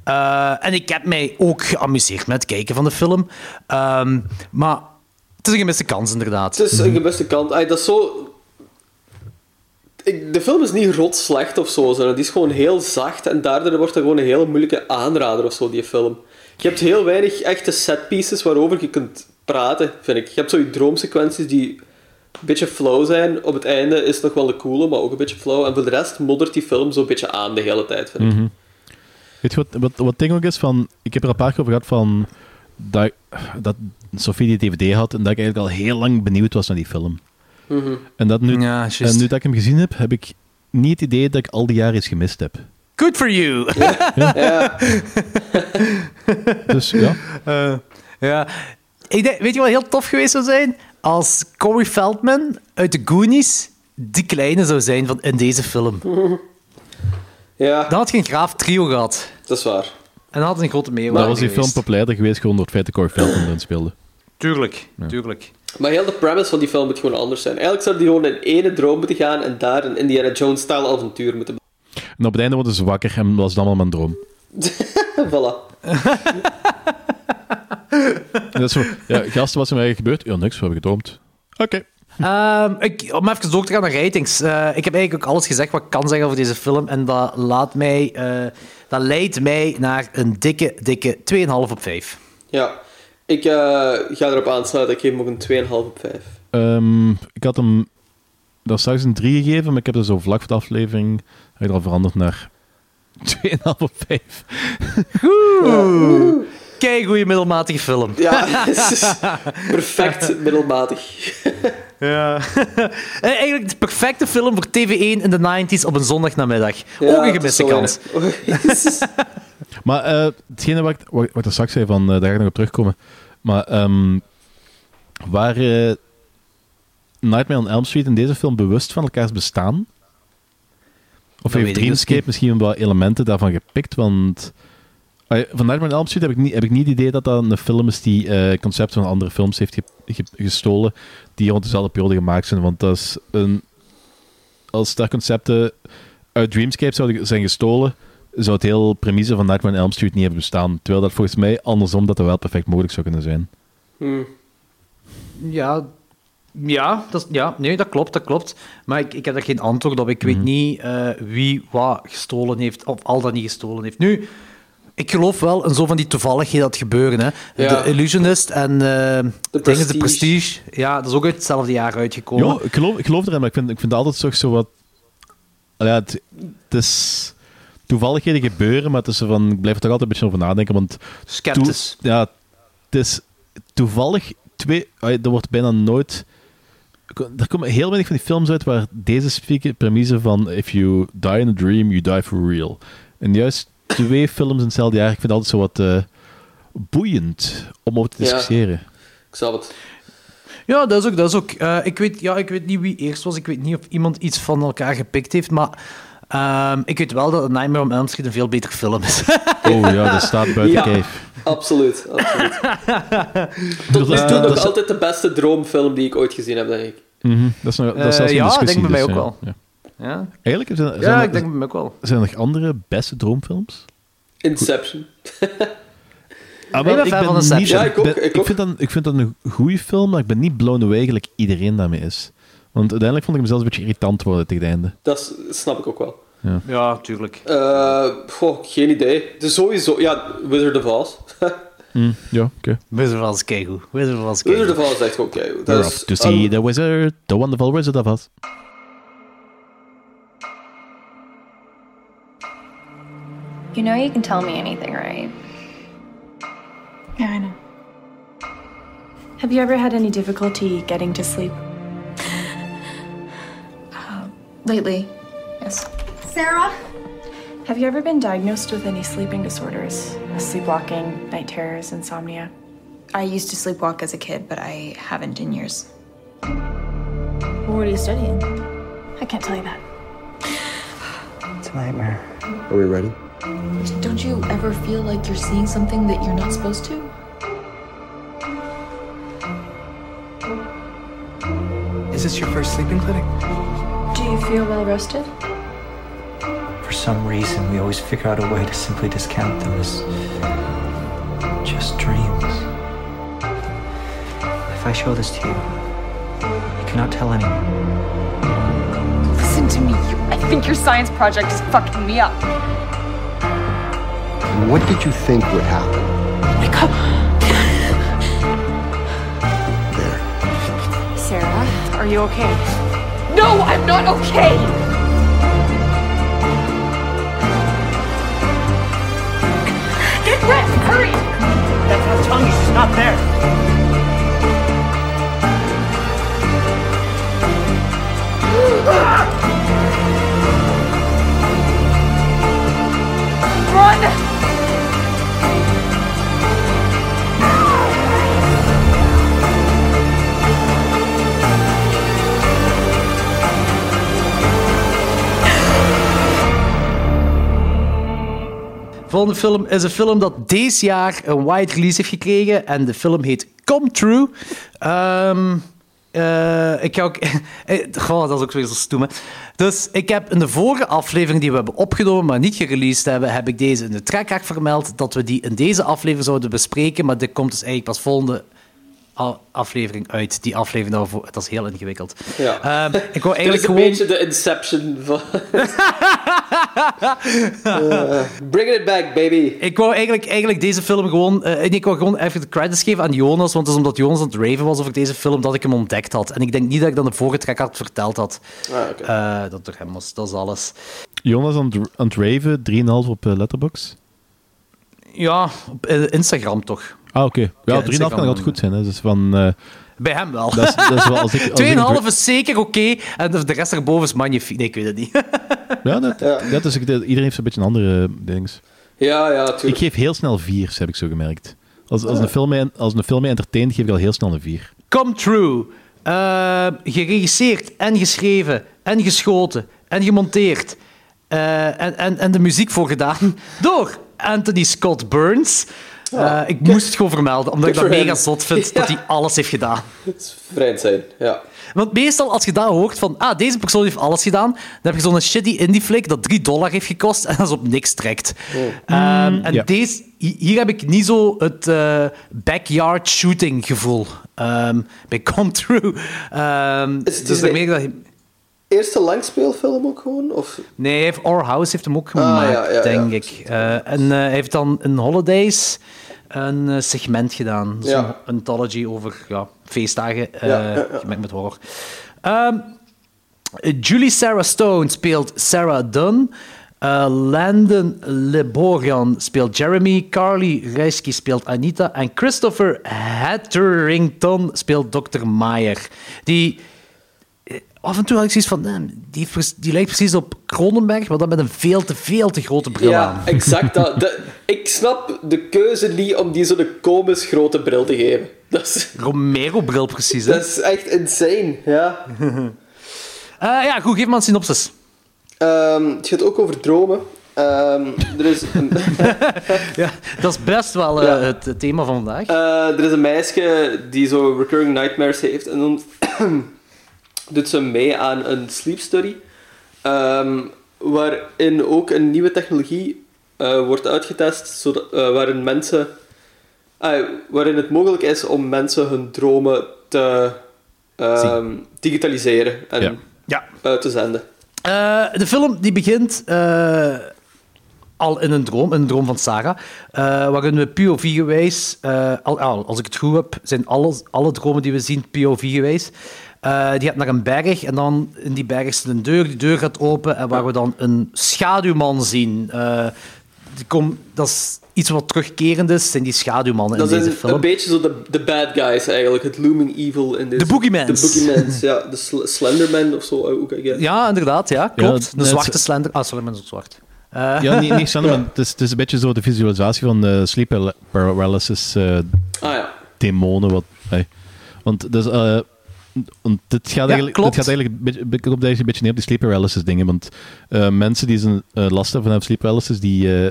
Uh, en ik heb mij ook geamuseerd met het kijken van de film. Um, maar het is een gemiste kans, inderdaad. Het is een gemiste kans. Ay, dat is zo... ik, de film is niet rot slecht of zo. Die is gewoon heel zacht. En daardoor wordt dat gewoon een hele moeilijke aanrader of zo, die film. Je hebt heel weinig echte setpieces waarover je kunt praten, vind ik. Je hebt zo je droomsequenties die een beetje flauw zijn. Op het einde is het nog wel de coole, maar ook een beetje flauw. En voor de rest moddert die film zo'n beetje aan de hele tijd, vind ik. Mm-hmm. Weet je wat, wat, wat ding ook is van... Ik heb er een paar keer over gehad van... Dat, dat Sophie die D V D had en dat ik eigenlijk al heel lang benieuwd was naar die film. Mm-hmm. En, dat nu, ja, en nu dat ik hem gezien heb, heb ik niet het idee dat ik al die jaren iets gemist heb. Good for you! Ja. Ja. Ja. Dus, ja. Uh, ja. Ik denk, weet je wat heel tof geweest zou zijn? Als Corey Feldman uit de Goonies die kleine zou zijn van, in deze film. Mm-hmm. Ja. Dan had je een graaf trio gehad. Dat is waar. En dan had een grote meerwaarde. Dan was die geweest. Film populairder geweest gewoon door het feit dat Corey Feldman erin speelde. Tuurlijk, ja. tuurlijk. Maar heel de premise van die film moet gewoon anders zijn. Eigenlijk zou die gewoon in ene droom moeten gaan en daar een Indiana Jones-style avontuur moeten... En op het einde worden ze wakker en was het allemaal mijn droom. Voilà. En dat is zo... Ja, gasten, wat is er eigenlijk gebeurd? Ja, niks, we hebben gedroomd. Oké. Okay. Um, ik, om even door te gaan naar ratings. Uh, ik heb eigenlijk ook alles gezegd wat ik kan zeggen over deze film. En dat, laat mij, uh, dat leidt mij naar een dikke, dikke twee komma vijf op vijf. Ja, ik uh, ga erop aansluiten. Ik geef hem ook een twee komma vijf op vijf. Um, ik had hem daar straks een drie gegeven, maar ik heb er zo vlak voor de aflevering heb ik al veranderd naar twee komma vijf op vijf. Goed. Kei goede middelmatige film. Ja, perfect middelmatig. Ja. Eigenlijk de perfecte film voor T V één in de negentiger jaren op een zondagnamiddag. Ja, ook een gemiste kans. Maar uh, hetgene wat ik, wat, wat ik straks zei, van, uh, daar ga ik nog op terugkomen. Maar um, waren uh, Nightmare on Elm Street en deze film bewust van elkaars bestaan? Of dat heeft Dreamscape misschien wel elementen daarvan gepikt? Want... Van Nightmare on Elm Street heb ik, niet, heb ik niet het idee dat dat een film is die uh, concepten van andere films heeft ge, ge, gestolen die rond dezelfde periode gemaakt zijn. Want dat is een, als daar concepten uit Dreamscape zouden zijn gestolen, zou het heel premisse van Nightmare on Elm Street niet hebben bestaan. Terwijl dat volgens mij andersom dat er wel perfect mogelijk zou kunnen zijn. Hmm. Ja, Ja, dat, ja nee, dat klopt, dat klopt. Maar ik, ik heb daar geen antwoord op. Ik mm. weet niet uh, wie wat gestolen heeft, of al dat niet gestolen heeft. Nu, ik geloof wel in zo van die toevalligheden dat gebeuren. Hè. Ja. De Illusionist en uh, de, Prestige. de Prestige. Ja, dat is ook uit hetzelfde jaar uitgekomen. Jo, ik, geloof, ik geloof erin, maar ik vind, ik vind het altijd toch zo wat... Ja, het, het is... Toevalligheden gebeuren, maar het is van, ik blijf er toch altijd een beetje over nadenken, want... Sceptisch. Ja, het is toevallig... Twee, er wordt bijna nooit... Er komen heel weinig van die films uit waar deze premise van if you die in a dream, you die for real. En juist twee films in hetzelfde jaar, ik vind het altijd zo wat uh, boeiend om over te discussiëren. Ja, ik snap het. Ja, dat is ook... Dat is ook uh, ik, weet, ja, ik weet niet wie eerst was, ik weet niet of iemand iets van elkaar gepikt heeft, maar... Um, ik weet wel dat Nightmare on Elm Street een veel beter film is. Oh ja, dat staat buiten kijf. Ja, absoluut, absoluut. Tot nu toe nog altijd de beste droomfilm die ik ooit gezien heb, denk ik. Mm-hmm. Dat is nog, dat is zelfs uh, een ja, ik denk bij mij dus, ook ja. wel. Ja. Ja. Eigenlijk zijn, zijn ja, er, ik denk bij mij ook wel. Zijn er nog andere beste droomfilms? Inception. ah, wel, ik ben van Inception. Niet, ja, ik ook. Ben, ik, ook. Ik, vind dat, ik vind dat een goede film, maar ik ben niet blown away gelijk iedereen daarmee is. Want uiteindelijk vond ik hem zelfs een beetje irritant worden tegen het einde. Dat snap ik ook wel. Ja, ja tuurlijk. Uh, goh, geen idee. Dus sowieso, ja, Wizard of Oz. mm, ja, oké. Okay. Wizard of Oz is keigoed. Wizard of Oz is keigoed. Wizard of Oz is echt gewoon keigoed. We're off to see um... the wizard, the wonderful Wizard of Oz. You know you can tell me anything, right? Yeah, I know. Have you ever had any difficulty getting to sleep? Lately, yes. Sarah? Have you ever been diagnosed with any sleeping disorders? Sleepwalking, night terrors, insomnia? I used to sleepwalk as a kid, but I haven't in years. Well, what are you studying? I can't tell you that. It's a nightmare. Are we ready? Don't you ever feel like you're seeing something that you're not supposed to? Is this your first sleeping clinic? Do you feel well rested? For some reason, we always figure out a way to simply discount them as just dreams. If I show this to you, you cannot tell anyone. Listen to me. You, I think your science project is fucking me up. What did you think would happen? Wake up. There. Sarah, are you okay? No, I'm not okay! Get rest! Hurry! That's not telling you she's not there. Run! De volgende film is een film dat deze jaar een wide release heeft gekregen. En de film heet Come True. Um, uh, ik ga ook... Goh, dat is ook weer zo stoem. Hè. Dus ik heb in de vorige aflevering die we hebben opgenomen, maar niet gereleased hebben, heb ik deze in de trackraak vermeld dat we die in deze aflevering zouden bespreken. Maar dit komt dus eigenlijk pas volgende aflevering uit. Die aflevering daarvoor... Dat is heel ingewikkeld. Ja. Um, ik wou eigenlijk dat is een gewoon... beetje de Inception van... uh, bring it back, baby. Ik wou eigenlijk, eigenlijk deze film gewoon... Uh, ik wou gewoon even de credits geven aan Jonas, want het is omdat Jonas aan het raven was over deze film dat ik hem ontdekt had. En ik denk niet dat ik dan de vorige track had verteld had. Ah, okay. uh, dat door hem was. Dat is alles. Jonas aan het, aan het raven, drie komma vijf op Letterboxd? Ja, op Instagram toch. Ah, oké. Okay. Ja, drie komma vijf ja, kan altijd goed zijn. Hè. Dus van, uh, bij hem wel. Dat is, dat is wel als ik, als twee komma vijf is zeker oké. Okay, en de rest erboven is magnifiek. Nee, ik weet het niet. ja, dat, ja. Dat is, iedereen heeft zo'n beetje een andere dings. Ja, ja, tuurlijk. Ik geef heel snel viers, heb ik zo gemerkt. Als, als, ja. een, film mij, als een film mij entertaint, geef ik al heel snel een vier. Come True. Uh, geregisseerd en geschreven en geschoten en gemonteerd. Uh, en, en, en de muziek voor gedaan door Anthony Scott Burns. Uh, ik Kijk. moest het gewoon vermelden, omdat Kijk ik dat mega hem. zot vind ja. dat hij alles heeft gedaan. Het is vreemd zijn, ja. Want meestal, als je dat hoort van ah, deze persoon heeft alles gedaan, dan heb je zo'n shitty indie flick dat drie dollar heeft gekost en dat is op niks trekt. Oh. Um, en ja. deze, hier heb ik niet zo het uh, backyard shooting gevoel. Um, bij Come True. Um, is het dus de mega... eerste langspeelfilm ook gewoon? Of? Nee, hij heeft Our House heeft hem ook gemaakt, ah, ja, ja, denk ja. ik. Uh, en uh, hij heeft dan in Holidays een segment gedaan. Zo'n ja. anthology over ja, feestdagen, uh, ja, ja, ja. gemaakt met horror. Um, Julie Sarah Stone speelt Sarah Dunn. Uh, Landon Leborian speelt Jeremy. Carly Reisky speelt Anita. En Christopher Hatterington speelt dokter Meyer. Die... Af en toe had ik zoiets van, die, die lijkt precies op Cronenberg, maar dan met een veel te, veel te grote bril ja, aan. Ja, exact dat. De, ik snap de keuze niet om die zo'n komisch grote bril te geven. Dat is... Romero-bril, precies. Hè? Dat is echt insane, ja. uh, ja, goed, geef maar een synopsis. Um, het gaat ook over dromen. Um, er is een... ja, dat is best wel uh, ja. het, het thema van vandaag. Uh, er is een meisje die zo recurring nightmares heeft en dan... doet ze mee aan een sleep study, um, waarin ook een nieuwe technologie uh, wordt uitgetest, zodat, uh, waarin mensen, uh, waarin het mogelijk is om mensen hun dromen te um, digitaliseren en ja. Ja. uit te zenden. Uh, de film die begint uh, al in een droom, in een droom van Sarah, uh, waarin we P O V-gewijs, uh, al, al, als ik het goed heb, zijn alles, alle dromen die we zien P O V-gewijs. Uh, die gaat naar een berg en dan in die berg zit een deur. Die deur gaat open en waar ja. we dan een schaduwman zien. Uh, die kom, dat is iets wat terugkerend is, zijn die schaduwmannen dat in deze film. Dat is een beetje zo de, de bad guys eigenlijk, het looming evil in deze... De boogiemans. De boogiemans, ja. De sl- Slenderman of zo. Ook, ja. ja, inderdaad, ja, klopt. Ja, de zwarte slender... Ah, Slenderman is ook zwart. Uh. Ja, niet, niet Slenderman. Ja. Het, is, het is een beetje zo de visualisatie van de sleep paralysis uh, ah, ja. demonen. Wat, hey. Want dus... Uh, want dit gaat, ja, eigenlijk, dit gaat eigenlijk ik kom eigenlijk een beetje neer op die sleep paralysis dingen, want uh, mensen die zijn uh, last hebben van sleep paralysis die uh,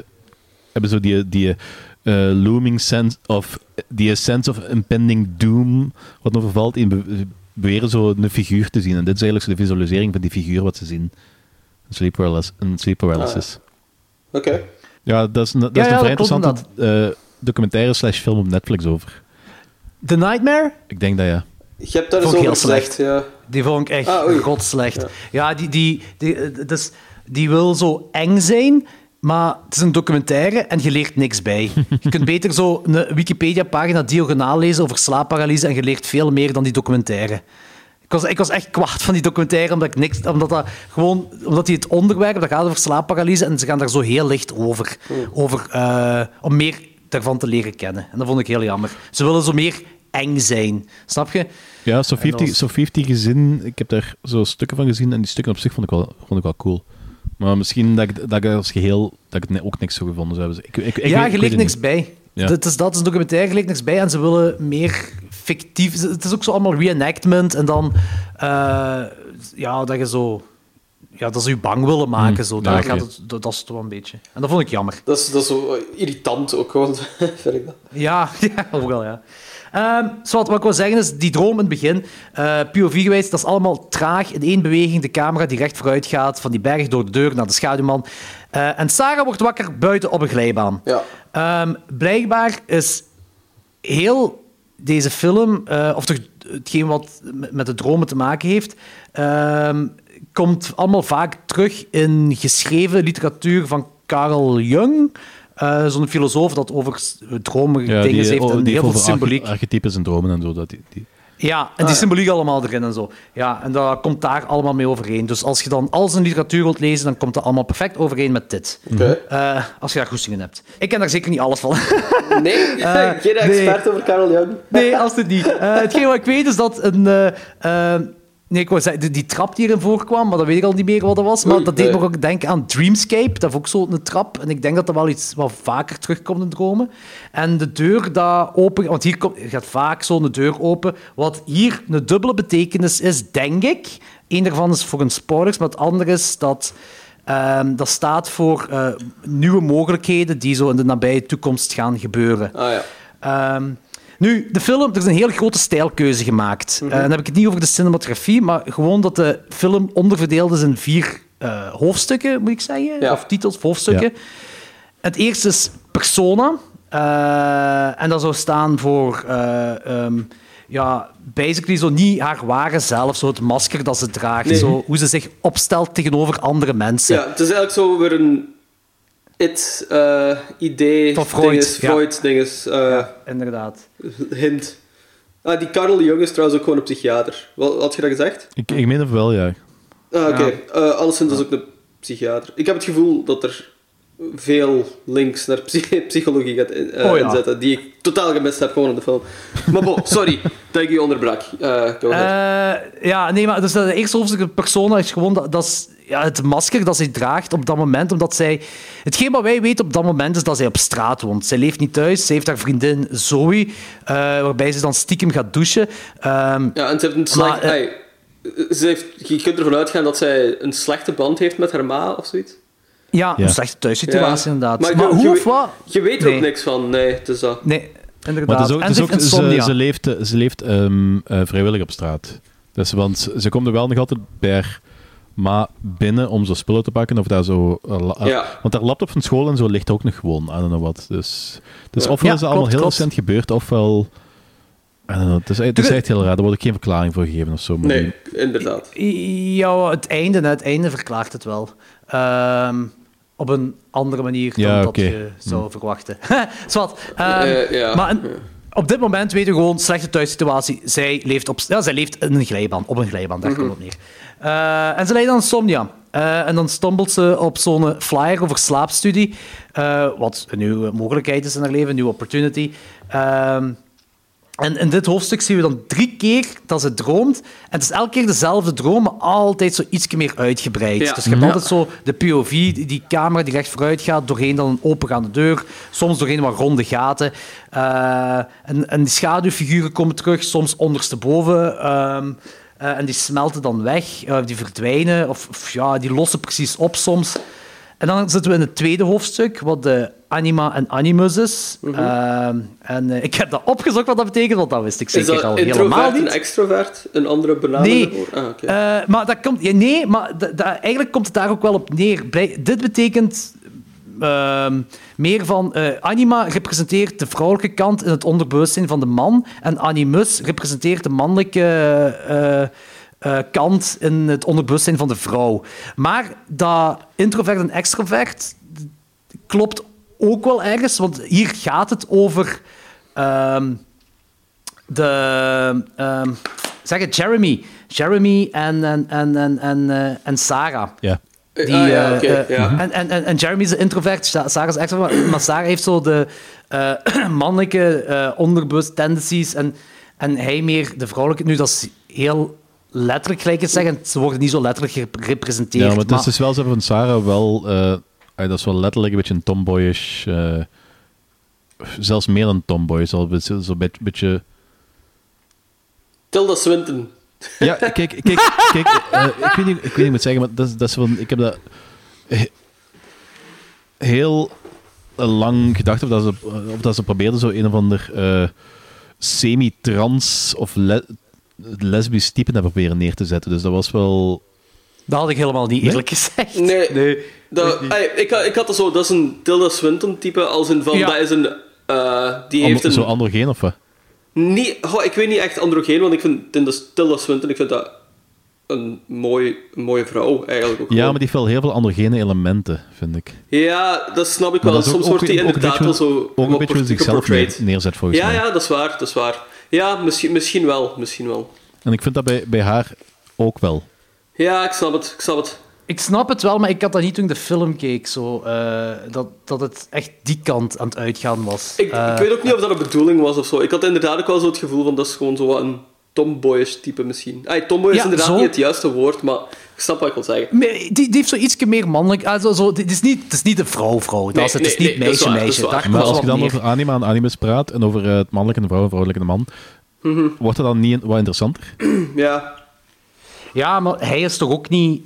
hebben zo die, die uh, looming sense of die sense of impending doom wat nog vervalt in be- beweren zo een figuur te zien en dit is eigenlijk zo de visualisering van die figuur wat ze zien, een sleep paralysis, een sleep paralysis. Ah. Oké. Okay. Ja, dat is, na, dat ja, is een ja, vrij dat interessante uh, documentaire slash film op Netflix over The Nightmare? Ik denk dat ja. Je hebt daar vond ik heel slecht, slecht. Ja. Die vond ik echt ah, godslecht. Ja, ja die, die, die, dus, die wil zo eng zijn, maar het is een documentaire en je leert niks bij. Je kunt beter zo een Wikipedia-pagina diagonaal lezen over slaapparalyse en je leert veel meer dan die documentaire. Ik was, ik was echt kwaad van die documentaire, omdat ik niks, omdat dat gewoon, omdat die het onderwerp, dat gaat over slaapparalyse en ze gaan daar zo heel licht over. Oh. over uh, om meer daarvan te leren kennen. En dat vond ik heel jammer. Ze willen zo meer... eng zijn. Snap je? Ja, Sophie heeft, die, Sophie heeft die gezin... Ik heb daar zo stukken van gezien en die stukken op zich vond ik wel, vond ik wel cool. Maar misschien dat ik, dat ik als geheel dat ik ook niks zo gevonden zou hebben. Ik, ik, ik, ja, je leek niks bij. Ja. Dat is, dat is een documentaire, je leek niks bij en ze willen meer fictief... Het is ook zo allemaal reenactment en dan... Uh, ja, dat je zo... Ja, dat ze je bang willen maken. Mm, zo. Daar ja, okay. gaat het, dat, dat is het wel een beetje. En dat vond ik jammer. Dat is, dat is zo irritant ook gewoon, vind ik dat. Ja, ja, ook wel, ja. Um, Swat, wat ik wil zeggen is, die droom in het begin, uh, P O V-gewijs, dat is allemaal traag in één beweging. De camera die recht vooruit gaat, van die berg door de deur naar de schaduwman. Uh, en Sarah wordt wakker buiten op een glijbaan. Ja. Um, blijkbaar is heel deze film, uh, of toch hetgeen wat met de dromen te maken heeft, um, komt allemaal vaak terug in geschreven literatuur van Carl Jung... Uh, zo'n filosoof dat over dromen ja, dingen heeft en heel veel symboliek. Arch- archetypes en dromen en zo. Dat die, die... Ja, en ah, die ja. symboliek allemaal erin en zo. Ja, en dat komt daar allemaal mee overeen. Dus als je dan al zijn literatuur wilt lezen, dan komt dat allemaal perfect overeen met dit. Okay. Uh, als je daar goestingen hebt. Ik ken daar zeker niet alles van. Nee, uh, geen expert nee. over Carl Jung. Nee, alstublieft niet. Uh, hetgeen wat ik weet is dat een... Uh, uh, Nee, ik wou zeggen, die, die trap die erin voorkwam, maar dat weet ik al niet meer wat dat was. Maar dat deed me ook denken aan Dreamscape. Dat is ook zo'n trap. En ik denk dat dat wel iets wat vaker terugkomt in dromen. En de deur daar open... Want hier komt, gaat vaak zo'n deur open. Wat hier een dubbele betekenis is, denk ik. Eén daarvan is voor een spoilers, maar het andere is dat... Um, dat staat voor uh, nieuwe mogelijkheden die zo in de nabije toekomst gaan gebeuren. Ah, ja. Um, nu, de film, er is een heel grote stijlkeuze gemaakt. Mm-hmm. Uh, dan heb ik het niet over de cinematografie, maar gewoon dat de film onderverdeeld is in vier uh, hoofdstukken, moet ik zeggen. Ja. Of titels, hoofdstukken. Ja. Het eerste is persona. Uh, en dat zou staan voor... Uh, um, ja, basically zo niet haar ware zelf, zo het masker dat ze draagt, nee. Zo hoe ze zich opstelt tegenover andere mensen. Ja, het is eigenlijk zo weer een it-idee, uh, van Freud. Freud, dinges. Ja. Uh, ja, inderdaad. Hint. Ah, die Carl Jung is trouwens ook gewoon een psychiater. Wat, had je dat gezegd? Ik, ik meen het wel, ja. Ah, oké. Okay. Ja. Uh, Alleszins is ook een psychiater. Ik heb het gevoel dat er veel links naar psych- psychologie gaat in, uh, oh, ja. inzetten, die ik totaal gemist heb gewoon in de film. Maar bon, sorry dat ik je onderbrak. Uh, uh, ja, nee, maar dus dat de eerste hoofdstuk persona is gewoon dat, dat is, ja, het masker dat zij draagt op dat moment, omdat zij... Hetgeen wat wij weten op dat moment is dat zij op straat woont. Zij leeft niet thuis, zij heeft haar vriendin Zoe, uh, waarbij ze dan stiekem gaat douchen. Um, ja, en ze heeft een slecht... Maar, uh, hey, ze heeft, je kunt ervan uitgaan dat zij een slechte band heeft met haar ma of zoiets. Ja, een ja. slechte thuissituatie, ja. inderdaad. Maar, maar hoe je, of wat? Je weet er nee. ook niks van. Nee, het is dat. Nee, inderdaad. Maar het is ook, en het is ook, ze, ze leeft, ze leeft um, uh, vrijwillig op straat. Dus, want ze komt er wel nog altijd bij haar ma binnen om zo spullen te pakken. Of daar zo, uh, uh, ja. Want haar laptop van school en zo ligt ook nog gewoon. I don't know what. Dus, dus ja. ofwel ja, is het allemaal klopt, heel recent gebeurd, ofwel... Know, het, is, het is echt heel raar. Daar wordt ook geen verklaring voor gegeven of zo. Maar nee, inderdaad. Ja, het einde, het einde verklaart het wel. Um, op een andere manier dan ja, okay. dat je zou hm. verwachten. Zwat. um, uh, ja. Maar een, op dit moment weten we gewoon slechte thuissituatie. Zij leeft op, ja, zij leeft in een glijbaan, op een glijbaan, daar mm-hmm. komt het neer. Uh, en ze leidt aan insomnia. Uh, en dan stompelt ze op zo'n flyer over slaapstudie, uh, wat een nieuwe mogelijkheid is in haar leven, een nieuwe opportunity. Um, En in dit hoofdstuk zien we dan drie keer dat ze droomt. En het is elke keer dezelfde droom, maar altijd zo ietsje meer uitgebreid. Ja. Dus je hebt ja. altijd zo de P O V, die camera die recht vooruit gaat, doorheen dan een opengaande deur, soms doorheen wat ronde gaten. Uh, en, en die schaduwfiguren komen terug, soms ondersteboven. Um, uh, en die smelten dan weg, uh, die verdwijnen, of, of ja, die lossen precies op soms. En dan zitten we in het tweede hoofdstuk, wat de anima en animus is. Mm-hmm. Uh, en uh, ik heb dat opgezocht wat dat betekent, want dat wist ik zeker al helemaal niet. Is dat extrovert, een andere benadering? Nee, ah, okay. uh, maar, dat komt, ja, nee maar d- d- eigenlijk komt het daar ook wel op neer. Blij- dit betekent uh, meer van... Uh, anima representeert de vrouwelijke kant in het onderbewustzijn van de man. En animus representeert de mannelijke... Uh, Uh, kant in het onderbewustzijn van de vrouw. Maar dat introvert en extrovert klopt ook wel ergens, want hier gaat het over um, de... Um, zeg het, Jeremy. Jeremy en, en, en, en, en, uh, en Sarah. Yeah. Die, uh, ah, ja. Okay, uh, yeah. en, en, en Jeremy is een introvert, Sarah is extrovert, maar Sarah heeft zo de uh, mannelijke uh, onderbewust tendencies en, en hij meer de vrouwelijke. Nu, dat is heel... letterlijk gelijk het zeggen, ze worden niet zo letterlijk gerepresenteerd. Ja, maar het is maar... dus wel zo van Sarah wel... Uh, dat is wel letterlijk een beetje een tomboyish... Uh, zelfs meer dan tomboy. Zo'n beetje... beetje... Tilda Swinton. Ja, kijk, kijk, kijk uh, ik weet niet ik weet niet wat zeggen, maar dat, dat is van... Ik heb dat... He, heel lang gedacht of dat ze, of dat ze probeerden zo een of ander uh, semi-trans of... Le- het lesbisch type naar proberen neer te zetten. Dus dat was wel... Dat had ik helemaal niet eerlijk nee? gezegd. Nee. nee dat, nee. Ay, ik, ik had dat zo... Dat is een Tilda Swinton-type, als in van... Ja. Dat is een... Uh, die Ander, heeft een... Zo androgeen, of wat? Nee, oh, ik weet niet echt androgeen, want ik vind Tilda Swinton... Ik vind dat een mooi, mooie vrouw, eigenlijk. Ook ja, gewoon. Maar die heeft wel heel veel androgene elementen, vind ik. Ja, dat snap ik wel. Soms ook, wordt die inderdaad wel zo... Ook een beetje zichzelf neer, neerzet, volgens ja, mij. Ja, dat is waar, dat is waar. Ja, misschien, misschien wel, misschien wel. En ik vind dat bij, bij haar ook wel. Ja, ik snap het, ik snap het. Ik snap het wel, maar ik had dat niet toen ik de film keek, zo, uh, dat, dat het echt die kant aan het uitgaan was. Ik, uh, ik weet ook niet of dat een bedoeling was of zo. Ik had inderdaad ook wel zo het gevoel van, dat is gewoon zo wat een tomboyish type misschien. Ay, tomboy is ja, inderdaad zo... niet het juiste woord, maar ik snap wat ik wil zeggen. Maar die, die heeft zo ietsje meer mannelijk... Also, zo, het, is niet, het is niet de vrouw-vrouw, nee, het, nee, het is niet nee, meisje-meisje. Nee, meisje, meisje. Maar als je dan meer... over anima en animus praat, en over het mannelijke en vrouw en vrouwelijke man... Mm-hmm. Wordt dat dan niet wat interessanter? Ja. Ja, maar hij is toch ook niet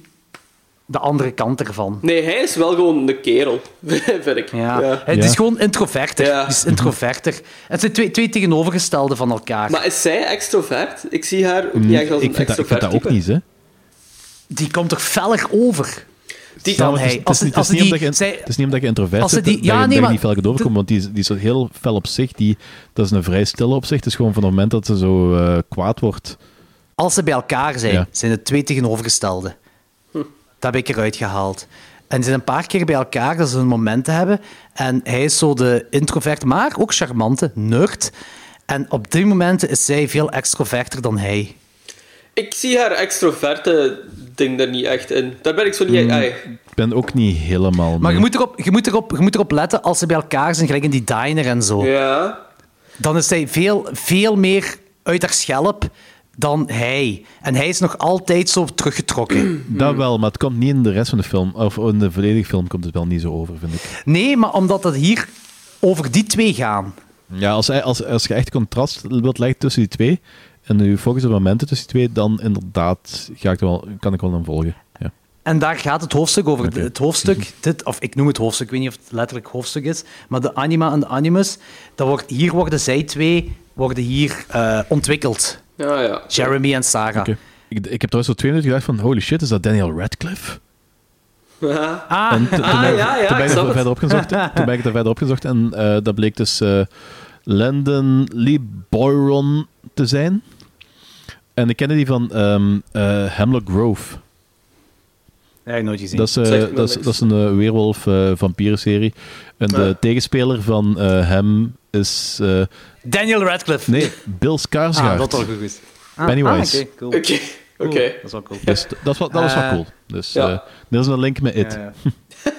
de andere kant ervan. Nee, hij is wel gewoon de kerel, vind ik. Ja. Ja. Het is gewoon introverter. Ja. Het is introverter. Het zijn twee, twee tegenovergestelde van elkaar. Maar is zij extrovert? Ik zie haar ook niet echt als een extrovert. Ik vind dat ook niet, hè. Die komt er feller over. Die ja, dan hij. Het, als, het, als, het, is die, in, zij, het is niet omdat je introvert bent, die, ja, dat je, nee, dat je niet fel kunt overkomen, want die, die is heel fel op zich. Die, dat is een vrij stille op zich. Het is gewoon van het moment dat ze zo uh, kwaad wordt. Als ze bij elkaar zijn, ja. zijn het twee tegenovergestelde. Hm. Dat heb ik eruit gehaald. En ze zijn een paar keer bij elkaar, dat ze hun momenten hebben. En hij is zo de introvert, maar ook charmante, nerd. En op die momenten is zij veel extroverter dan hij. Ik zie haar extroverte ding er niet echt in. Daar ben ik zo niet... Mm, ik ben ook niet helemaal mee. Maar je moet, erop, je, moet erop, je moet erop letten als ze bij elkaar zijn, gelijk in die diner en zo. Ja. Dan is zij veel, veel meer uit haar schelp dan hij. En hij is nog altijd zo teruggetrokken. Dat wel, maar het komt niet in de rest van de film. Of in de volledige film komt het wel niet zo over, vind ik. Nee, maar omdat het hier over die twee gaan. Ja, als, als, als je echt contrast wilt leggen tussen die twee... en nu focus op momenten tussen die twee, dan inderdaad ga ik er wel, kan ik wel aan volgen. Ja. En daar gaat het hoofdstuk over. Okay. Het hoofdstuk, dit, of ik noem het hoofdstuk, ik weet niet of het letterlijk hoofdstuk is, maar de anima en de animus, dat wordt, hier worden zij twee worden hier, uh, ontwikkeld. Ja, ja. Jeremy en Sarah. Okay. Ik, ik heb trouwens zo twee minuten gedacht van, holy shit, is dat Daniel Radcliffe? Ja. Ah, en te, te ah ben, ja, ja. Toen ben ik er verder opgezocht. Toen ben ik er verder opgezocht en uh, dat bleek dus uh, Landon Lee Boyron te zijn. En ik kende die van um, uh, Hemlock Grove. Ja, ik nooit gezien. Dat is, uh, dat is, dat is een uh, weerwolf-vampieren-serie. Uh, en de uh. tegenspeler van uh, hem is... Uh, Daniel Radcliffe. Nee, Bill Skarsgård. Ah, dat is wel goed. Ah, Pennywise. Ah, oké, cool. Okay. Cool. Okay. Dat is wel cool. Dus, dat is wel, dat is wel uh, cool. Dus ja. uh, dit is een link met It. Ja, ja.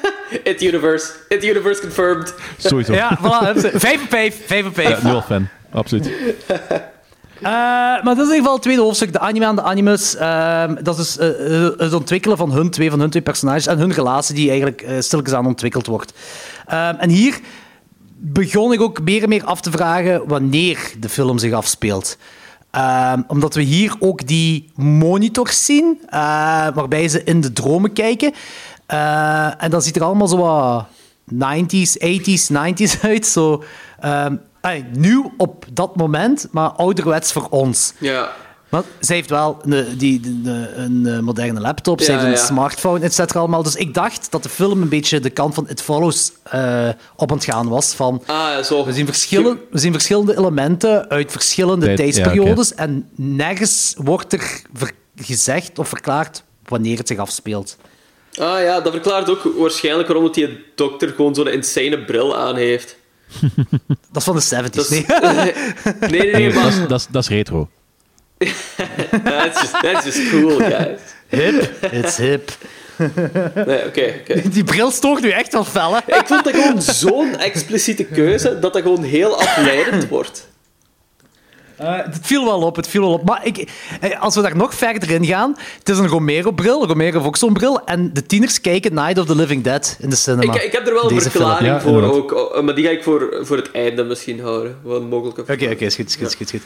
It Universe. It Universe confirmed. Sowieso. Ja, voilà. Vijf op vijf. Vijf op vijf. Nu al fan. Absoluut. Uh, maar dat is in ieder geval het tweede hoofdstuk, de anime en de animus. Uh, dat is dus, uh, het ontwikkelen van hun twee, van hun twee personages en hun relatie die eigenlijk uh, stilletjes aan ontwikkeld wordt. Uh, en hier begon ik ook meer en meer af te vragen wanneer de film zich afspeelt. Uh, omdat we hier ook die monitors zien, uh, waarbij ze in de dromen kijken. Uh, en dat ziet er allemaal zo wat negentiger jaren, tachtiger jaren uit, zo... Um, Ay, nieuw op dat moment, maar ouderwets voor ons. Ja. Want zij heeft wel een, die, een, een moderne laptop, ja, zij heeft een ja. smartphone, et cetera allemaal. Dus ik dacht dat de film een beetje de kant van It Follows uh, op aan het gaan was. Van, ah, zo. We zien verschillen, we zien verschillende elementen uit verschillende Tijd, tijdsperiodes. Ja, okay. En nergens wordt er ver- gezegd of verklaard wanneer het zich afspeelt. Ah ja, dat verklaart ook waarschijnlijk waarom die dokter gewoon zo'n insane bril aan heeft. Dat is van de seventies, dat is, nee. nee, nee, nee, maar... Dat is, dat is retro. that's, just, that's just cool, guys. Hip, it's hip. Nee, oké, okay, okay. Die bril stoort nu echt wel fel, hè? Ik vond dat gewoon zo'n expliciete keuze, dat dat gewoon heel afleidend wordt. Uh, het viel wel op, het viel wel op. Maar ik, als we daar nog verder in gaan... Het is een Romero-bril, Romero heeft ook zo'n bril. En de tieners kijken Night of the Living Dead in de cinema. Ik, ik heb er wel een verklaring ja, voor ook. Maar die ga ik voor, voor het einde misschien houden. Wat een mogelijke verklaring. Oké, oké, is goed, is goed, is goed.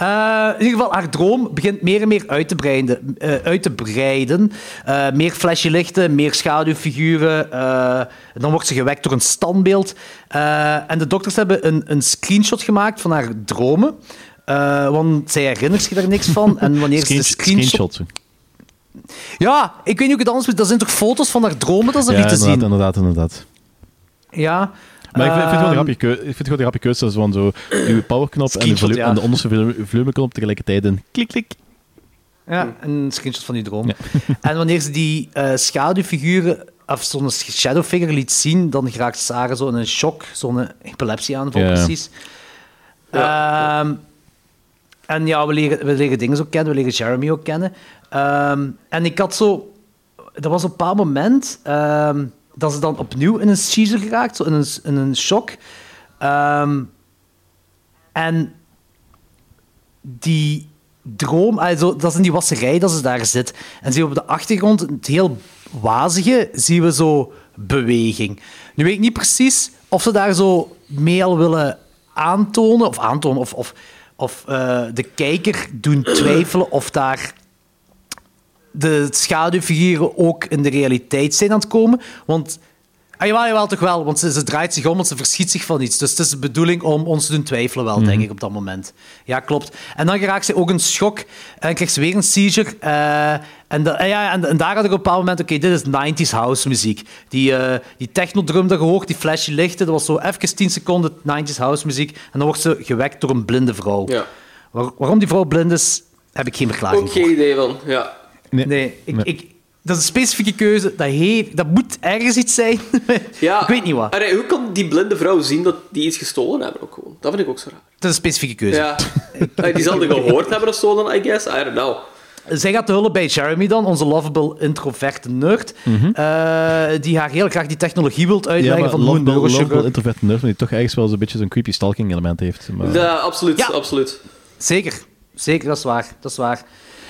Uh, in ieder geval, haar droom begint meer en meer uit te breiden. Uh, uit te breiden. Uh, meer flesje lichten, meer schaduwfiguren. Uh, dan wordt ze gewekt door een standbeeld. Uh, en de dokters hebben een, een screenshot gemaakt van haar dromen... Uh, want zij herinnert zich daar niks van. En wanneer Screen- ze de screenshot... screenshot. Ja, ik weet niet hoe ik het anders moet. Dat zijn toch foto's van haar dromen dat ze ja, niet te zien? Ja, inderdaad, inderdaad. Ja. Maar uh, ik vind het gewoon een grappige keuze. Keus, dat is gewoon zo uw powerknop en de, volu- ja. en de onderste volumeknop tegelijkertijd in klik, klik. Ja, een screenshot van die droom. Ja. En wanneer ze die uh, schaduwfiguren... of zo'n shadowfigure liet zien, dan geraakt Sarah zo in een shock. Zo'n epilepsieaanval, ja. precies. Ja. Uh, En ja, we leren, we leren dingen ook kennen, we leren Jeremy ook kennen. Um, en ik had zo... Er was een paar moment um, dat ze dan opnieuw in een seizure geraakt, zo in een, in een shock. Um, en die droom... Also, dat is in die wasserij dat ze daar zit. En zien we op de achtergrond, het heel wazige, zien we zo beweging. Nu weet ik niet precies of ze daar zo mee al willen aantonen, of aantonen, of... of Of uh, de kijker doen twijfelen of daar de schaduwfiguren ook in de realiteit zijn aan het komen. Want... Ah, jawel, jawel, toch wel. Want ze, ze draait zich om, want ze verschiet zich van iets. Dus het is de bedoeling om ons te doen twijfelen wel, mm. denk ik, op dat moment. Ja, klopt. En dan raakt ze ook een schok. En krijgt ze weer een seizure. Uh, en, de, en, ja, en, en daar had ik op een bepaald moment... Oké, okay, dit is negentiger jaren house muziek. Die, uh, die technodrum dat je hoort, die flashy lichten. Dat was zo even tien seconden negentiger jaren house muziek. En dan wordt ze gewekt door een blinde vrouw. Ja. Waar, waarom die vrouw blind is, heb ik geen verklaring ook voor. Geen idee van, ja. Nee, nee ik... Nee. ik Dat is een specifieke keuze. Dat, heeft, dat moet ergens iets zijn. Ja, ik weet niet wat. Arre, hoe kan die blinde vrouw zien dat die iets gestolen hebben? Ook gewoon? Dat vind ik ook zo raar. Dat is een specifieke keuze. Ja. Die zal er gehoord hebben of zo dan, I guess. I don't know. Zij gaat te hulp bij Jeremy dan, onze lovable introverte nerd. Mm-hmm. Uh, die haar heel graag die technologie wilt uitleggen. Ja, van lovable, lovable introverte nerd, maar die toch ergens wel zo'n beetje zo'n creepy stalking element heeft. Maar... Ja, absoluut, ja, absoluut. Zeker. Zeker, dat is waar. Dat is waar.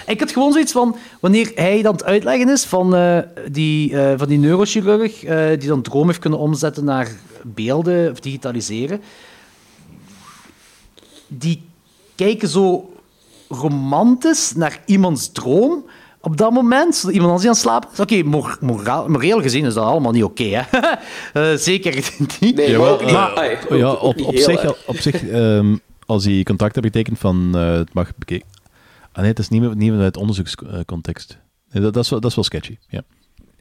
Ik had gewoon zoiets van, wanneer hij dan het uitleggen is van, uh, die, uh, van die neurochirurg, uh, die dan droom heeft kunnen omzetten naar beelden of digitaliseren, die kijken zo romantisch naar iemands droom op dat moment, zodat iemand anders die aan het slapen is. Oké, okay, mor- mora- moreel gezien is dat allemaal niet oké, okay, hè? uh, zeker niet. Nee, maar ook niet. Maar, maar, ja, ja, op, op zich, op zich um, als hij contract hebt getekend van uh, het mag bekeken. Ah nee, het is niet meer, niet meer uit onderzoekscontext. Nee, dat, dat, is wel, dat is wel sketchy, ja.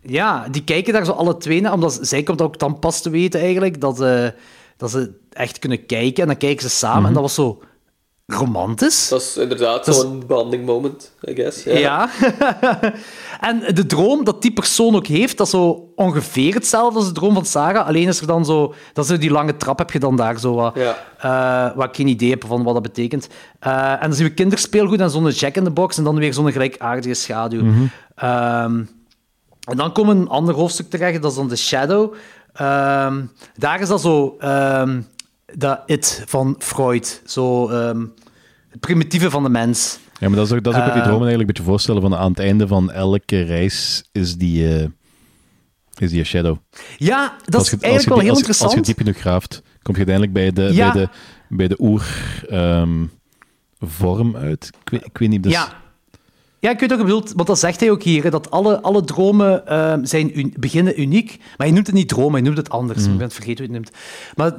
Ja, die kijken daar zo alle twee naar, omdat zij komt ook dan pas te weten eigenlijk, dat, uh, dat ze echt kunnen kijken. En dan kijken ze samen, mm-hmm. en dat was zo romantisch. Dat is inderdaad dat zo'n is... bonding moment, I guess. Ja. ja. En de droom dat die persoon ook heeft, dat is zo ongeveer hetzelfde als de droom van Sarah. Alleen is er dan zo... Dat is die lange trap heb je dan daar zo wat... Ja. Uh, wat ik geen idee heb van wat dat betekent. Uh, en dan zien we kinderspeelgoed en zo'n Jack in the Box en dan weer zo'n gelijkaardige schaduw. Mm-hmm. Um, en dan komt een ander hoofdstuk terecht, dat is dan de Shadow. Um, daar is dat zo... Um, dat it van Freud. Zo, um, het primitieve van de mens. Ja, maar dat is ook, dat is ook uh, wat die dromen eigenlijk een beetje voorstellen. Van aan het einde van elke reis is die, uh, is die shadow. Ja, dat is je, eigenlijk je, wel heel als, interessant. Als je diep genoeg graaft, kom je uiteindelijk bij de, ja. bij de, bij de oervorm um, uit. Ik weet, ik weet niet. Dus... Ja. ja, ik weet ook wat je bedoelt. Want dat zegt hij ook hier. Hè, dat alle, alle dromen uh, zijn un- beginnen uniek. Maar je noemt het niet dromen, je noemt het anders. Mm. Ik ben het vergeten hoe je het noemt.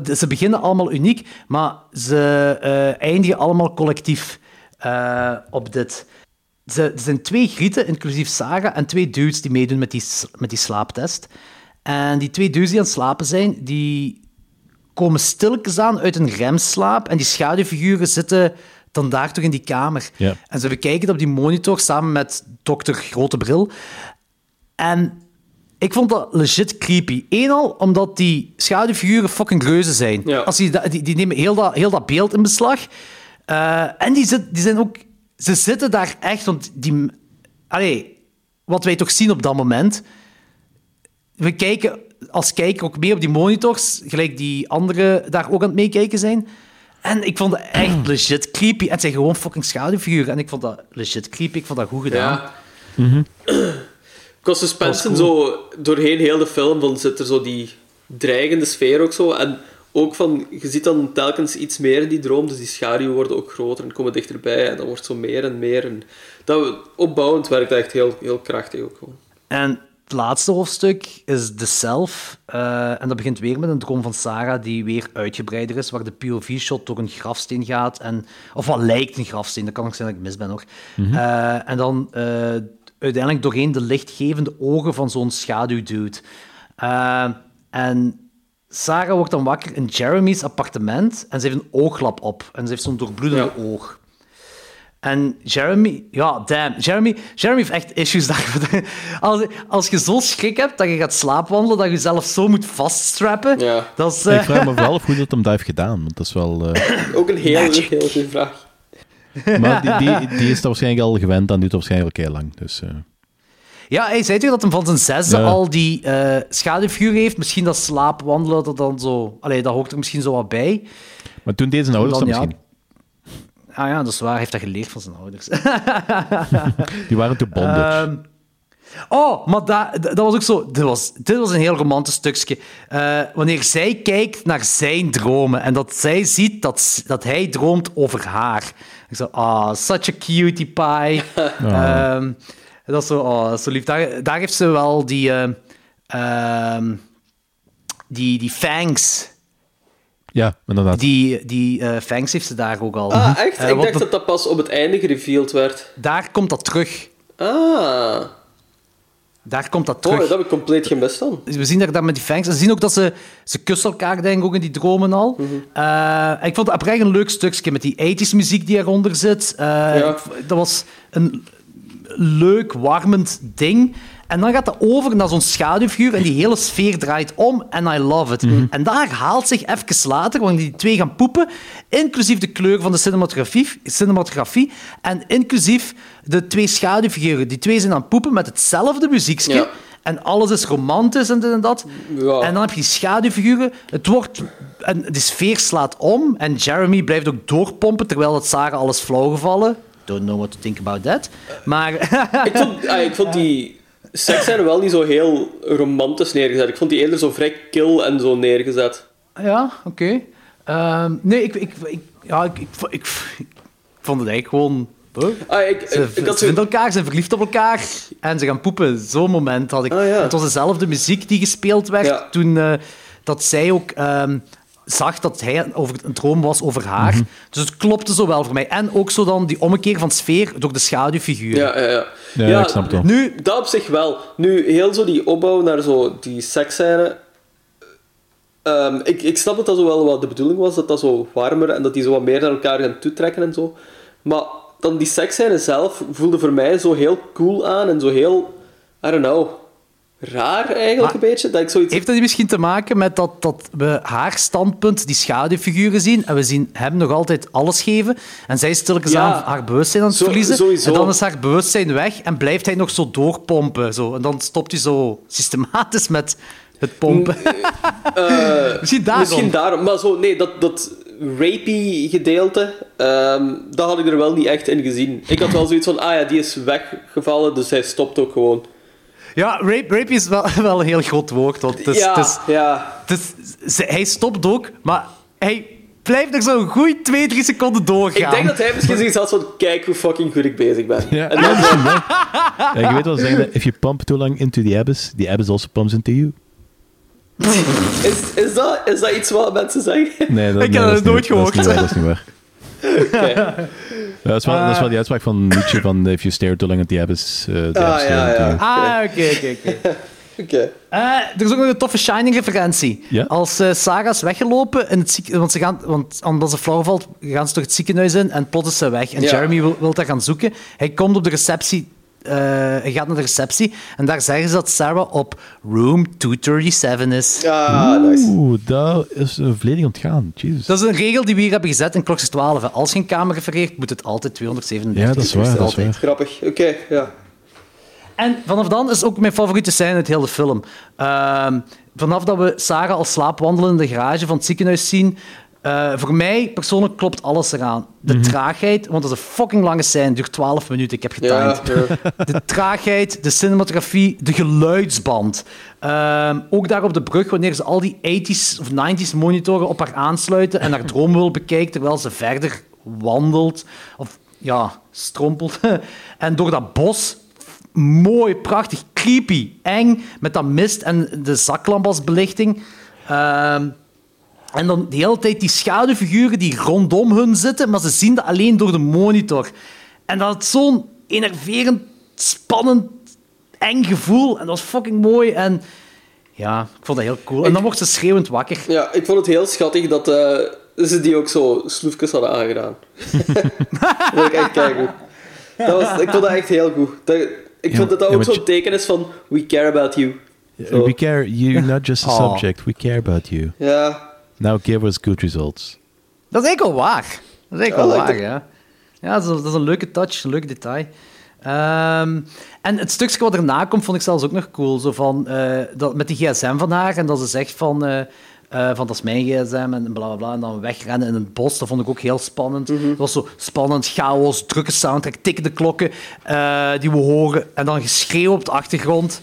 Maar ze beginnen allemaal uniek, maar ze uh, eindigen allemaal collectief uh, op dit. Ze, er zijn twee grieten, inclusief Sarah, en twee dudes die meedoen met die, met die slaaptest. En die twee dudes die aan het slapen zijn, die komen stilletjes aan uit een remslaap. En die schaduwfiguren zitten... dan daar toch in die kamer. Yeah. En ze bekijken het op die monitor samen met dokter Grote Bril. En ik vond dat legit creepy. Eén al, omdat die schaduwfiguren fucking reuzen zijn. Yeah. Als die, die, die nemen heel dat, heel dat beeld in beslag. Uh, en die, zit, die zijn ook... Ze zitten daar echt, want die... Allee, wat wij toch zien op dat moment... We kijken als kijker ook mee op die monitors, gelijk die anderen daar ook aan het meekijken zijn... En ik vond het echt legit creepy. En het zijn gewoon fucking schaduwfiguren. En ik vond dat legit creepy. Ik vond dat goed gedaan. Ja. Mm-hmm. Ik was suspensen zo doorheen heel de film. Dan zit er zo die dreigende sfeer ook zo. En ook van, je ziet dan telkens iets meer in die droom. Dus die schaduwen worden ook groter en komen dichterbij. En dat wordt zo meer en meer. En dat opbouwend werkt echt heel, heel krachtig ook gewoon. En het laatste hoofdstuk is The Self. Uh, en dat begint weer met een droom van Sarah die weer uitgebreider is, waar de P O V-shot door een grafsteen gaat. En, of wat lijkt een grafsteen, dat kan ook zijn dat ik mis ben nog. Mm-hmm. Uh, en dan uh, uiteindelijk doorheen de lichtgevende ogen van zo'n schaduwdude. Uh, en Sarah wordt dan wakker in Jeremy's appartement en ze heeft een ooglap op. En ze heeft zo'n doorbloedende ja. oog. En Jeremy... Ja, damn. Jeremy, Jeremy heeft echt issues daarvoor. Als, als je zo schrik hebt dat je gaat slaapwandelen, dat je jezelf zo moet vaststrappen... Ja. Dat is, uh... Ik vraag me wel af hoe dat hem dat heeft gedaan. Want dat is wel... Uh... Ook een heel, heel goede vraag. Maar die, die, die is dat waarschijnlijk al gewend. Dat duurt waarschijnlijk heel lang. Dus, uh... Ja, hij zei toch dat hem van zijn zesde ja. al die uh, schaduwfiguur heeft. Misschien dat slaapwandelen, dat dan zo... Allee, dat hoort er misschien zo wat bij. Maar toen deed zijn ouders dat misschien... Ja. Ah ja, dat is waar. Hij heeft dat geleerd van zijn ouders. Die waren te bondage. Um, oh, maar da, da, dat was ook zo... Dit was, dit was een heel romantisch stukje. Uh, wanneer zij kijkt naar zijn dromen en dat zij ziet dat, dat hij droomt over haar. Ik zei, ah, oh, such a cutie pie. Oh. Um, Dat is zo, oh, dat is zo lief. Daar, daar heeft ze wel die... Uh, uh, die, die fangs... Ja, inderdaad. Die, die uh, fangs heeft ze daar ook al. Ah, echt? Uh, Ik dacht dat... dat dat pas op het einde gereveeld werd. Daar komt dat terug. Ah. Daar komt dat terug. Oh, dat heb ik compleet geen best aan. We zien daar dat met die fangs. We zien ook dat ze... Ze kussen elkaar, denk ik, ook in die dromen al. Mm-hmm. Uh, ik vond het oprecht een leuk stukje met die eighties muziek die eronder zit. Uh, ja. Dat was een leuk, warmend ding. En dan gaat dat over naar zo'n schaduwfiguur en die hele sfeer draait om en I love it. Mm-hmm. En daar haalt zich even later, want die twee gaan poepen, inclusief de kleur van de cinematografie, cinematografie en inclusief de twee schaduwfiguren. Die twee zijn aan het poepen met hetzelfde muziekje. Ja. En alles is romantisch en dit en dat. Ja. En dan heb je die schaduwfiguren. Het wordt... En de sfeer slaat om en Jeremy blijft ook doorpompen terwijl het Sarah alles flauwgevallen. Don't know what to think about that. Maar... ik vond, ah, ik vond die... seks zijn wel niet zo heel romantisch neergezet. Ik vond die eerder zo vrij kil en zo neergezet. Ja, oké. Okay. Um, nee, ik, ik, ik, ja, ik, ik, ik, ik vond het eigenlijk gewoon... Huh? Ah, ik, ze ik, ik ze vinden elkaar, ze zijn verliefd op elkaar en ze gaan poepen. Zo'n moment had ik. Ah, ja. Het was dezelfde muziek die gespeeld werd ja. toen uh, dat zij ook... Um, zag dat hij over een droom was over haar. Mm-hmm. Dus het klopte zo wel voor mij. En ook zo dan die ommekeer van sfeer door de schaduwfiguur. Ja, ja, ja. ja, ja ik snap het wel. Nu, dat op zich wel. Nu, heel zo die opbouw naar zo die seksscène. Um, ik, ik snap dat dat zo wel wat de bedoeling was, dat dat zo warmer en dat die zo wat meer naar elkaar gaan toetrekken en zo. Maar dan die seksscène zelf voelde voor mij zo heel cool aan en zo heel... I don't know... raar eigenlijk maar, een beetje. Dat ik zoiets... Heeft dat misschien te maken met dat, dat we haar standpunt, die schaduwfiguren zien en we zien hem nog altijd alles geven en zij is stilletjes ja, aan haar bewustzijn aan het zo, verliezen sowieso. En dan is haar bewustzijn weg en blijft hij nog zo doorpompen. Zo. En dan stopt hij zo systematisch met het pompen. Uh, misschien daarom. Misschien daarom. Maar zo, nee, dat, dat rapey gedeelte, um, dat had ik er wel niet echt in gezien. Ik had wel zoiets van, ah ja, die is weggevallen, dus hij stopt ook gewoon. Ja, rape, rape is wel, wel een heel groot woord. Want het is, ja, het is, ja. Het is, ze, hij stopt ook, maar hij blijft nog zo'n goeie twee, drie seconden doorgaan. Ik denk dat hij misschien zoiets had van, kijk hoe fucking goed ik bezig ben. Ja, en dan... ja je weet wel ze zeggen, if you pump too long into the abyss, the abyss also pumps into you. Is, is, dat, is dat iets wat mensen zeggen? Nee, dat, ik heb dat nooit gehoord. Dat is niet waar. Okay. Ja, dat, is wel, uh, dat is wel die uitspraak van Nietzsche van if you stare too long at the abyss uh, the ah, ja, ja. The... ah oké oké oké oké er is ook nog een toffe Shining referentie yeah? Als uh, Sarah is weggelopen in het zieken, want, ze gaan, want omdat ze flauw valt gaan ze toch het ziekenhuis in en plots is ze weg en yeah. Jeremy wil, wil dat gaan zoeken. Hij komt op de receptie uh, hij gaat naar de receptie en daar zeggen ze dat Sarah op room two thirty-seven is. Ah, nice. Oeh, dat is een volledig ontgaan. Jezus. Dat is een regel die we hier hebben gezet in klokjes twaalf. Als je een kamer refereert, moet het altijd tweehonderdzevenendertig. Ja, dat is waar. Dat is waar. Grappig. Oké, okay, ja. En vanaf dan is ook mijn favoriete scène uit heel de film. Uh, vanaf dat we Sarah al slaapwandelen in de garage van het ziekenhuis zien... Uh, voor mij persoonlijk klopt alles eraan. De mm-hmm. traagheid, want dat is een fucking lange scène, duurt twaalf minuten, ik heb getimed. Ja, ja. De traagheid, de cinematografie, de geluidsband. Uh, ook daar op de brug, wanneer ze al die eighties of nineties monitoren op haar aansluiten en haar droomwereld bekijkt terwijl ze verder wandelt of ja, strompelt. En door dat bos, mooi, prachtig, creepy, eng, met dat mist en de zaklamp als belichting. Uh, En dan de hele tijd die schaduwfiguren die rondom hun zitten, maar ze zien dat alleen door de monitor. En dat had zo'n enerverend, spannend, eng gevoel. En dat was fucking mooi. En ja, ik vond dat heel cool. En dan wordt ze schreeuwend wakker. Ja, ik vond het heel schattig dat uh, ze die ook zo snoefjes hadden aangedaan. Dat vond ik echt keigoed. Dat was, ik vond dat echt heel goed. Dat, ik ja, vond dat dat ja, ook zo'n teken is van we care about you. So. We care you, not just the subject. We care about you. Ja. Now give us good results. Dat is eigenlijk wel waar. Dat is eigenlijk wel waar, ja. Ja, dat is, dat is een leuke touch, een leuk detail. Um, en het stukje wat erna komt, vond ik zelfs ook nog cool. Zo van, uh, dat, met die gsm van haar en dat ze zegt van, uh, uh, van dat is mijn gsm en bla bla bla. En dan wegrennen in het bos, dat vond ik ook heel spannend. Mm-hmm. Dat was zo spannend, chaos, drukke soundtrack, tikkende klokken uh, die we horen. En dan geschreeuw op de achtergrond.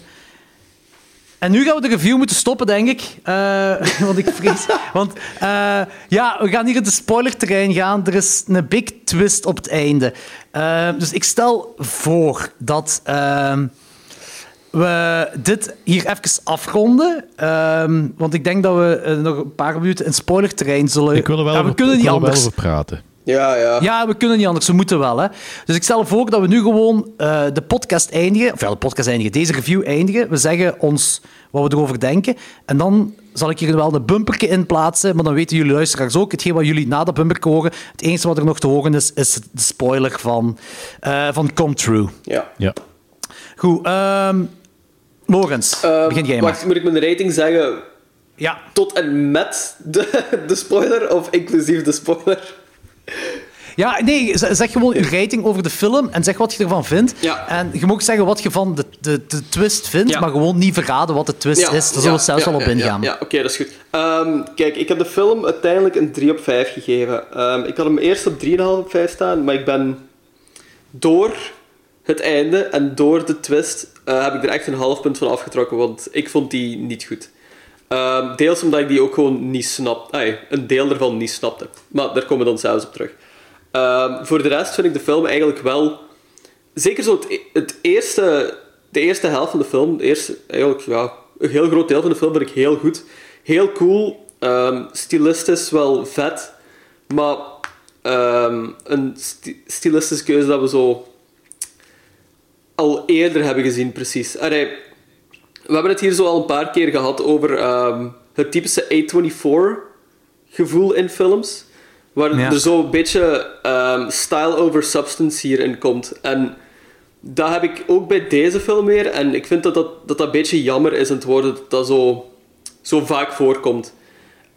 En nu gaan we de review moeten stoppen, denk ik. Uh, want ik vrees... want uh, ja, we gaan hier in de spoilerterrein gaan. Er is een big twist op het einde. Uh, dus ik stel voor dat uh, we dit hier even afronden. Uh, want ik denk dat we uh, nog een paar minuten in spoilerterrein zullen... Ik wil er wel, ja, we over, ik wil er wel over praten. Ja, ja. Ja, we kunnen niet anders. We moeten wel. Hè. Dus ik stel voor dat we nu gewoon uh, de podcast eindigen. Of ja, de podcast eindigen. Deze review eindigen. We zeggen ons wat we erover denken. En dan zal ik hier wel een bumperke in plaatsen. Maar dan weten jullie luisteraars ook. Hetgeen wat jullie na dat bumperke horen. Het enige wat er nog te horen is, is de spoiler van, uh, van Come True. Ja. Ja. Goed. Um, Lorens, uh, begin jij maar. Wacht, moet ik mijn rating zeggen? Ja. Tot en met de, de spoiler of inclusief de spoiler? Ja, nee, zeg gewoon je rating over de film en zeg wat je ervan vindt. Ja. En je mag zeggen wat je van de, de, de twist vindt, ja. Maar gewoon niet verraden wat de twist ja. is. Daar zullen we ja. zelfs ja. al op ja. ingaan. Ja, ja. Oké, okay, dat is goed. Um, kijk, ik heb de film uiteindelijk een drie op vijf gegeven. Um, ik had hem eerst op drie komma vijf op vijf staan, maar ik ben door het einde en door de twist uh, heb ik er echt een half punt van afgetrokken, want ik vond die niet goed. Um, deels omdat ik die ook gewoon niet snapte. Ay, een deel ervan niet snapte. Maar daar komen we dan zelfs op terug. Um, voor de rest vind ik de film eigenlijk wel... Zeker zo het, het eerste... De eerste helft van de film. De eerste, eigenlijk, ja, een heel groot deel van de film vind ik heel goed. Heel cool. Um, stilistisch wel vet. Maar um, een sti- stilistische keuze dat we zo... al eerder hebben gezien, precies. Allee, we hebben het hier zo al een paar keer gehad over um, het typische A vierentwintig-gevoel in films. Waar ja. er zo'n beetje um, style over substance hierin komt. En dat heb ik ook bij deze film weer. En ik vind dat dat, dat, dat een beetje jammer is aan het worden dat dat zo, zo vaak voorkomt.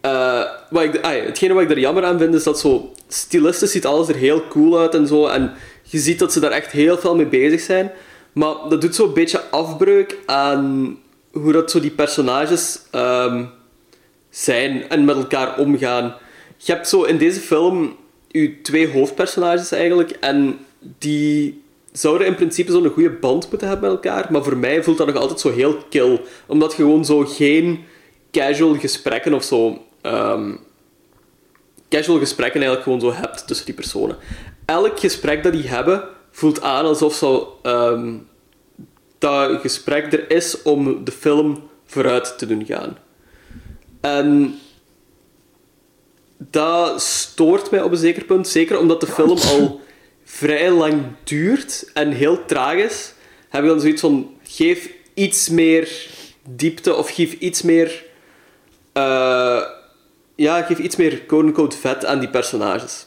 Uh, wat ik, ah, hetgene wat ik er jammer aan vind is dat zo stilistisch ziet alles er heel cool uit en zo. En je ziet dat ze daar echt heel veel mee bezig zijn. Maar dat doet zo'n beetje afbreuk aan hoe dat zo die personages um, zijn en met elkaar omgaan. Je hebt zo in deze film je twee hoofdpersonages eigenlijk. En die zouden in principe zo'n goede band moeten hebben met elkaar. Maar voor mij voelt dat nog altijd zo heel kil. Omdat je gewoon zo geen casual gesprekken of zo... Um, casual gesprekken eigenlijk gewoon zo hebt tussen die personen. Elk gesprek dat die hebben... voelt aan alsof zo, um, dat gesprek er is om de film vooruit te doen gaan. En dat stoort mij op een zeker punt. Zeker omdat de film al vrij lang duurt en heel traag is, heb ik dan zoiets van, geef iets meer diepte of geef iets meer... Uh, ja, geef iets meer quote-unquote vet aan die personages.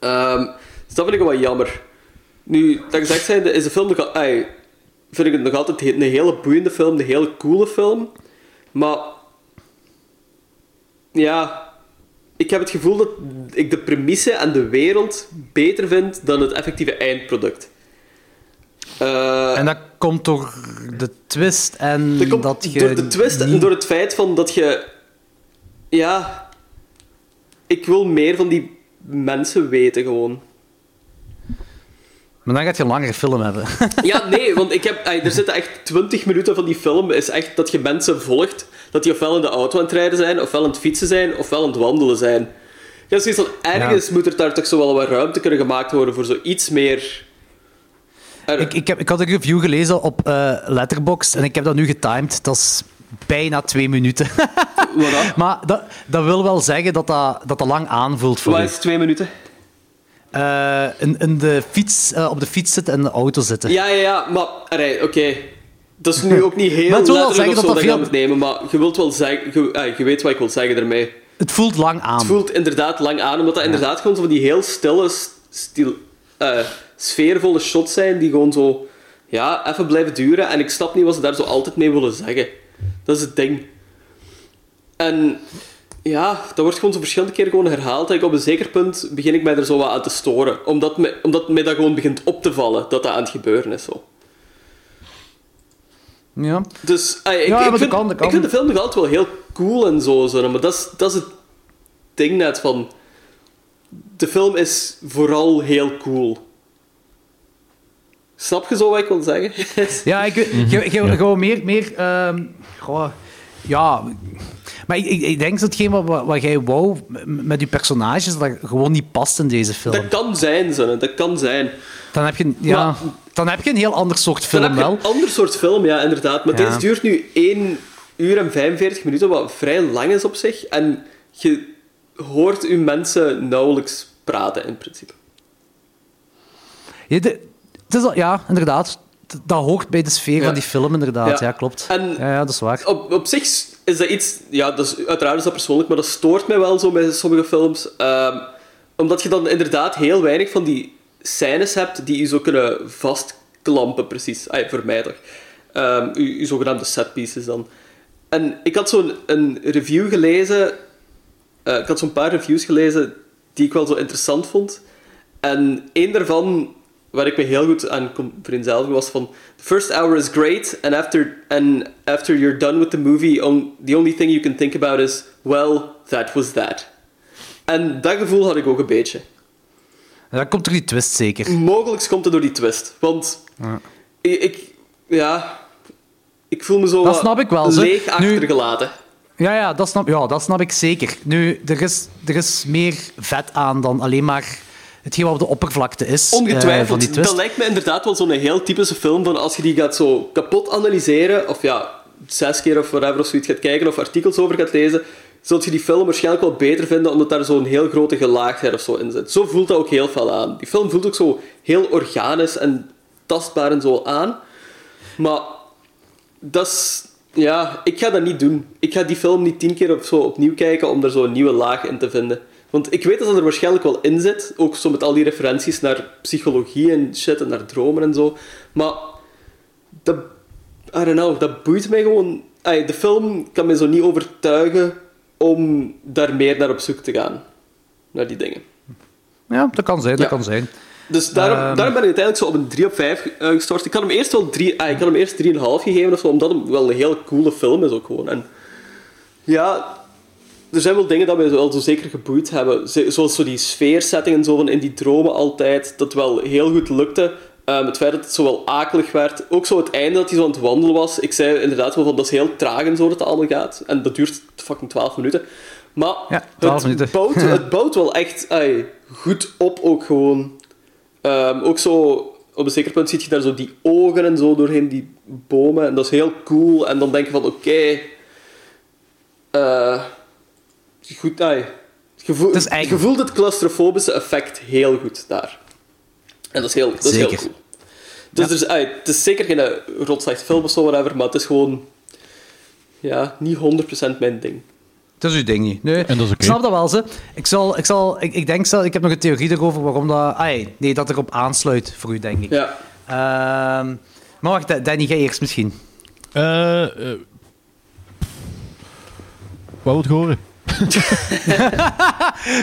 Um, dus dat vind ik wel jammer. Nu, dat gezegd zijnde, is de film nog, ai, vind ik het nog altijd een hele boeiende film, een hele coole film. Maar, ja, ik heb het gevoel dat ik de premisse en de wereld beter vind dan het effectieve eindproduct. Uh, en dat komt door de twist en dat, komt dat je... Door de twist niet... en door het feit van dat je... Ja, ik wil meer van die mensen weten gewoon. Maar dan gaat je een langere film hebben. Ja, nee, want ik heb, er zitten echt twintig minuten van die film, is echt dat je mensen volgt, dat die ofwel in de auto aan het rijden zijn, ofwel aan het fietsen zijn, ofwel aan het wandelen zijn. Ja, zoiets van, ergens ja. moet er daar toch zo wel wat ruimte kunnen gemaakt worden voor zoiets meer... Er... Ik, ik, heb, ik had een review gelezen op uh, Letterboxd, en ik heb dat nu getimed, dat is bijna twee minuten. Wat maar dat, dat wil wel zeggen dat dat, dat, dat lang aanvoelt voor wat is twee minuten? Uh, in, in de fiets, uh, op de fiets zitten en in de auto zitten. Ja, ja, ja, maar oké. Okay. Dat is nu ook niet heel letterlijk of dat zo dat je aan moet nemen, maar je wilt wel zeggen, je, eh, je weet wat ik wil zeggen daarmee. Het voelt lang aan. Het voelt inderdaad lang aan, omdat dat ja. inderdaad gewoon zo van die heel stille, stil, uh, sfeervolle shots zijn die gewoon zo, ja, even blijven duren. En ik snap niet wat ze daar zo altijd mee willen zeggen. Dat is het ding. En... ja, dat wordt gewoon zo verschillende keren gewoon herhaald. En op een zeker punt begin ik mij er zo wat aan te storen. Omdat, me, omdat mij dat gewoon begint op te vallen, dat dat aan het gebeuren is. Zo. Ja. Dus ay, ik, ja, ik, vind, dat kan, dat kan. ik vind de film nog altijd wel heel cool en zo. zo maar dat is, dat is het ding net van... De film is vooral heel cool. Snap je zo wat ik wil zeggen? Ja, ik weet... Mm-hmm. Gewoon ja. meer... meer um, goh, ja... Maar ik, ik denk dat hetgeen wat, wat jij wou met je personages, dat gewoon niet past in deze film. Dat kan zijn, zo. Dat kan zijn. Dan heb je... Ja... Maar, dan heb je een heel ander soort film, dan heb je wel. Een ander soort film, ja, inderdaad. Maar ja. Deze duurt nu één uur en vijfenveertig minuten, wat vrij lang is op zich. En je hoort je mensen nauwelijks praten, in principe. Ja, de, het is al, ja inderdaad. Dat hoort bij de sfeer ja. van die film, inderdaad. Ja, ja klopt. En ja, ja, dat is waar. Op, op zich is dat iets... Ja, dat is, uiteraard is dat persoonlijk, maar dat stoort mij wel zo bij sommige films. Um, omdat je dan inderdaad heel weinig van die... scènes hebt die je zo kunnen vastklampen, precies. Ah, voor mij toch. Um, je, je zogenaamde setpieces dan. En ik had zo'n een review gelezen... Uh, ik had zo'n paar reviews gelezen die ik wel zo interessant vond. En één daarvan, waar ik me heel goed aan kon vereenzelvigen, was van... The first hour is great, and after, and after you're done with the movie, on, the only thing you can think about is... Well, that was that. En dat gevoel had ik ook een beetje. Dat komt door die twist, zeker. Mogelijks komt het door die twist. Want ja. Ik, ik... Ja... Ik voel me zo dat snap ik wel, leeg achtergelaten. Nu, ja, ja dat, snap, ja, dat snap ik zeker. Nu, er is, er is meer vet aan dan alleen maar hetgeen wat op de oppervlakte is. Ongetwijfeld. Uh, van die twist. Dat lijkt me inderdaad wel zo'n heel typische film van als je die gaat zo kapot analyseren, of ja, zes keer of whatever of zoiets gaat kijken, of artikels over gaat lezen... Zult je die film waarschijnlijk wel beter vinden, omdat daar zo'n heel grote gelaagdheid of zo in zit. Zo voelt dat ook heel veel aan. Die film voelt ook zo heel organisch en tastbaar en zo aan. Maar dat is... Ja, ik ga dat niet doen. Ik ga die film niet tien keer of zo opnieuw kijken om daar zo'n nieuwe laag in te vinden. Want ik weet dat dat er waarschijnlijk wel in zit. Ook zo met al die referenties naar psychologie en shit en naar dromen en zo. Maar dat... I don't know, dat boeit mij gewoon... Ay, de film kan mij zo niet overtuigen... om daar meer naar op zoek te gaan. Naar die dingen. Ja, dat kan zijn, dat ja. kan zijn. Dus daarom, um, daarom ben ik uiteindelijk zo op een drie op vijf uh, gestort. Ik had hem eerst wel drie, ah, ik had hem eerst drie komma vijf gegeven, of zo, omdat het wel een heel coole film is ook gewoon. En ja, er zijn wel dingen dat mij wel zo zeker geboeid hebben. Zoals zo die sfeersetting en zo van in die dromen altijd, dat wel heel goed lukte. Um, het feit dat het zo wel akelig werd. Ook zo het einde dat hij zo aan het wandelen was. Ik zei inderdaad wel van, dat is heel traag en zo dat het allemaal gaat. En dat duurt fucking twaalf minuten. Maar ja, twaalf het, minuten. Bouwt, het bouwt wel echt ay, goed op ook gewoon. Um, ook zo, op een zeker punt ziet je daar zo die ogen en zo doorheen die bomen. En dat is heel cool. En dan denk je van, oké... Okay, uh, goed, ay. Je voelt het, eigen... het claustrofobische effect heel goed daar. En dat is heel, dat is heel cool. Dus ja. is, ay, het is zeker geen uh, rotslechte film of zo, whatever, maar het is gewoon ja, niet honderd procent mijn ding. Dat is uw ding niet. Nee. En dat is okay. Ik snap dat wel, ze. Ik, zal, ik, zal, ik, ik denk zelf, ik heb nog een theorie erover waarom dat, ay, nee, dat erop aansluit voor u, denk ik. Ja. Uh, maar wacht, Danny, jij eerst misschien. Uh, uh, wat wil je horen?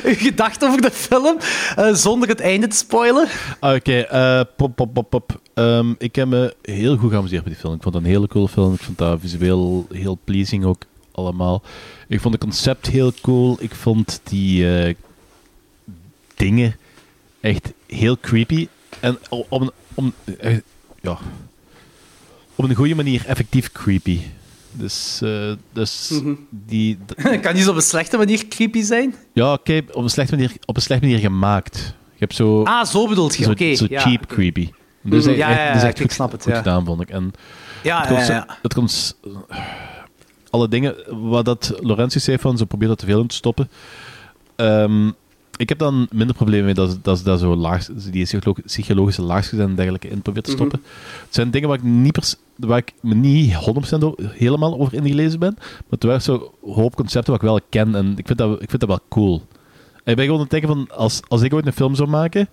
Uw gedachten over de film, uh, zonder het einde te spoilen. Oké, okay, uh, pop, pop, pop, pop. Um, ik heb me heel goed geamuseerd met die film. Ik vond het een hele coole film. Ik vond dat visueel heel pleasing ook allemaal. Ik vond het concept heel cool. Ik vond die uh, dingen echt heel creepy. En om, om, uh, ja, op een goede manier effectief creepy. Dus, uh, dus mm-hmm. die... D- kan die zo op een slechte manier creepy zijn? Ja, oké, okay, op een slechte manier, op een slechte manier gemaakt. Je hebt zo... Ah, zo bedoeld je, oké. Okay, zo ja. cheap creepy. Dus mm-hmm. ja, ja, ja, dat is echt ik goed, snap het, goed ja. gedaan, vond ik. En ja, het, ja, ja, ja. het komt... Alle dingen, wat dat Laurentius zei van, ze proberen dat te veel in te stoppen. Um, ik heb dan minder problemen mee dat ze dat, dat zo laag, die psychologische laagjes en dergelijke in probeert te stoppen. Mm-hmm. Het zijn dingen waar ik, niet pers- waar ik me niet honderd procent over, helemaal over ingelezen ben, maar terwijl zo hoop concepten wat ik wel ken en ik vind dat, ik vind dat wel cool. En ik ben gewoon aan het denken van, als, als ik ooit een film zou maken,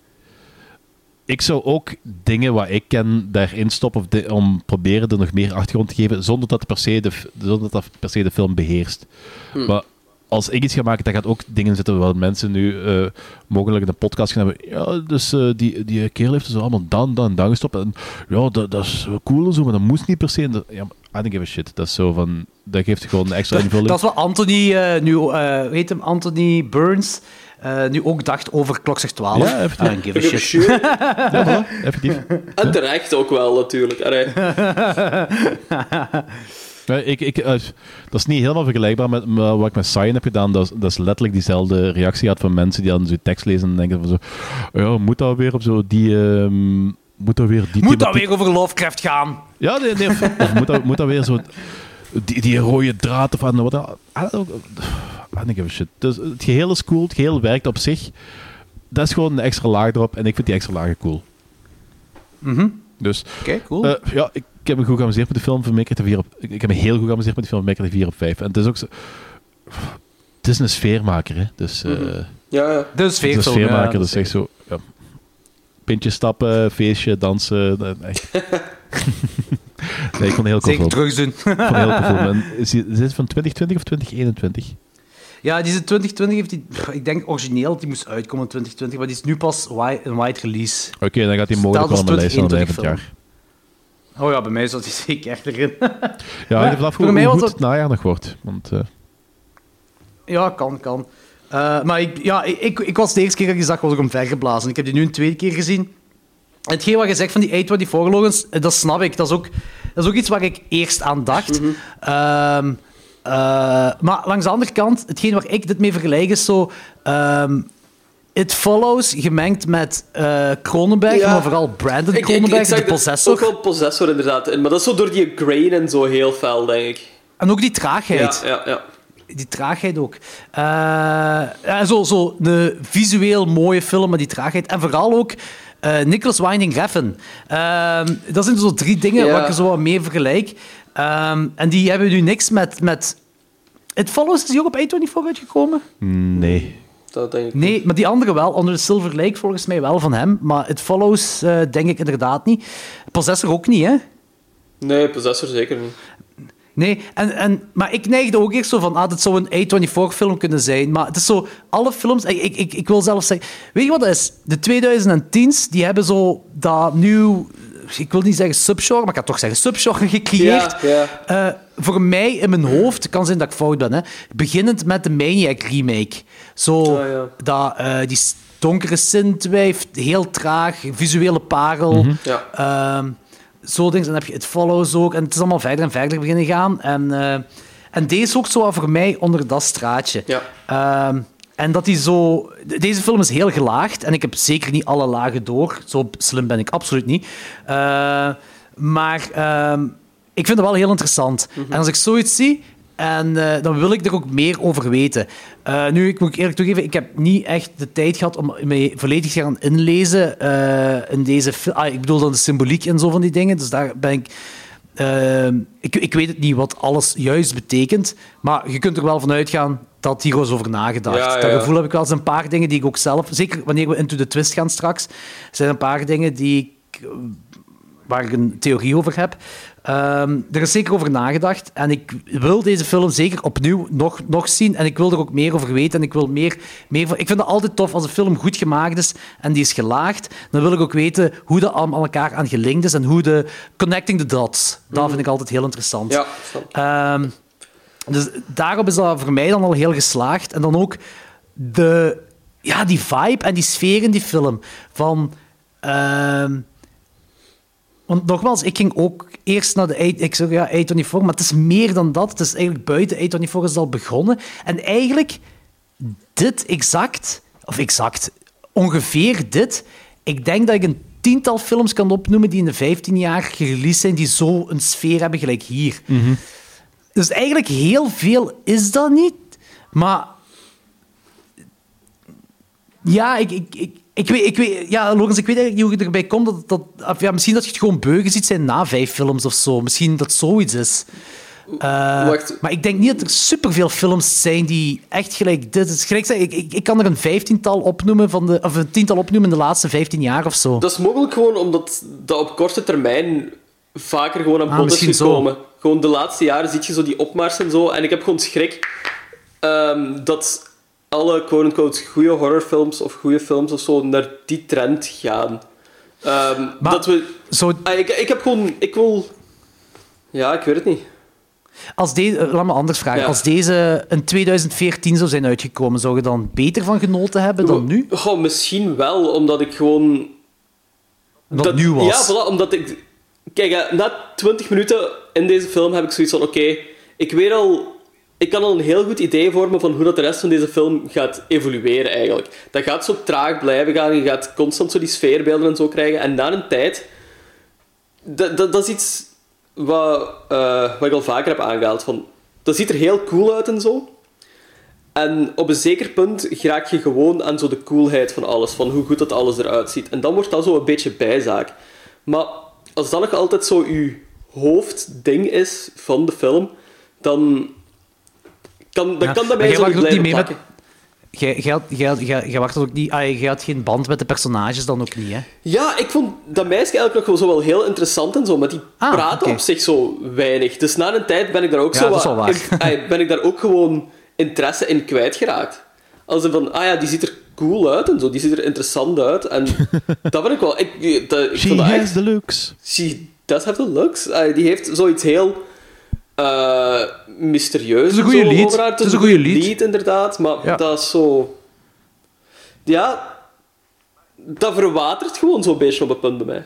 ik zou ook dingen waar ik ken daarin stoppen of de, om proberen er nog meer achtergrond te geven, zonder dat per se de, zonder dat per se de film beheerst. Mm. Maar als ik iets ga maken, dan gaat ook dingen zitten waar mensen nu uh, mogelijk een podcast gaan hebben. Ja, dus uh, die, die kerel heeft dus allemaal dan, dan, dan gestopt. En ja, dat, dat is cool en zo, maar dat moest niet per se. Dat, ja, I don't give a shit. Dat is zo van... Dat geeft gewoon een extra invulling. Dat is wat Anthony... Uh, nu, uh, weet hem, Anthony Burns... uh, nu ook dacht over klokslag twaalf. Ja, effectief. Ah, give a shit. Ja, voilà, effectief. En terecht ook wel, natuurlijk. Allee. Nee, ik, ik, uh, dat is niet helemaal vergelijkbaar met uh, wat ik met Cyan heb gedaan. Dat is, dat is letterlijk diezelfde reactie had van mensen die dan zo'n tekst lezen en denken van zo... Ja, moet dat weer op zo die... Uh, moet dat weer, die moet dat weer over Lovecraft gaan? Ja, nee, nee, of, of moet, dat, moet dat weer zo... Die, die rode draad of wat dan ook... Shit. Dus het geheel is cool, het geheel werkt op zich. Dat is gewoon een extra laag erop en ik vind die extra lagen cool. Mm-hmm. Dus... Oké, okay, cool. Uh, ja, ik... Ik heb me goed geamuseerd met de film van Maker de vier op... Ik heb me heel goed geamuseerd met de film van Maker de vier op vijf. En het is ook zo... Het is een sfeermaker, hè. Dus... Uh, ja, ja. De sfeer, het is een sfeermaker, ja, dus echt zo... Ja. Pintjes stappen, feestje, dansen... Nee. Nee, ik vond heel cool. Zeker drugs doen. Ik vond heel cool. En is dit van twintig twintig of twintig eenentwintig? Ja, die is in twintig twintig heeft die... Pff, ik denk origineel, die moest uitkomen in twintig twintig, maar die is nu pas wide, een wide release. Oké, okay, dan gaat die mogelijk wel op mijn lijst van het jaar. Oh ja, bij mij zat hij zeker echt erin. Ja, ik heb het afgelopen hoe goed het... het najaar nog wordt. Want, uh... ja, kan, kan. Uh, maar ik, ja, ik, ik was de eerste keer dat ik die zag, was ik omvergeblazen. Ik heb die nu een tweede keer gezien. Hetgeen wat je zegt van die A vierentwintig-logans, dat snap ik. Dat is ook, dat is ook iets waar ik eerst aan dacht. Mm-hmm. Um, uh, maar langs de andere kant, hetgeen waar ik dit mee vergelijk is zo... Um, It Follows, gemengd met uh, Cronenberg, ja. Maar vooral Brandon Cronenberg, de Possessor. Ook wel Possessor, inderdaad. Maar dat is zo door die grain en zo heel fel, denk ik. En ook die traagheid. Ja, ja, ja. Die traagheid ook. Uh, ja, zo, zo een visueel mooie film met die traagheid. En vooral ook uh, Nicholas Winding Refn. Uh, dat zijn zo drie dingen, ja, waar ik er zo wat mee vergelijk. Uh, en die hebben nu niks met... met... It Follows, is die ook op A vierentwintig uitgekomen? Nee. Nee, maar die andere wel. Onder de Silver Lake volgens mij wel van hem. Maar It Follows uh, denk ik inderdaad niet. Possessor ook niet, hè? Nee, Possessor zeker niet. Nee, en, en, maar ik neigde ook eerst zo van... Ah, dit zou een A vierentwintig-film kunnen zijn. Maar het is zo... Alle films... Ik, ik, ik, ik wil zelfs zeggen... Weet je wat dat is? De twintig tien's, die hebben zo dat nieuw... Ik wil niet zeggen subgenre, maar ik kan toch zeggen subgenre gecreëerd. Ja, ja. Uh, voor mij, in mijn hoofd, het kan zijn dat ik fout ben, hè, beginnend met de Maniac remake. Zo, oh, ja. dat, uh, die donkere synthwave, heel traag, visuele parel. Mm-hmm. Ja. Uh, zo ding, dan heb je It Follows ook. En het is allemaal verder en verder beginnen gaan. En, uh, en deze is ook zo voor mij onder dat straatje. Ja. Uh, En dat die zo... Deze film is heel gelaagd. En ik heb zeker niet alle lagen door. Zo slim ben ik absoluut niet. Uh, maar uh, ik vind het wel heel interessant. Mm-hmm. En als ik zoiets zie, en, uh, dan wil ik er ook meer over weten. Uh, nu, ik moet eerlijk toegeven, ik heb niet echt de tijd gehad om me volledig te gaan inlezen. Uh, in deze fil- ah, ik bedoel dan de symboliek en zo van die dingen. Dus daar ben ik... Uh, ik, ik weet het niet wat alles juist betekent. Maar je kunt er wel van uitgaan... dat hier was over nagedacht. Ja, ja. Dat gevoel heb ik wel eens een paar dingen die ik ook zelf... Zeker wanneer we into the twist gaan straks, zijn een paar dingen die ik, waar ik een theorie over heb. Um, er is zeker over nagedacht. En ik wil deze film zeker opnieuw nog, nog zien. En ik wil er ook meer over weten. En ik wil meer, meer van... Ik vind het altijd tof als een film goed gemaakt is en die is gelaagd. Dan wil ik ook weten hoe dat aan elkaar aan gelinkt is en hoe de... Connecting the dots. Mm. Dat vind ik altijd heel interessant. Ja, um, Dus daarop is dat voor mij dan al heel geslaagd. En dan ook de, ja, die vibe en die sfeer in die film. Van, uh, want nogmaals, ik ging ook eerst naar de A vierentwintig, ja, A vierentwintig, maar het is meer dan dat. Het is eigenlijk buiten A vierentwintig is het al begonnen. En eigenlijk dit exact, of exact, ongeveer dit, ik denk dat ik een tiental films kan opnoemen die in de vijftien jaar gereleased zijn, die zo een sfeer hebben, gelijk hier. Mm-hmm. Dus eigenlijk heel veel is dat niet. Maar... Ja, ik, ik, ik, ik weet... Ik weet ja, Lorenz, ik weet eigenlijk niet hoe je erbij komt. Dat, dat, ja, misschien dat je het gewoon beugen ziet zijn na vijf films of zo. Misschien dat zoiets is. Uh, maar ik denk niet dat er superveel films zijn die echt gelijk dit is. Gelijk, ik, ik, ik kan er een vijftiental opnoemen van de... Of een tiental opnoemen in de laatste vijftien jaar of zo. Dat is mogelijk gewoon omdat dat op korte termijn... vaker gewoon aan ah, bod is gekomen. Zo. Gewoon de laatste jaren zie je zo die opmars en zo. En ik heb gewoon schrik um, dat alle quote-unquote goede horrorfilms of goede films of zo naar die trend gaan. Um, maar, dat we... Zo... Ah, ik, ik heb gewoon... Ik wil... Ja, ik weet het niet. Als deze, laat me anders vragen. Ja. Als deze in tweeduizend veertien zou zijn uitgekomen, zou je dan beter van genoten hebben dan nu? Goh, misschien wel, omdat ik gewoon... Omdat dat nieuw was. Ja, voilà, omdat ik... Kijk, na twintig minuten in deze film heb ik zoiets van... Oké, okay, ik weet al... Ik kan al een heel goed idee vormen van hoe dat de rest van deze film gaat evolueren, eigenlijk. Dat gaat zo traag blijven gaan. Je gaat constant zo die sfeerbeelden en zo krijgen. En na een tijd... Dat, dat, dat is iets... Wat, uh, wat ik al vaker heb aangehaald. Van, dat ziet er heel cool uit en zo. En op een zeker punt raak je gewoon aan zo de coolheid van alles. Van hoe goed dat alles eruit ziet. En dan wordt dat zo een beetje bijzaak. Maar als dat nog altijd zo je hoofdding is van de film, dan kan, dan ja, kan dat bij zo blijven plakken. Jij wacht ook niet... Ah, jij had geen band met de personages dan ook niet, hè? Ja, ik vond dat meisje eigenlijk nog wel, zo wel heel interessant en zo, maar die ah, praten okay. op zich zo weinig. Dus na een tijd ben ik daar ook ja, zo wat... Waar. In, ah, ben ik daar ook gewoon interesse in kwijtgeraakt. Als in van, ah ja, die ziet er cool uit en zo, die ziet er interessant uit. En dat vind ik wel... Ik, de, ik she has echt, the looks. She does have the looks. Ah, die heeft zoiets heel... Uh, mysterieus. Het is een goede lied. Het is een goede lied, inderdaad. Maar ja. dat is zo... Ja, dat verwatert gewoon zo'n beetje op het punt bij mij.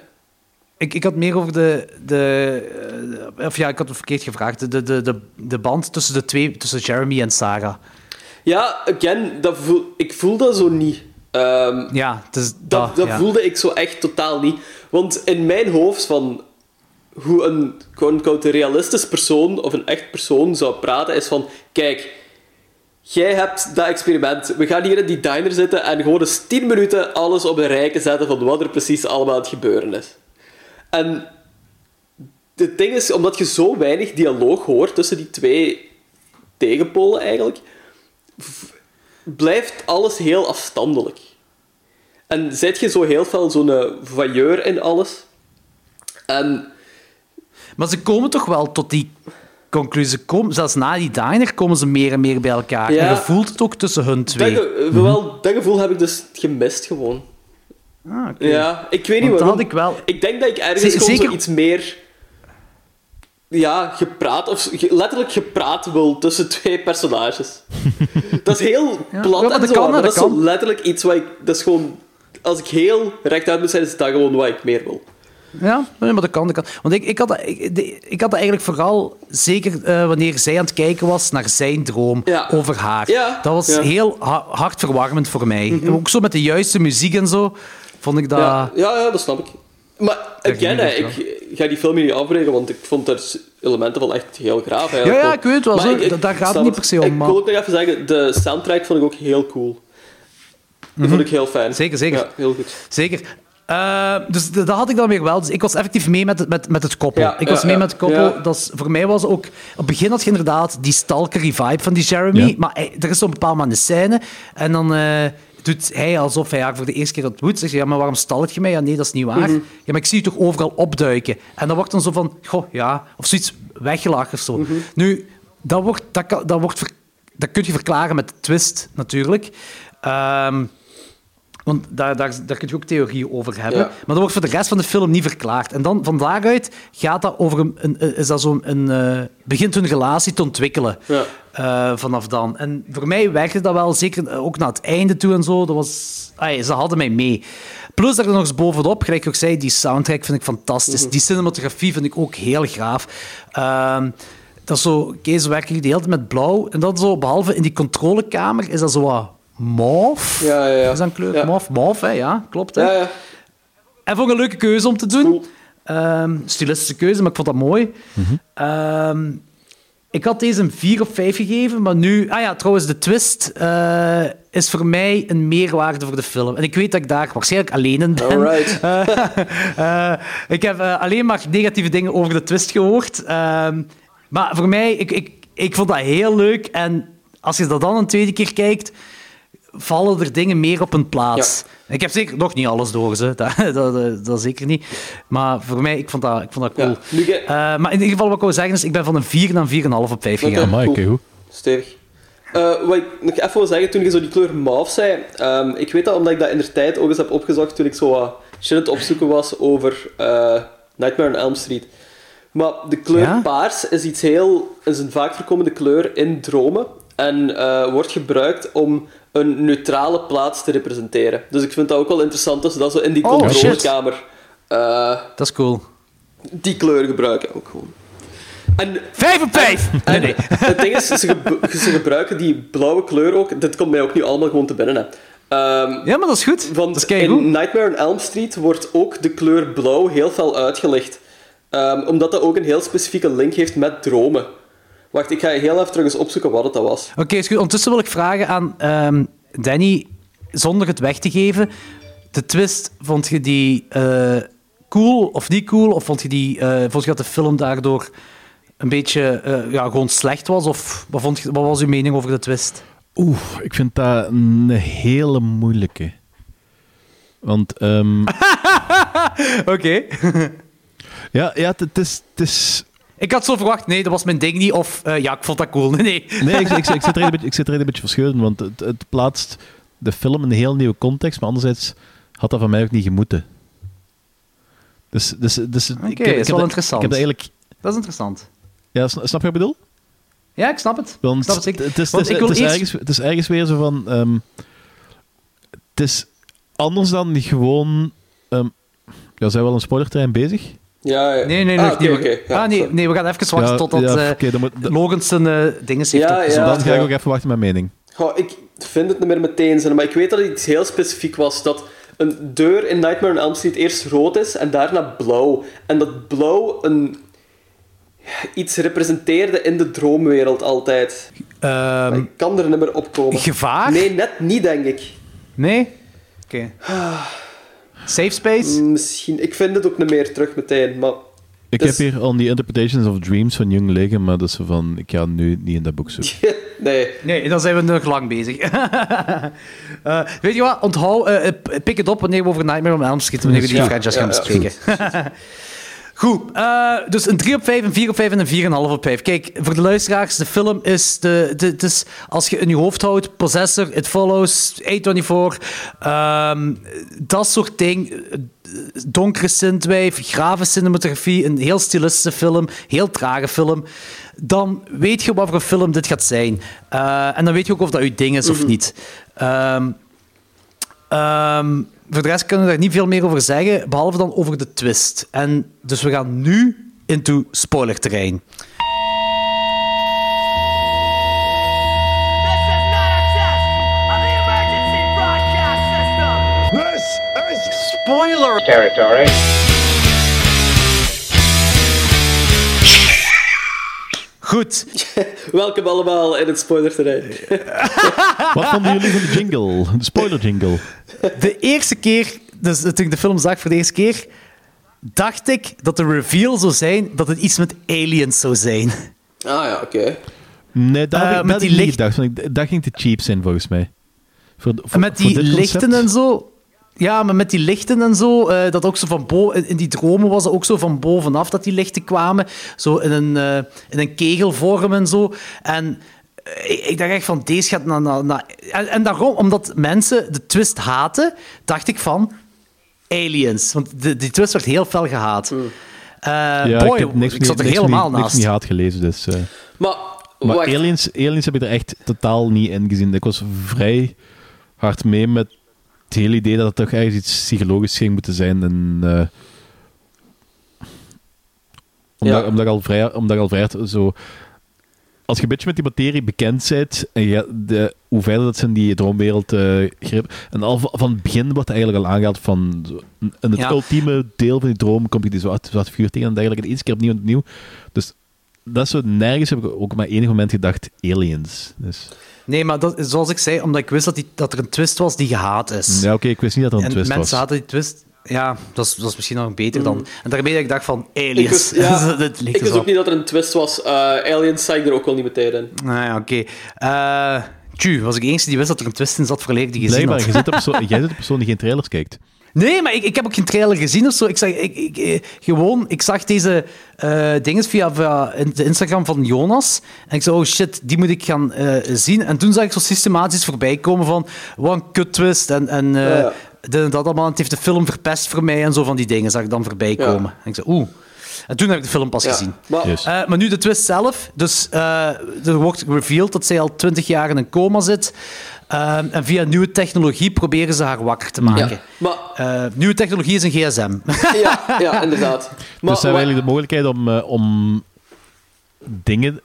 Ik, ik had meer over de... de of ja, ik had het verkeerd gevraagd. De, de, de, de band tussen de twee, tussen Jeremy en Sarah. Ja, again, dat voel, ik voel dat zo niet. Um, ja, het is dat. Dat, dat ja. voelde ik zo echt totaal niet. Want in mijn hoofd van... Hoe een quote-unquote realistisch persoon of een echt persoon zou praten, is van... Kijk, jij hebt dat experiment. We gaan hier in die diner zitten en gewoon eens tien minuten alles op een rijke zetten van wat er precies allemaal aan het gebeuren is. En het ding is, omdat je zo weinig dialoog hoort tussen die twee tegenpolen eigenlijk, blijft alles heel afstandelijk. En zet je zo heel veel zo'n voyeur in alles. En... Maar ze komen toch wel tot die conclusie. Kom, zelfs na die diner komen ze meer en meer bij elkaar. Ja. En je voelt het ook tussen hun twee. Dat, ge- wel, dat gevoel heb ik dus gemist gewoon. Ah, okay. Ja, ik weet niet waarom. Dat had ik wel. Ik denk dat ik ergens Z- zeker... iets meer... Ja, gepraat. Of letterlijk gepraat wil tussen twee personages. Dat is heel ja. plat ja, dat en zo. Kan, dat dat kan. Is zo letterlijk iets wat ik... Dat is gewoon... Als ik heel rechtuit moet zijn, is dat gewoon wat ik meer wil. Ja, maar dat kan, dat kan. Want ik, ik, had, ik, ik had dat eigenlijk vooral... Zeker uh, wanneer zij aan het kijken was naar zijn droom ja. over haar. Ja. Dat was ja. heel ha- hartverwarmend voor mij. Mm-hmm. Ook zo met de juiste muziek en zo, vond ik dat... Ja, ja, ja dat snap ik. Maar again, hè, ik ga die film hier niet afbreken, want ik vond er elementen van echt heel graaf. Ja, ja, ik weet het wel. Zo, ik, ik, daar gaat het niet per se om. Ik wil ook nog even zeggen, de soundtrack vond ik ook heel cool. Mm-hmm. Dat vond ik heel fijn. Zeker, zeker. Ja, heel goed. Zeker. Uh, dus dat had ik dan weer wel. Dus ik was effectief mee met het, met, met het koppel. Ja, ik was ja, mee ja, met het koppel. Ja. Dat is, voor mij was ook... Op het begin had je inderdaad die stalkery vibe van die Jeremy. Ja. Maar hij, er is zo'n bepaald moment een scène. En dan uh, doet hij alsof hij haar voor de eerste keer ontmoet. Zegt hij, ja, maar waarom stalk je mij? Ja, nee, dat is niet waar. Mm-hmm. Ja, maar ik zie je toch overal opduiken. En dan wordt dan zo van... Goh, ja. Of zoiets weggelachen of zo. Mm-hmm. Nu, dat, wordt, dat, dat, wordt, dat kun je verklaren met de twist, natuurlijk. Um, Want daar, daar, daar kun je ook theorieën over hebben. Ja. Maar dat wordt voor de rest van de film niet verklaard. En dan, van daaruit gaat dat over een, een, is dat zo'n, een, uh, begint hun relatie te ontwikkelen. Ja. Uh, vanaf dan. En voor mij werkte dat wel, zeker ook naar het einde toe en zo. Dat was, ay, ze hadden mij mee. Plus daar nog eens bovenop, gelijk ik ook zei, die soundtrack vind ik fantastisch. Mm-hmm. Die cinematografie vind ik ook heel gaaf. Uh, dat is zo, Kees werken die de hele tijd met blauw. En dan zo, behalve in die controlekamer, is dat zo wat... Mauve. Ja, ja, ja. Is dat een kleur? Ja. Mauve, mauve, hè? Ja, klopt. Hè? Ja, ja. En vond ik een leuke keuze om te doen. Um, stilistische keuze, maar ik vond dat mooi. Mm-hmm. Um, ik had deze een vier op vijf gegeven, maar nu... Ah ja, trouwens, de twist uh, is voor mij een meerwaarde voor de film. En ik weet dat ik daar waarschijnlijk alleen in ben. Alright. uh, uh, ik heb uh, alleen maar negatieve dingen over de twist gehoord. Uh, maar voor mij, ik, ik, ik vond dat heel leuk. En als je dat dan een tweede keer kijkt... vallen er dingen meer op hun plaats. Ja. Ik heb zeker nog niet alles door, ze. Dat, dat, dat, dat zeker niet. Maar voor mij, ik vond dat, ik vond dat cool. Ja, ge- uh, maar in ieder geval, wat ik wil zeggen is, ik ben van een vier naar een vier komma vijf op vijf gegaan. Amai, okay, cool. Stevig. Uh, wat ik nog even wil zeggen, toen je zo die kleur mauve zei, um, ik weet dat omdat ik dat in de tijd ook eens heb opgezocht toen ik zo uh, shit aan het opzoeken was over uh, Nightmare on Elm Street. Maar de kleur ja? paars is, iets heel, is een vaak voorkomende kleur in dromen. En uh, wordt gebruikt om een neutrale plaats te representeren. Dus ik vind dat ook wel interessant, dat ze dat zo in die oh, controlekamer... Uh, dat is cool. Die kleur gebruiken ook gewoon. En, vijf op vijf! En, en, nee, nee. Het ding is, ze, ge- ze gebruiken die blauwe kleur ook... Dit komt mij ook nu allemaal gewoon te binnen, hè. Um, ja, maar dat is goed. Want dat is in Nightmare on Elm Street wordt ook de kleur blauw heel fel uitgelicht. Um, omdat dat ook een heel specifieke link heeft met dromen. Wacht, ik ga heel even terug eens opzoeken wat het dat was. Oké, okay, is goed. Ondertussen wil ik vragen aan um, Danny, zonder het weg te geven. De twist, vond je die uh, cool of niet cool? Of vond je, die, uh, vond je dat de film daardoor een beetje uh, ja, gewoon slecht was? Of wat, vond je, wat was uw mening over de twist? Oeh, ik vind dat een hele moeilijke. Want... Um... Oké. ja, ja, het is... T is... Ik had zo verwacht, nee, dat was mijn ding niet, of uh, ja, ik vond dat cool. Nee, nee, nee ik, ik, ik zit er een beetje, ik zit er een beetje verscheurd in, want het, het plaatst de film in een heel nieuwe context, maar anderzijds had dat van mij ook niet gemoeten. Dus, dus, dus Oké, okay, dat is wel interessant. Ik heb dat, eigenlijk... dat is interessant. Ja, snap je wat ik bedoel? Ja, ik snap het. Want ik snap het, ik... het is, want het is, het is eerst... ergens, het is ergens weer zo van... Um, het is anders dan gewoon... Um, ja, zijn we al een spoilerterrein bezig? Ja, ja. Nee, nee, ah, nog okay, niet. Okay. Ja, ah, nee, nee, we gaan even wachten ja, totdat ja, okay, uh, moet... Logan zijn uh, dingen heeft ja, opgezet. Ja, dan ga ik ook even wachten met mijn mening. Goh, ik vind het niet meer meteen zin, maar ik weet dat het iets heel specifiek was. Dat een deur in Nightmare on Elm Street eerst rood is en daarna blauw. En dat blauw een... iets representeerde in de droomwereld altijd. Um, ik kan er niet meer op komen. Gevaar? Nee, net niet, denk ik. Nee? Oké. Okay. Safe space? Misschien. Ik vind het ook niet meer terug meteen, maar... Ik dus... heb hier On the Interpretations of Dreams van Jung liggen, maar dat is van... Ik ga nu niet in dat boek zoeken. nee. Nee, dan zijn we nog lang bezig. uh, weet je wat? Onthoud... Uh, pik het op wanneer we over Nightmare on Elm Street, wanneer we die ja. franchise ja, gaan ja, bespreken. Ja, goed, uh, dus een drie op vijf, een vier op vijf en een vier komma vijf op vijf. Kijk, voor de luisteraars, de film is... De, de, het is als je in je hoofd houdt, Possessor, It Follows, A vierentwintig, um, dat soort ding. Donkere synthwave, grave cinematografie, een heel stilistische film, heel trage film. Dan weet je wat voor een film dit gaat zijn. Uh, en dan weet je ook of dat je ding is of niet. Um, um, Voor de rest kunnen we daar niet veel meer over zeggen, behalve dan over de twist. En dus we gaan nu into spoilerterrein. This is spoiler territory. Goed. Welkom allemaal in het spoilerterrein. Wat vonden jullie van de jingle? De spoilerjingle. De eerste keer, dus toen ik de film zag voor de eerste keer, dacht ik dat de reveal zou zijn dat het iets met aliens zou zijn. Ah ja, oké. Okay. Nee, dat had ik, uh, dat ik licht... niet gedacht, want dat ging te cheap zijn volgens mij. Voor, voor, met die lichten concept. En zo... Ja, maar met die lichten en zo, uh, dat ook zo van boven... In die dromen was het ook zo van bovenaf dat die lichten kwamen. Zo in een, uh, in een kegelvorm en zo. En uh, ik, ik dacht echt van, deze gaat naar... naar, naar. En, en daarom, omdat mensen de twist haten, dacht ik van... Aliens. Want de, die twist werd heel fel gehaat. Mm. Uh, ja, boy, ik, niks, ik zat er niks, helemaal niks, naast. Ik heb niks niet haat gelezen, dus... Uh. Maar, maar aliens, aliens heb ik er echt totaal niet in gezien. Ik was vrij hard mee met... Het hele idee dat het toch ergens iets psychologisch ging moeten zijn. En, uh, omdat, ja. omdat ik al vrij... Omdat ik al vrij zo, als je een beetje met die materie bekend bent, en je, de, hoe verder dat ze in die droomwereld uh, grip... En al van het begin wordt eigenlijk al aangehaald van... Zo, in het ja. ultieme deel van die droom kom je die zwarte figuur tegen en dergelijke. En eens keer opnieuw en opnieuw. Dus dat is zo nergens. Heb ik ook maar enig moment gedacht, aliens. Dus... Nee, maar dat, zoals ik zei, omdat ik wist dat, die, dat er een twist was die gehaat is. Ja, oké, okay, ik wist niet dat er een en twist was. En mensen hadden die twist... Ja, dat is, dat is misschien nog beter mm. dan... En daarmee dat ik dacht van, aliens. Ik wist, ja, dat ik wist ook niet dat er een twist was. Uh, aliens zei ik er ook al niet meteen in. Nou ah, ja, oké. Okay. Uh, tju, was ik de enige die wist dat er een twist in zat volledig die gezien had. Blijkbaar, jij zit de perso- persoon die geen trailers kijkt. Nee, maar ik, ik heb ook geen trailer gezien of zo. Ik zag, ik, ik, gewoon, ik zag deze uh, dingen via, via de Instagram van Jonas. En ik zei, oh shit, die moet ik gaan uh, zien. En toen zag ik zo systematisch voorbij komen van... Wat een kut twist. En, en uh, ja. de, dat allemaal. Het heeft de film verpest voor mij. En zo van die dingen zag ik dan voorbij komen. Ja. En ik zei, oeh. En toen heb ik de film pas ja. gezien. Maar, yes. uh, maar nu de twist zelf. Dus uh, er wordt revealed dat zij al twintig jaar in een coma zit. Uh, en via nieuwe technologie proberen ze haar wakker te maken. Ja, maar... uh, nieuwe technologie is een gsm. Ja, ja inderdaad. Maar, dus hebben we eigenlijk de mogelijkheid om, uh, om dingen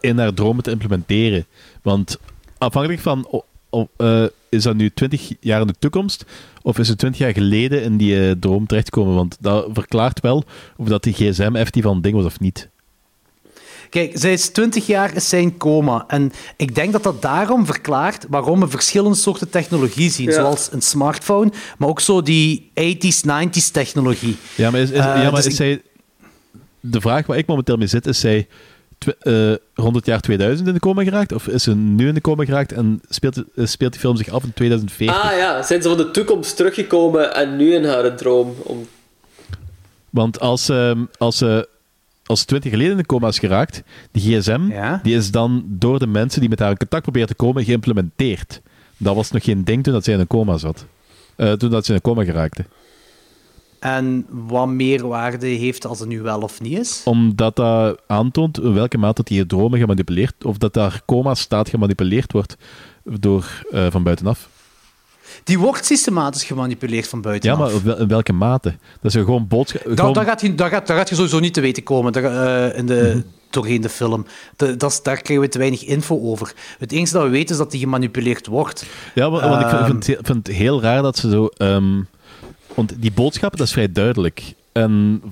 in haar dromen te implementeren. Want afhankelijk van... Oh, oh, uh, is dat nu twintig jaar in de toekomst? Of is het twintig jaar geleden in die uh, droom terechtkomen? Want dat verklaart wel of dat die gsm effectief al een ding was of niet. Kijk, zij is twintig jaar is zij in coma. En ik denk dat dat daarom verklaart waarom we verschillende soorten technologie zien. Ja. Zoals een smartphone, maar ook zo die tachtiger, negentiger technologie. Ja, maar is, is, uh, ja, maar dus is ik... zij... De vraag waar ik momenteel mee zit, is zij... Tw- uh, rond het jaar tweeduizend in de coma geraakt? Of is ze nu in de coma geraakt en speelt, uh, speelt die film zich af in twintig veertig? Ah ja, zijn ze van de toekomst teruggekomen en nu in haar droom? Om... Want als, uh, als, uh, als ze twintig geleden in de coma is geraakt, die gsm, ja? die is dan door de mensen die met haar in contact proberen te komen geïmplementeerd. Dat was nog geen ding toen dat zij in de coma zat. Uh, toen dat ze in de coma geraakte. En wat meerwaarde heeft als het nu wel of niet is? Omdat dat aantoont in welke mate dat die dromen gemanipuleerd... of dat daar coma-staat gemanipuleerd wordt door, uh, van buitenaf. Die wordt systematisch gemanipuleerd van buitenaf. Ja, maar in welke mate? Dat is gewoon boodschappen... Gewoon... Daar gaat, gaat, gaat je sowieso niet te weten komen daar, uh, in de, mm-hmm. doorheen de film. De, das, daar krijgen we te weinig info over. Het enige dat we weten is dat die gemanipuleerd wordt. Ja, want, um... want ik vind, vind, vind het heel raar dat ze zo... Um, Want die boodschap, dat is vrij duidelijk. En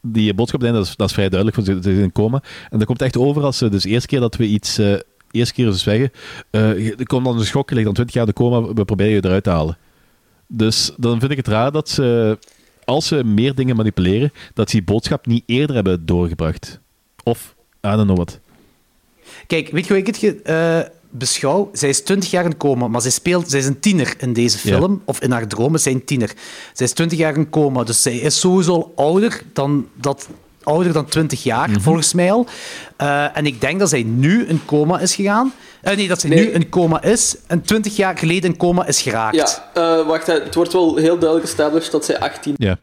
die boodschap, dat is, dat is vrij duidelijk, want ze zijn komen. En dat komt echt over als ze, dus de eerste keer dat we iets... Uh, eerste keer als we zeggen... Uh, er komt dan een schok, je ligt dan twintig jaar de coma, we proberen je eruit te halen. Dus dan vind ik het raar dat ze, als ze meer dingen manipuleren, dat ze die boodschap niet eerder hebben doorgebracht. Of, I don't know what. Kijk, weet je hoe ik het... Ge- uh... beschouw, zij is twintig jaar in coma, maar zij, speelt, zij is een tiener in deze film, ja. of in haar dromen, zij is een tiener. Zij is twintig jaar in coma, dus zij is sowieso al ouder dan, dat, ouder dan twintig jaar, mm-hmm. volgens mij al. Uh, en ik denk dat zij nu in coma is gegaan. Uh, nee, dat zij nee. nu in coma is en twintig jaar geleden in coma is geraakt. Ja, uh, wacht, het wordt wel heel duidelijk established dat zij achttien... Ja.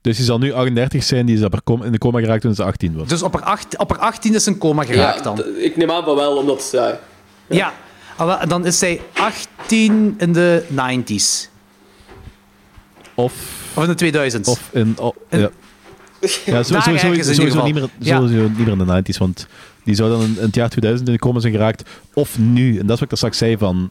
Dus die zal nu achtendertig zijn, die is op com- in de coma geraakt toen ze achttien was. Dus op haar, acht, op haar achttien is een coma geraakt ja, dan? D- ik neem aan van wel, omdat ze... Ja, ja, dan is zij achttien in de negentiger jaren. Of, of in de tweeduizend. Of in... Oh, in ja, ja zo, zo, zo, in sowieso, niet meer, ja. sowieso niet meer in de negentiger jaren, want die zou dan in, in het jaar tweeduizend in de coma zijn geraakt. Of nu, en dat is wat ik daar straks zei, van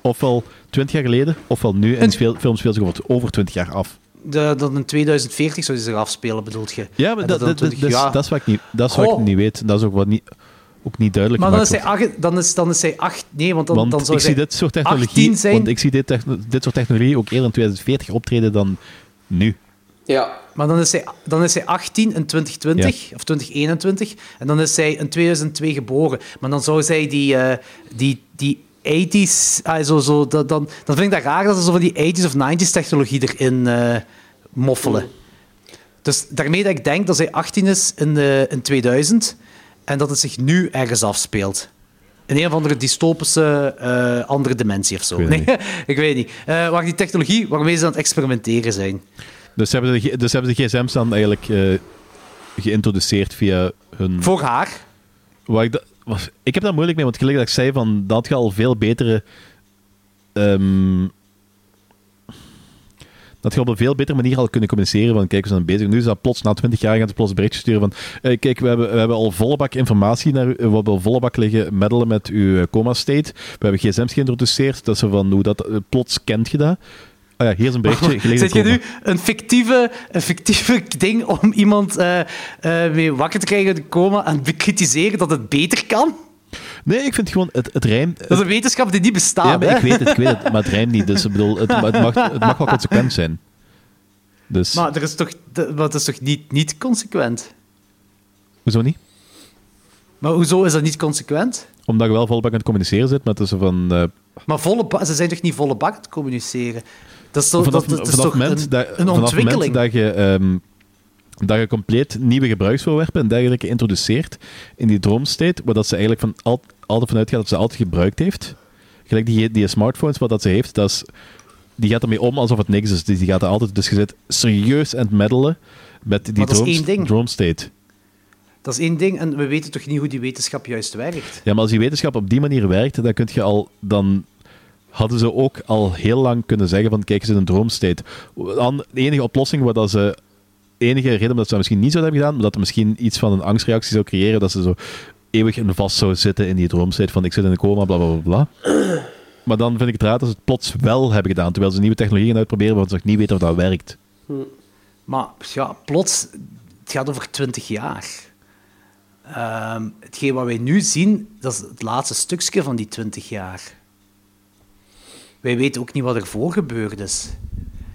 ofwel twintig jaar geleden, ofwel nu. En de film speelt zich over twintig jaar af. Dat in twintig veertig zou ze zich afspelen, bedoelt je? Ja, maar dat, dat, dat, dat, ja. dat is wat ik niet, dat is wat oh. ik niet weet. Dat is ook wat niet... ook niet duidelijk maar dan is, hij acht, dan, is, dan is hij acht... Nee, want dan, want dan zou ik zie dit soort technologie, zijn. Want ik zie dit, techno- dit soort technologie ook eerder in twintig veertig optreden dan nu. Ja. Maar dan is hij, dan is hij achttien in twintig twintig, ja. of twintig eenentwintig, en dan is hij in tweeduizend twee geboren. Maar dan zou zij die... Uh, die, die tachtiger jaren... Ah, zo, zo, dan, dan vind ik dat raar dat ze zo van die tachtiger jaren of negentiger jaren technologie erin uh, moffelen. Dus daarmee dat ik denk dat zij achttien is in, uh, in tweeduizend... En dat het zich nu ergens afspeelt. In een of andere dystopische uh, andere dimensie of zo. Ik weet, nee, ik weet niet. Uh, waar die technologie waarmee ze aan het experimenteren zijn. Dus hebben de, dus hebben de gsm's dan eigenlijk uh, geïntroduceerd via hun... Voor haar? Waar ik, da- was, ik heb daar moeilijk mee, want gelijk dat ik zei, van, dat had je al veel betere... Um, dat je op een veel betere manier al kunnen communiceren van kijk, we zijn bezig. Nu is dat plots, na twintig jaar gaan ze plots een berichtje sturen van eh, kijk, we hebben, we hebben al volle bak informatie naar u, we hebben al volle bak liggen meddelen met uw coma state. We hebben gsm's geïntroduceerd, dat ze van hoe dat, plots kent je dat. Oh ja, hier is een berichtje. Gelegen zet je nu een fictieve, een fictieve ding om iemand uh, uh, mee wakker te krijgen in de coma en bekritiseren dat het beter kan? Nee, ik vind gewoon, het, het rijmt... Dat is een wetenschap die niet bestaat, ja, hè? Ik weet het, ik weet het, maar het rijmt niet. Dus ik bedoel, het, het, mag, het mag wel consequent zijn. Dus. Maar er is toch, dat is toch niet, niet consequent? Hoezo niet? Maar hoezo is dat niet consequent? Omdat je wel volle bak aan het communiceren zit, maar tussen van... Uh... Maar volle ba- ze zijn toch niet volle bak aan het communiceren? Dat is toch, vanaf, dat, dat is toch een, dat, een ontwikkeling? Vanaf het moment dat je... Um, dat je compleet nieuwe gebruiksvoorwerpen en dergelijke introduceert in die droomstate, waar dat ze eigenlijk van al, altijd vanuit gaat dat ze altijd gebruikt heeft. Gelijk die, die smartphones, wat dat ze heeft, dat is, die gaat ermee om alsof het niks is. Dus die gaat er altijd, dus je zit serieus aan het meddelen Met die droom, droom state. Dat is één ding, en we weten toch niet hoe die wetenschap juist werkt? Ja, maar als die wetenschap op die manier werkt, dan, kun je al, dan hadden ze ook al heel lang kunnen zeggen van, kijk, ze in een droomstate. De enige oplossing, wat dat ze... enige reden dat ze dat misschien niet zouden hebben gedaan, maar dat er misschien iets van een angstreactie zou creëren, dat ze zo eeuwig en vast zou zitten in die droomstate van, ik zit in een coma, bla, bla, bla, bla. Maar dan vind ik het raar dat ze het plots wel hebben gedaan, terwijl ze nieuwe technologieën uitproberen, want ze nog niet weten of dat werkt. Hm. Maar ja, plots, het gaat over twintig jaar. Um, hetgeen wat wij nu zien, dat is het laatste stukje van die twintig jaar. Wij weten ook niet wat ervoor gebeurd is.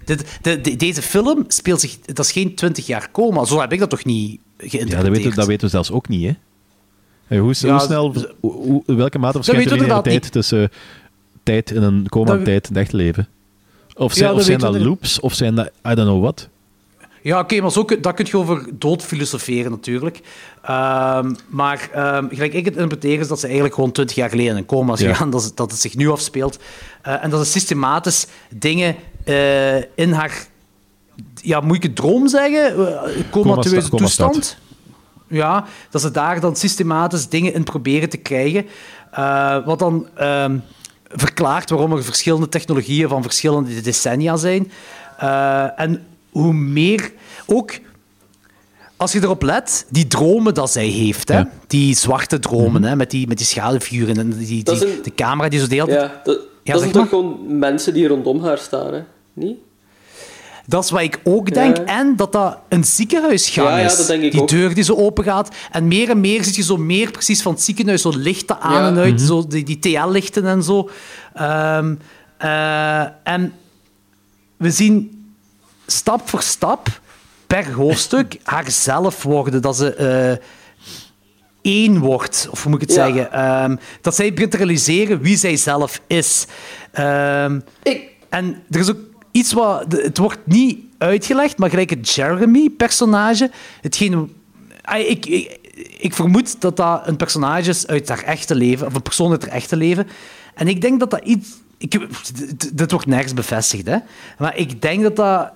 De, de, de, deze film speelt zich... Dat is geen twintig jaar coma. Zo heb ik dat toch niet geïnterpreteerd? Ja, dat weten, dat weten we zelfs ook niet, hè? Hey, hoe, ja, hoe snel... Hoe, hoe, welke mate verschijnt er in tijd tussen uh, tijd in een coma en tijd in het echt leven? Of zijn, ja, of zijn dat loops? Of zijn dat... I don't know what... Ja, oké, okay, maar zo kun, dat kun je over dood filosoferen natuurlijk. Um, maar um, gelijk ik het interpreteer is dat ze eigenlijk gewoon twintig jaar geleden in een coma zijn gegaan, ja. dat, dat het zich nu afspeelt. Uh, en dat ze systematisch dingen uh, in haar, ja, moet ik het droom zeggen? Uh, Comatueuze toestand. Ja, dat ze daar dan systematisch dingen in proberen te krijgen. Uh, wat dan uh, verklaart waarom er verschillende technologieën van verschillende decennia zijn. Uh, en... Hoe meer... Ook, als je erop let, die dromen dat zij heeft, hè? Ja. Die zwarte dromen, mm-hmm. hè? Met die, met die schaduwfiguren en die, die, een... de camera die zo deelt. Ja, dat, ja, dat zijn toch gewoon mensen die rondom haar staan, hè? Niet? Dat is wat ik ook denk. Ja. En dat dat een ziekenhuisgang ja, is. Ja, dat denk ik die ook. Deur die zo open gaat. En meer en meer zit je zo meer precies van het ziekenhuis, zo lichten aan ja. en uit, mm-hmm. zo, die, die T L-lichten en zo. Um, uh, en we zien... stap voor stap, per hoofdstuk, haarzelf worden. Dat ze uh, één wordt, of hoe moet ik het ja. zeggen? Um, dat zij begint te realiseren wie zij zelf is. Um, ik... En er is ook iets wat... Het wordt niet uitgelegd, maar gelijk het Jeremy-personage, hetgeen... Uh, ik, ik, ik vermoed dat dat een personage is uit haar echte leven, of een persoon uit haar echte leven. En ik denk dat dat iets... Ik, dit wordt nergens bevestigd, hè. Maar ik denk dat dat...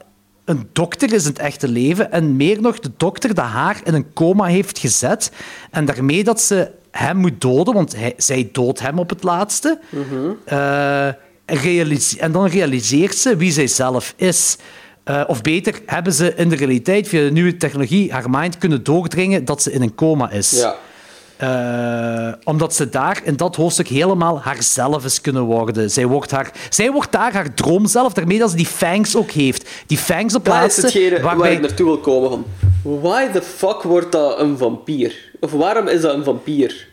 een dokter is in het echte leven en meer nog de dokter dat haar in een coma heeft gezet en daarmee dat ze hem moet doden, want hij, zij doodt hem op het laatste. Mm-hmm. Uh, realise- en dan realiseert ze wie zij zelf is. Uh, of beter, hebben ze in de realiteit via de nieuwe technologie haar mind kunnen doordringen dat ze in een coma is. Ja. Uh, omdat ze daar in dat hoofdstuk helemaal haarzelf is kunnen worden. Zij wordt, haar, zij wordt daar haar droom zelf, daarmee dat ze die fangs ook heeft. Die fangs op plaatsen... Dat is hetgene waarbij... waar ik naartoe wil komen. Van. Why the fuck wordt dat een vampier? Of waarom is dat een vampier?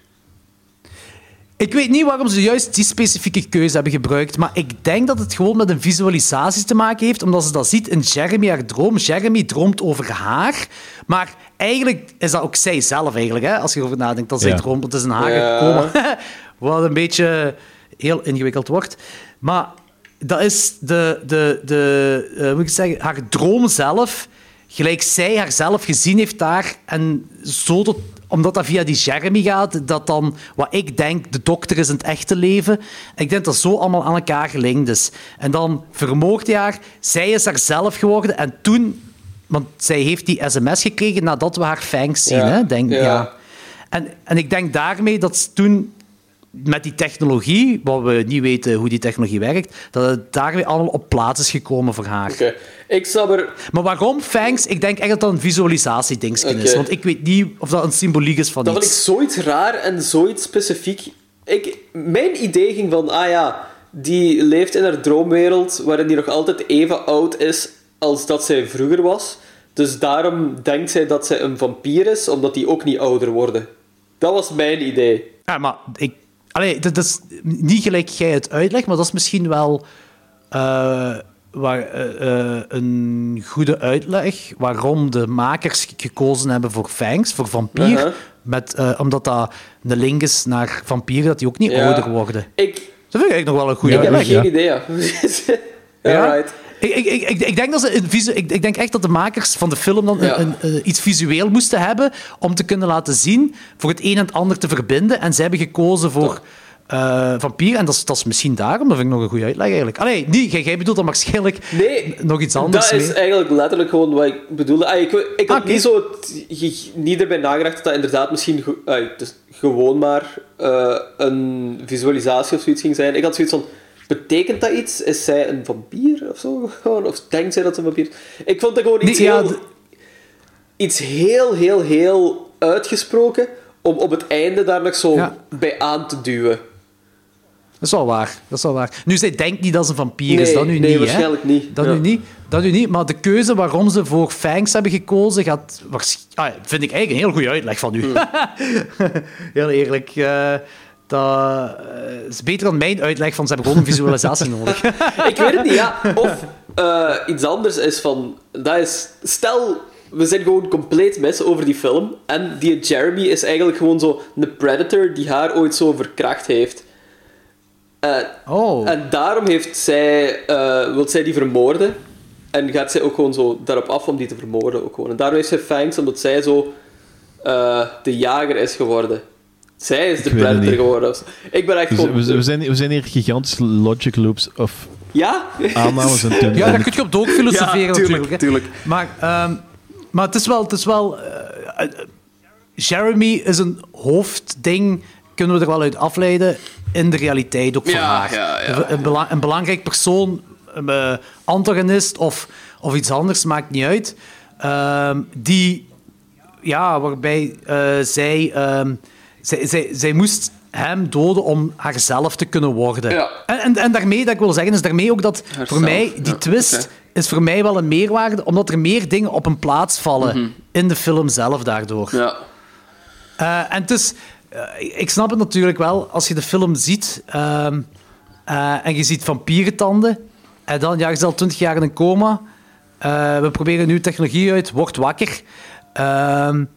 Ik weet niet waarom ze juist die specifieke keuze hebben gebruikt, maar ik denk dat het gewoon met een visualisatie te maken heeft, omdat ze dat ziet in Jeremy, haar droom. Jeremy droomt over haar, maar eigenlijk is dat ook zij zelf, eigenlijk, hè? Als je erover nadenkt dat zij ja. droomt, dat is een haar gekomen. Ja. Wat een beetje heel ingewikkeld wordt. Maar dat is de, de, de uh, moet ik zeggen, haar droom zelf, gelijk zij haarzelf gezien heeft daar, en zo tot... Omdat dat via die Jeremy gaat, dat dan, wat ik denk, de dokter is in het echte leven. Ik denk dat dat zo allemaal aan elkaar gelinkt is. En dan vermoordt hij haar. Zij is haarzelf geworden. En toen... Want zij heeft die sms gekregen nadat we haar fangs zien. Ja. Hè? Denk, ja. Ja. En, en ik denk daarmee dat toen, met die technologie, wat we niet weten hoe die technologie werkt, dat het daarmee allemaal op plaats is gekomen voor haar. Okay. Ik snap er... Maar waarom fangs? Ik denk echt dat dat een visualisatiedingsje okay. is. Want ik weet niet of dat een symboliek is van dat iets. Dat vind ik zoiets raar en zoiets specifiek. Ik, mijn idee ging van, ah ja, die leeft in haar droomwereld waarin die nog altijd even oud is als dat zij vroeger was. Dus daarom denkt zij dat zij een vampier is, omdat die ook niet ouder worden. Dat was mijn idee. Ja, maar ik... Allee, dat is niet gelijk jij het uitlegt, maar dat is misschien wel... Uh... Waar, uh, uh, een goede uitleg waarom de makers gekozen hebben voor fangs, voor vampier. Uh-huh. Met, uh, omdat dat de link is naar vampieren, dat die ook niet ja. ouder worden. Ik... Dat vind ik eigenlijk nog wel een goede uitleg. Ik heb geen idee, ja. ja? Ik, ik, ik, ik, denk dat ze een visu- ik, ik denk echt dat de makers van de film dan ja. een, een, iets visueel moesten hebben om te kunnen laten zien, voor het een en het ander te verbinden. En ze hebben gekozen voor... Uh, vampier, en dat is, dat is misschien daarom, dat vind ik nog een goede uitleg eigenlijk. Ah nee, nee jij, jij bedoelt dan waarschijnlijk nee, nog iets anders. Dat mee. Is eigenlijk letterlijk gewoon wat ik bedoelde. Ah, ik ik, ik ah, had okay. niet, zo het, niet erbij nagedacht dat dat inderdaad misschien ah, dus gewoon maar uh, een visualisatie of zoiets ging zijn. Ik had zoiets van, betekent dat iets? Is zij een vampier of zo? Of denkt zij dat ze een vampier is? Ik vond dat gewoon iets, nee, ja, heel, d- iets heel, heel, heel uitgesproken om op het einde daar nog zo ja. bij aan te duwen. Dat is wel waar, dat is wel waar. Nu, zij denkt niet dat ze een vampier is, nee, dat nu nee, niet. Nee, waarschijnlijk hè? Niet. Dat, ja. nu niet. dat nu niet, maar de keuze waarom ze voor fangs hebben gekozen, gaat waarsch- ah, vind ik eigenlijk een heel goede uitleg van u. Mm. Heel eerlijk. Uh, dat is beter dan mijn uitleg van ze hebben gewoon een visualisatie nodig. Ik weet het niet, ja. Of uh, iets anders is van... Dat is, stel, we zijn gewoon compleet mis over die film en die Jeremy is eigenlijk gewoon zo een predator die haar ooit zo verkracht heeft. Uh, oh. En daarom heeft zij, uh, wil zij die vermoorden. En gaat zij ook gewoon zo daarop af om die te vermoorden. Ook gewoon. En daarom heeft zij fangs, omdat zij zo uh, de jager is geworden. Zij is de ik predator geworden. Ik ben echt we, gewoon... we, we, zijn, we zijn hier gigantische logic loops of ja? aannames en tunnels. Ja, daar kun je op dood filosoferen ja, tuurlijk, natuurlijk. Tuurlijk. Maar, um, maar het is wel... Het is wel uh, uh, Jeremy is een hoofdding... kunnen we er wel uit afleiden, in de realiteit ook van ja, haar. Ja, ja. Een, bela- een belangrijk persoon, een uh, antagonist of, of iets anders, maakt niet uit. Um, die, ja, waarbij uh, zij, um, zij, zij... Zij moest hem doden om haarzelf te kunnen worden. Ja. En, en, en daarmee, dat ik wil zeggen, is daarmee ook dat herself, voor mij, die ja, twist okay. is voor mij wel een meerwaarde, omdat er meer dingen op een plaats vallen mm-hmm. in de film zelf daardoor. Ja. Uh, en het is... Ik snap het natuurlijk wel, als je de film ziet um, uh, en je ziet vampierentanden en dan, ja, je zit al twintig jaar in een coma, uh, we proberen nieuwe technologie uit, word wakker. Um,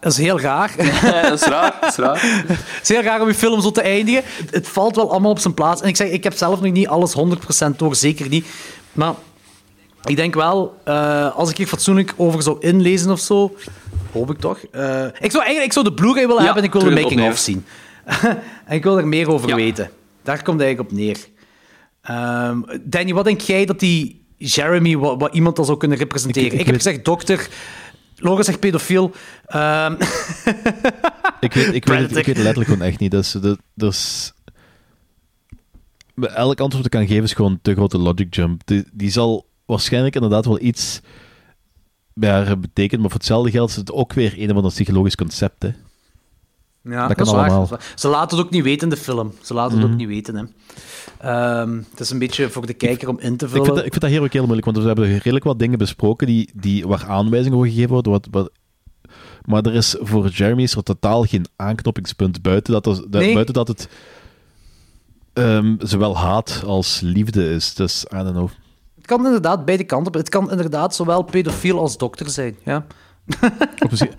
dat is heel raar. Ja, dat is raar. Dat is raar. Het is heel raar om je film zo te eindigen. Het valt wel allemaal op zijn plaats. En ik zeg, ik heb zelf nog niet alles honderd procent door, zeker niet. Maar ik denk wel, uh, als ik hier fatsoenlijk over zou inlezen of zo... Hoop ik toch. Uh, ik zou eigenlijk ik zou de Blu-ray willen ja, hebben en ik wil de making-of zien. En ik wil er meer over ja. weten. Daar komt het eigenlijk op neer. Um, Danny, wat denk jij dat die Jeremy, wat, wat iemand al zou kunnen representeren? Ik, ik, ik, ik heb weet... gezegd dokter, Logan zegt pedofiel. Um... ik, weet, ik, weet het, ik weet het letterlijk gewoon echt niet. Dus, dat, dus... Elk antwoord dat ik kan geven is gewoon te grote logic jump. Die, die zal waarschijnlijk inderdaad wel iets... Ja, betekent, maar voor hetzelfde geld is het ook weer een van dat psychologisch concept, hè. Ja, dat kan dat allemaal. Waar, dat ze laten het ook niet weten in de film. Ze laten mm-hmm. het ook niet weten, hè. Um, het is een beetje voor de kijker om in te vullen. Ik vind dat, ik vind dat hier ook heel moeilijk, want we hebben redelijk wat dingen besproken die, die, waar aanwijzingen voor gegeven worden. Wat, wat, maar er is voor Jeremy is er totaal geen aanknopingspunt buiten dat, er, nee. buiten dat het um, zowel haat als liefde is. Dus, I don't know. Het kan inderdaad beide kanten op. Het kan inderdaad zowel pedofiel als dokter zijn. Ja. Misschien,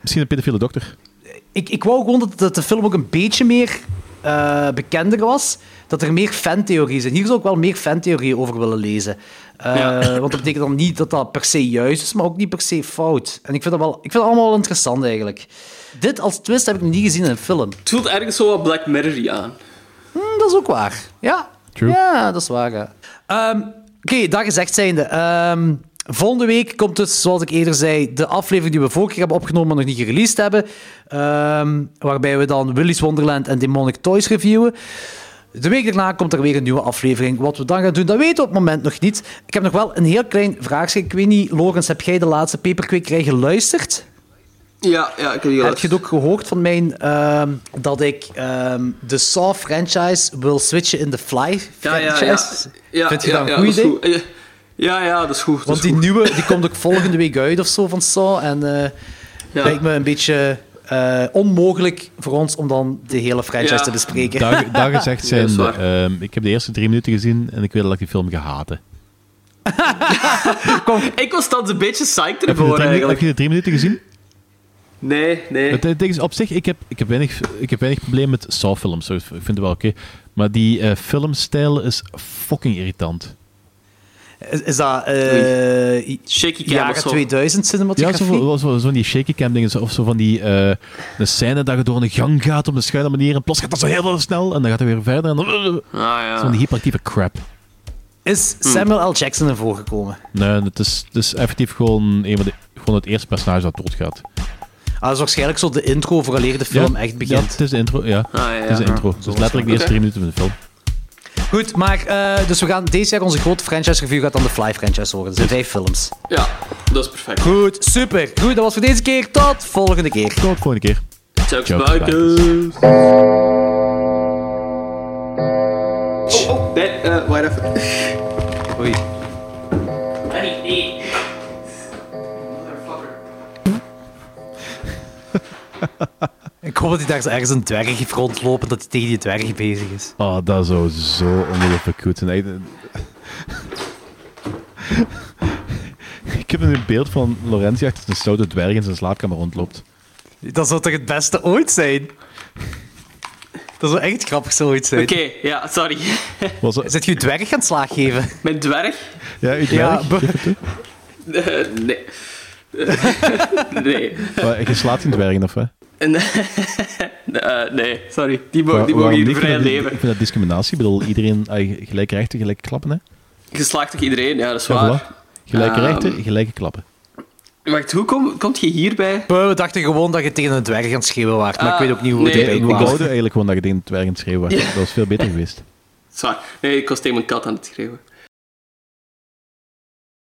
misschien een pedofiele dokter. Ik, ik wou gewoon dat de film ook een beetje meer uh, bekender was. Dat er meer fantheorieën zijn. Hier zou ik wel meer fantheorieën over willen lezen. Uh, ja. Want dat betekent dan niet dat dat per se juist is, maar ook niet per se fout. En ik vind dat, wel, ik vind dat allemaal wel interessant eigenlijk. Dit als twist heb ik nog niet gezien in een film. Het voelt ergens zo wat Black Mirror aan. Hmm, dat is ook waar. Ja, True. ja dat is waar. Ja. Um, Oké, okay, dat gezegd zijnde. Um, volgende week komt dus, zoals ik eerder zei, de aflevering die we vorige keer hebben opgenomen, maar nog niet gereleased hebben. Um, waarbij we dan Willy's Wonderland en Demonic Toys reviewen. De week daarna komt er weer een nieuwe aflevering. Wat we dan gaan doen, dat weten we op het moment nog niet. Ik heb nog wel een heel klein vraagje. Ik weet niet, Lorens, heb jij de laatste Peperkwekerij geluisterd? Ja, ja, ik heb je Heb je het ook gehoord van mij um, dat ik um, de Saw-franchise wil switchen in de Fly-franchise? Ja, ja, ja. Vind je ja, dat ja, een goed ja, idee? Goed. Ja, ja, dat is goed. Dat Want is die goed. nieuwe die komt ook volgende week uit of zo van Saw. En uh, ja. lijkt me een beetje uh, onmogelijk voor ons om dan de hele franchise ja. te bespreken. Daar, daar gezegd zijn, ja, um, ik heb de eerste drie minuten gezien en ik weet dat ik die film gehaatte. Kom. Ik was dan een beetje psyched ervoor eigenlijk. Heb je de drie minuten gezien? Nee, nee. Het, het ding is, op zich, ik heb, ik heb weinig, ik heb weinig probleem met Saw-films. Ik vind het wel oké. Okay. Maar die uh, filmstijl is fucking irritant. Is, is dat... Uh, shaky cam jaren tweeduizend cinematografie? Ja, zo'n zo, zo die shaky cam dingen. Of zo van die uh, de scène dat je door een gang gaat op een schuine manier en plots gaat dat zo heel snel en dan gaat hij weer verder en dan... Ah, ja. Zo'n hyperactieve crap. Is Samuel hm. L. Jackson ervoor gekomen? Nee, het is, het is effectief gewoon, een van de, gewoon het eerste personage dat doodgaat. Ah, dat is waarschijnlijk zo de intro vooraleer de film ja, echt begint. Ja, het is de intro, ja. Ah, ja, ja. Het is de intro. Dus ja, letterlijk de eerste drie minuten van de film. Goed, maar uh, dus we gaan deze jaar onze grote franchise-review gaat dan de Fly-franchise horen. Dat zijn vijf films. Ja, dat is perfect. Goed, super. Goed, dat was voor deze keer. Tot volgende keer. Tot volgende keer. Ciao, buikers. Oh, oh, nee, uh, wacht even. Oei. Nee, nee. Motherfucker. Ik hoop dat hij daar ergens een dwerg rondloopt, dat hij tegen die dwerg bezig is. Oh, dat zou zo ongelooflijk goed zijn. Ik heb een beeld van Lorenzi achter een stoute dwerg in zijn slaapkamer rondloopt. Dat zou toch het beste ooit zijn? Dat zou echt grappig zoiets zijn. Oké, okay, ja, sorry. Zit je dwerg aan het slaag geven? Mijn dwerg? Ja, uw dwerg? Ja, b- uh, nee. nee. Maar je slaat geen dwergen, of hè? uh, nee, sorry. Die mogen, die mogen hier vrij leven. Ik vind dat discriminatie. Ik bedoel, iedereen uh, gelijk rechten, gelijk klappen, hè? Je slaagt toch iedereen? Ja, dat is waar. Ja, voilà. Gelijke um, rechten, gelijke klappen. Wacht, hoe kom, komt je hierbij? We dachten gewoon dat je tegen een dwerg aan het schreeuwen was. Maar uh, ik weet ook niet hoe het nee, ik was. Ik wou eigenlijk gewoon dat je tegen een dwerg aan het schreeuwen was. Ja. Dat was veel beter geweest. Zwaar. Nee, ik was tegen mijn kat aan het schreeuwen.